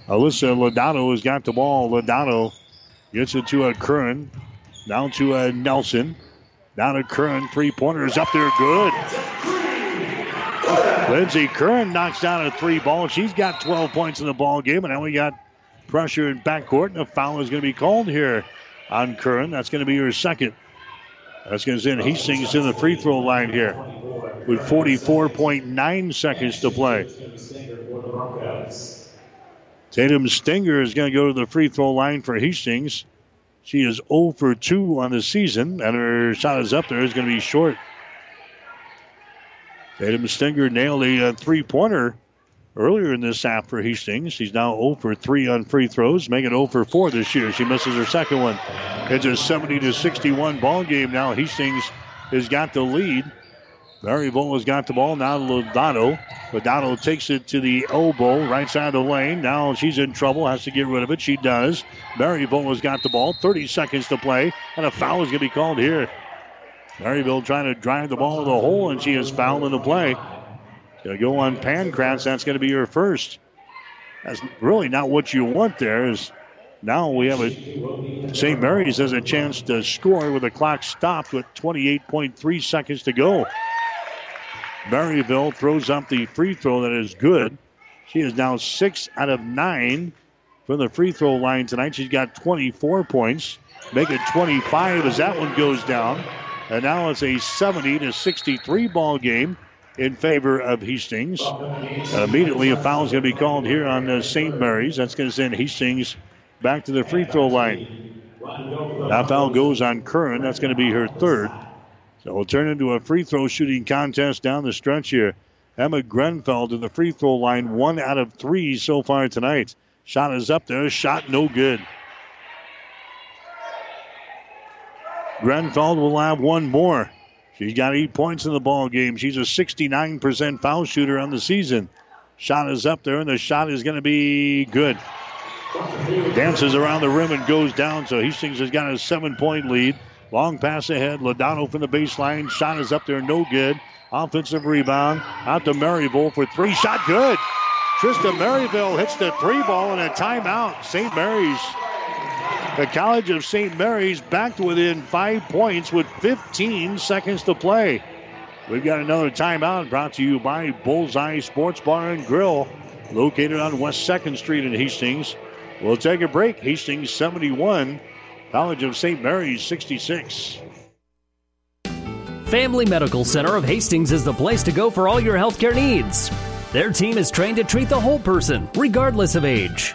Alyssa Lodato has got the ball. Lodato gets it to a Curran, down to a Nelson, down to Curran, three-pointer is up there, good. Lindsey Curran knocks down a three ball. She's got twelve points in the ball game, and now we got pressure in backcourt, and a foul is going to be called here on Curran. That's going to be her second. That's going to send Hastings in the free throw line here with forty-four point nine seconds to play. Tatum Stinger is going to go to the free throw line for Hastings. She is zero for two on the season, and her shot is up there. It's going to be short. Tatum Stinger nailed a three-pointer earlier in this half for Hastings. She's now zero for three on free throws, making zero for four this year. She misses her second one. It's a seventy to sixty-one ball game now. Hastings has got the lead. Maryville has got the ball. Now Lodato. Lodato takes it to the elbow, right side of the lane. Now she's in trouble, has to get rid of it. She does. Maryville has got the ball. thirty seconds to play, and a foul is going to be called here. Maryville trying to drive the ball to the hole, and she is fouled in the play. They'll go on Pankratz. That's going to be her first. That's really not what you want there. Is now we have a Saint Mary's has a chance to score with the clock stopped with twenty-eight point three seconds to go. Maryville throws up the free throw that is good. She is now six out of nine from the free throw line tonight. She's got twenty-four points. Make it twenty-five as that one goes down. And now it's a seventy to sixty-three ball game in favor of Hastings. And immediately a foul is going to be called here on uh, Saint Mary's. That's going to send Hastings back to the free throw line. That foul goes on Curran. That's going to be her third. So it'll turn into a free throw shooting contest down the stretch here. Emma Grenfell to the free throw line, one out of three so far tonight. Shot is up there. Shot no good. Grenfell will have one more. She's got eight points in the ball game. She's a sixty-nine percent foul shooter on the season. Shot is up there, and the shot is going to be good. Dances around the rim and goes down, so Hastings has got a seven-point lead. Long pass ahead. Lodato from the baseline. Shot is up there, no good. Offensive rebound out to Maryville for three. Shot good. Trista Maryville hits the three ball and a timeout. Saint Mary's. The College of Saint Mary's back to within five points with fifteen seconds to play. We've got another timeout brought to you by Bullseye Sports Bar and Grill, located on West second Street in Hastings. We'll take a break. Hastings seventy-one, College of Saint Mary's sixty-six. Family Medical Center of Hastings is the place to go for all your healthcare needs. Their team is trained to treat the whole person, regardless of age.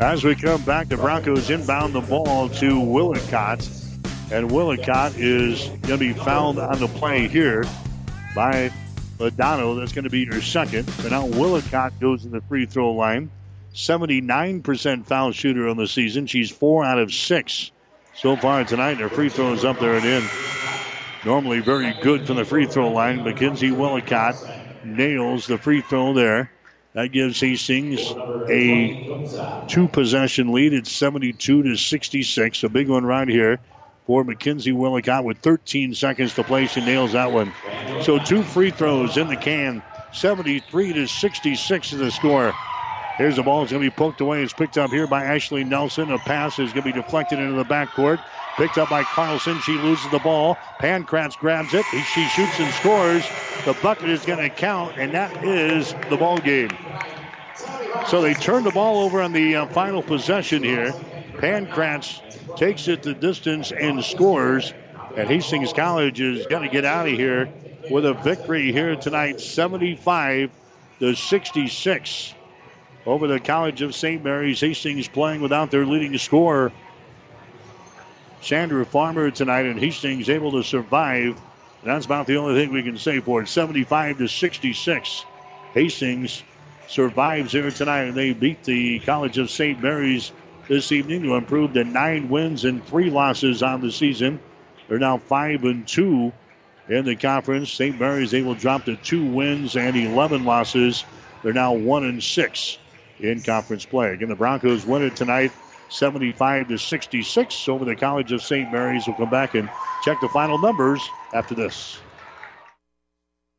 As we come back, the Broncos inbound the ball to Willicott, and Willicott is going to be fouled on the play here by Lodato. That's going to be your second. So now Willicott goes in the free throw line. seventy-nine percent foul shooter on the season. She's four out of six so far tonight, and her free throw is up there and in. Normally very good from the free throw line. McKenzie Willicott nails the free throw there. That gives Hastings a two-possession lead. It's seventy-two to sixty-six. A big one right here for McKenzie Willicott with thirteen seconds to play. She nails that one. So two free throws in the can. seventy-three to sixty-six is the score. Here's the ball. It's going to be poked away. It's picked up here by Ashley Nelson. A pass is going to be deflected into the backcourt. Picked up by Carlson. She loses the ball. Pankratz grabs it. She shoots and scores. The bucket is going to count, and that is the ball game. So they turn the ball over on the uh, final possession here. Pankratz takes it the distance and scores. And Hastings College is going to get out of here with a victory here tonight, seventy-five to sixty-six over the College of Saint Mary's. Hastings playing without their leading scorer, Shandra Farmer, tonight, and Hastings able to survive. And that's about the only thing we can say for it. seventy-five to sixty-six. Hastings survives here tonight, and they beat the College of Saint Mary's this evening to improve to nine wins and three losses on the season. They're now five and two in the conference. Saint Mary's, they will drop to two wins and eleven losses. They're now one and six in conference play. Again, the Broncos win it tonight, seventy-five to sixty-six over the College of Saint Mary's. We'll come back and check the final numbers after this.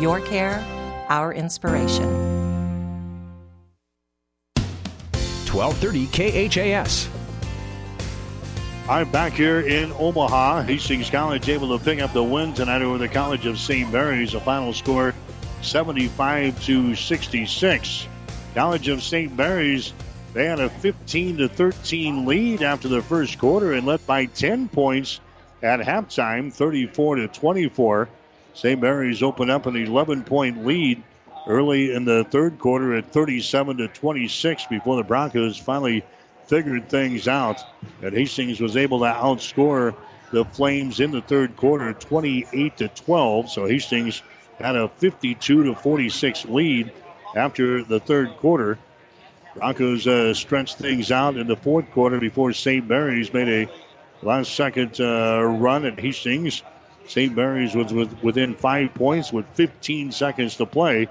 Your care, our inspiration. twelve thirty K H A S. I'm back here in Omaha. Hastings College able to pick up the win tonight over the College of Saint Mary's. The final score, seventy-five to sixty-six. College of Saint Mary's, they had a fifteen to thirteen lead after the first quarter and led by ten points at halftime, thirty-four to twenty-four. Saint Mary's opened up an eleven-point lead early in the third quarter at thirty-seven to twenty-six before the Broncos finally figured things out. And Hastings was able to outscore the Flames in the third quarter twenty-eight to twelve. So Hastings had a fifty-two to forty-six lead after the third quarter. Broncos uh, stretched things out in the fourth quarter before Saint Mary's made a last-second uh, run at Hastings. Saint Mary's was with, within five points with fifteen seconds to play.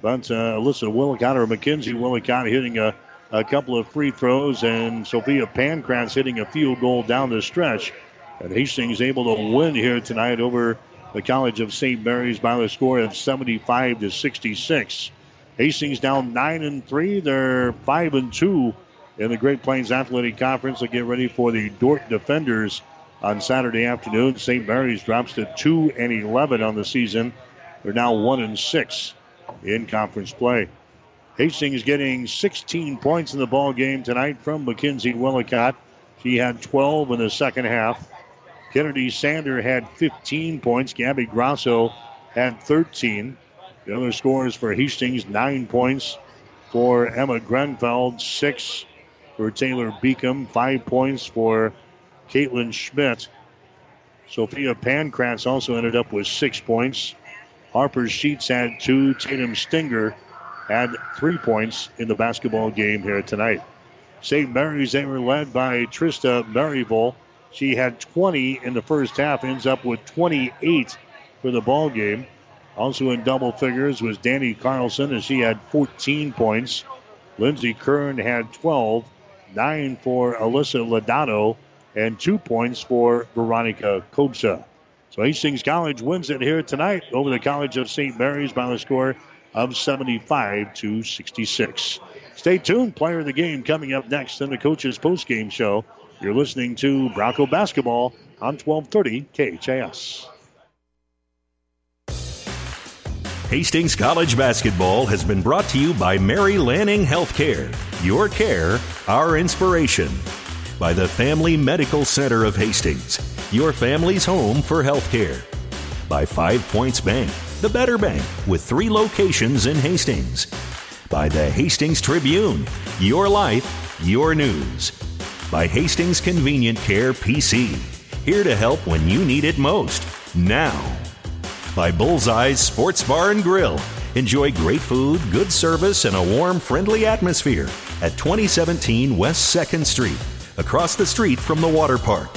But uh, Alyssa Willicott or McKenzie Willicott hitting a, a couple of free throws, and Sophia Pankratz hitting a field goal down the stretch. And Hastings able to win here tonight over the College of Saint Mary's by the score of seventy-five to sixty-six. Hastings now nine and three. They're five and two in the Great Plains Athletic Conference. They get ready for the Dordt Defenders on Saturday afternoon. Saint Mary's drops to two and eleven on the season. They're now one and six in conference play. Hastings getting sixteen points in the ball game tonight from McKenzie Willicott. She had twelve in the second half. Kennedy Sanders had fifteen points. Gabby Grosso had thirteen. The other scores for Hastings, nine points for Emma Grenfell, six for Taylor Beacom, five points for Caitlin Schmidt. Sophia Pankratz also ended up with six points. Harper Sheets had two. Tatum Stinger had three points in the basketball game here tonight. Saint Mary's, they were led by Trista Maryville. She had twenty in the first half, ends up with twenty-eight for the ball game. Also in double figures was Dani Carlson, and she had fourteen points. Lindsey Curran had twelve, nine for Alyssa Lodato, and two points for Veronica Kobza. So Hastings College wins it here tonight over the College of Saint Mary's by the score of seventy-five to sixty-six. Stay tuned. Player of the game coming up next in the Coach's Postgame Show. You're listening to Bronco Basketball on twelve thirty K H A S. Hastings College Basketball has been brought to you by Mary Lanning Healthcare. Your care, our inspiration. By the Family Medical Center of Hastings, your family's home for healthcare. By Five Points Bank, the better bank with three locations in Hastings. By the Hastings Tribune, your life, your news. By Hastings Convenient Care P C, here to help when you need it most, now. By Bullseye Sports Bar and Grill, enjoy great food, good service, and a warm, friendly atmosphere at twenty seventeen West second Street, across the street from the water park.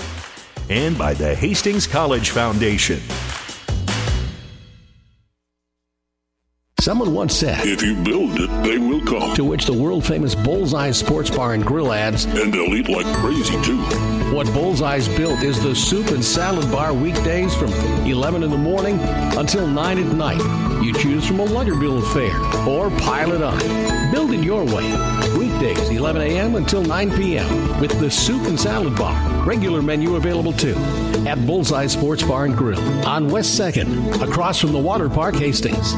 And by the Hastings College Foundation. Someone once said, if you build it, they will come. To which the world-famous Bullseye Sports Bar and Grill adds, and they'll eat like crazy, too. What Bullseye's built is the soup and salad bar weekdays from eleven in the morning until nine at night. You choose from a Lunderbill affair or pile it on. Build it your way. Weekdays, eleven a.m. until nine p.m. with the soup and salad bar. Regular menu available, too, at Bullseye Sports Bar and Grill on West second, across from the water park, Hastings.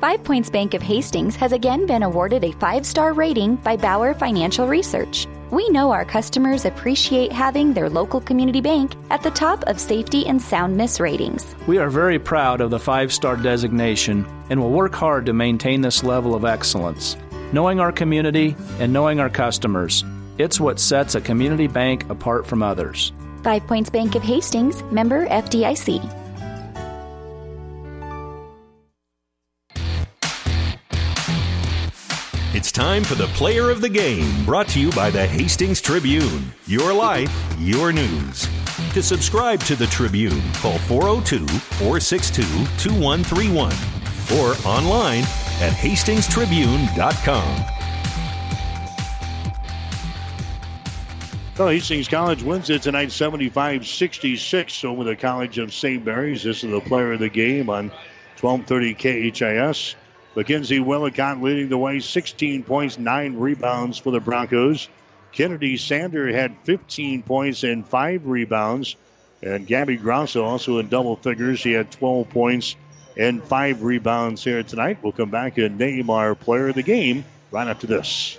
Five Points Bank of Hastings has again been awarded a five-star rating by Bauer Financial Research. We know our customers appreciate having their local community bank at the top of safety and soundness ratings. We are very proud of the five-star designation and will work hard to maintain this level of excellence. Knowing our community and knowing our customers, it's what sets a community bank apart from others. Five Points Bank of Hastings, member F D I C. It's time for the Player of the Game, brought to you by the Hastings Tribune. Your life, your news. To subscribe to the Tribune, call four oh two, four six two, two one three one or online at hastings tribune dot com. Well, Hastings College wins it tonight seventy-five sixty-six over the College of Saint Mary's. This is the Player of the Game on twelve thirty K H A S. McKenzie Willicott leading the way, sixteen points, nine rebounds for the Broncos. Kennedy Sanders had fifteen points and five rebounds. And Gabby Grosso also in double figures. She had twelve points and five rebounds here tonight. We'll come back and name our player of the game right after this.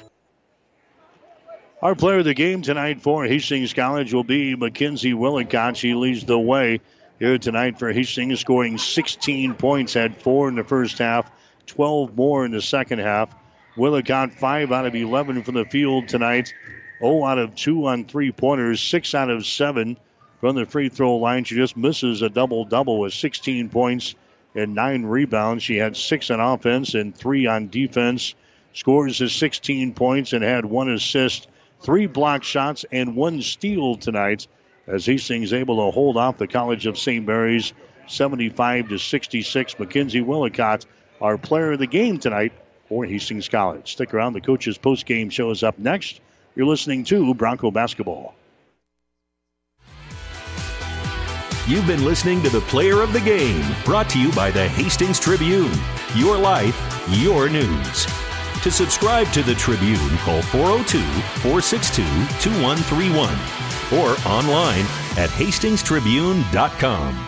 Our player of the game tonight for Hastings College will be McKenzie Willicott. She leads the way here tonight for Hastings, scoring sixteen points, had four in the first half, twelve more in the second half. Willicott, five out of eleven from the field tonight, zero out of two on three-pointers, six out of seven from the free throw line. She just misses a double-double with sixteen points and nine rebounds. She had six on offense and three on defense, scores his sixteen points and had one assist, three block shots, and one steal tonight as Hastings able to hold off the College of Saint Mary's seventy-five to sixty-six. McKenzie Willicott, our player of the game tonight for Hastings College. Stick around. The coach's postgame show is up next. You're listening to Bronco Basketball. You've been listening to the Player of the Game, brought to you by the Hastings Tribune. Your life, your news. To subscribe to the Tribune, call four oh two, four six two, two one three one or online at Hastings Tribune dot com.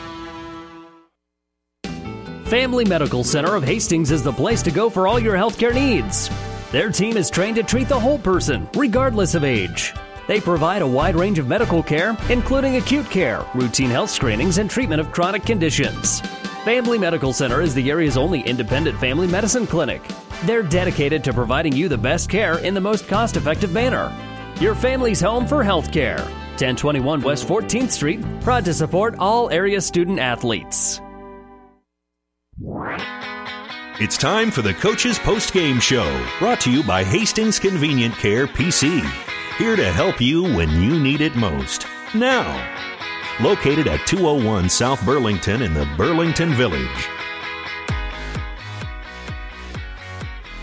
Family Medical Center of Hastings is the place to go for all your healthcare needs. Their team is trained to treat the whole person, regardless of age. They provide a wide range of medical care, including acute care, routine health screenings, and treatment of chronic conditions. Family Medical Center is the area's only independent family medicine clinic. They're dedicated to providing you the best care in the most cost-effective manner. Your family's home for healthcare. ten twenty-one West fourteenth Street, proud to support all area student athletes. It's time for the Coach's Post-Game Show, brought to you by Hastings Convenient Care P C. Here to help you when you need it most. Now. Located at two oh one South Burlington in the Burlington Village.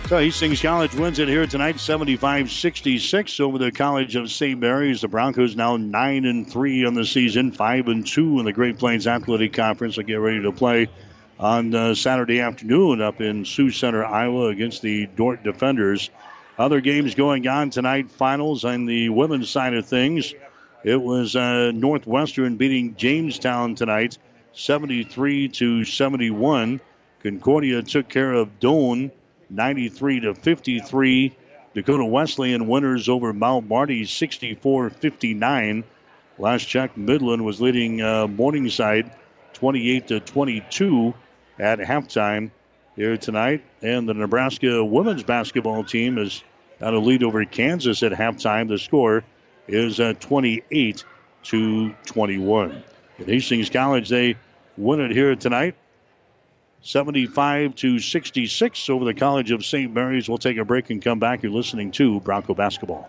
So Hastings College wins it here tonight, seventy-five sixty-six over the College of Saint Mary's. The Broncos now nine and three on the season, five and two in the Great Plains Athletic Conference. They get ready to play on uh, Saturday afternoon up in Sioux Center, Iowa against the Dordt Defenders. Other games going on tonight, finals on the women's side of things. It was uh, Northwestern beating Jamestown tonight, seventy-three to seventy-one. Concordia took care of Doane, ninety-three to fifty-three. Dakota Wesleyan winners over Mount Marty, sixty-four fifty-nine. Last check, Midland was leading uh, Morningside, twenty-eight to twenty-two at halftime here tonight. And the Nebraska women's basketball team is at a lead over Kansas at halftime. The score is uh, twenty-eight to twenty-one. At Hastings College, they win it here tonight, seventy-five to sixty-six over the College of Saint Mary's. We'll take a break and come back. You're listening to Bronco Basketball.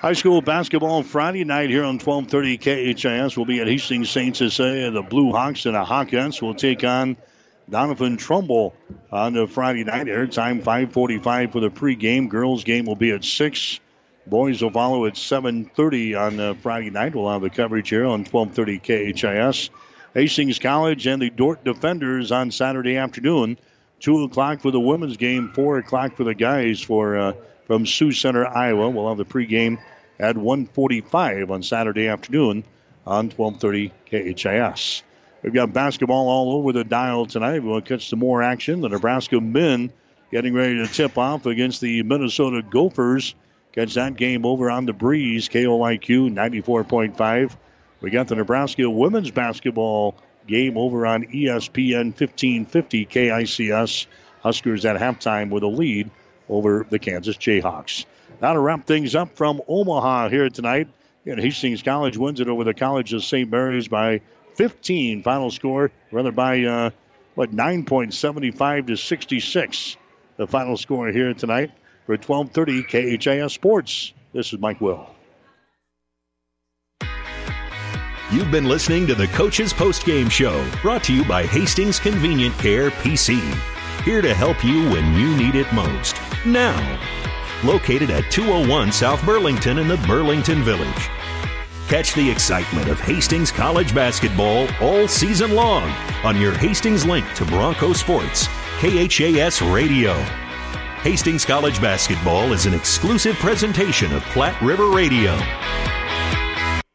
High school basketball Friday night here on twelve thirty K H A S will be at Hastings Saint Cecilia. The Blue Hawks and the Hawkettes will take on Donovan Trumbull on the Friday night. Airtime five forty-five for the pregame. Girls game will be at six. Boys will follow at seven thirty on the Friday night. We'll have the coverage here on twelve thirty K H A S. Hastings College and the Dordt Defenders on Saturday afternoon. two o'clock for the women's game. four o'clock for the guys for uh, from Sioux Center, Iowa. We'll have the pregame at one forty-five on Saturday afternoon on twelve thirty K H I S. We've got basketball all over the dial tonight. We'll catch some more action. The Nebraska men getting ready to tip off against the Minnesota Gophers. Catch that game over on the breeze, K O I Q ninety-four point five. We got the Nebraska women's basketball game over on E S P N fifteen fifty K I C S. Huskers at halftime with a lead over the Kansas Jayhawks. Now to wrap things up from Omaha here tonight. And Hastings College wins it over the College of Saint Mary's by fifteen. Final score, rather by, uh, what, nine point seven five to sixty-six. The final score here tonight for twelve thirty K H A S Sports. This is Mike Will. You've been listening to the Coach's Postgame Show, brought to you by Hastings Convenient Care P C. Here to help you when you need it most. Now. Located at two oh one South Burlington in the Burlington Village. Catch the excitement of Hastings College basketball all season long on your Hastings link to Bronco Sports, K H A S Radio. Hastings College basketball is an exclusive presentation of Platte River Radio.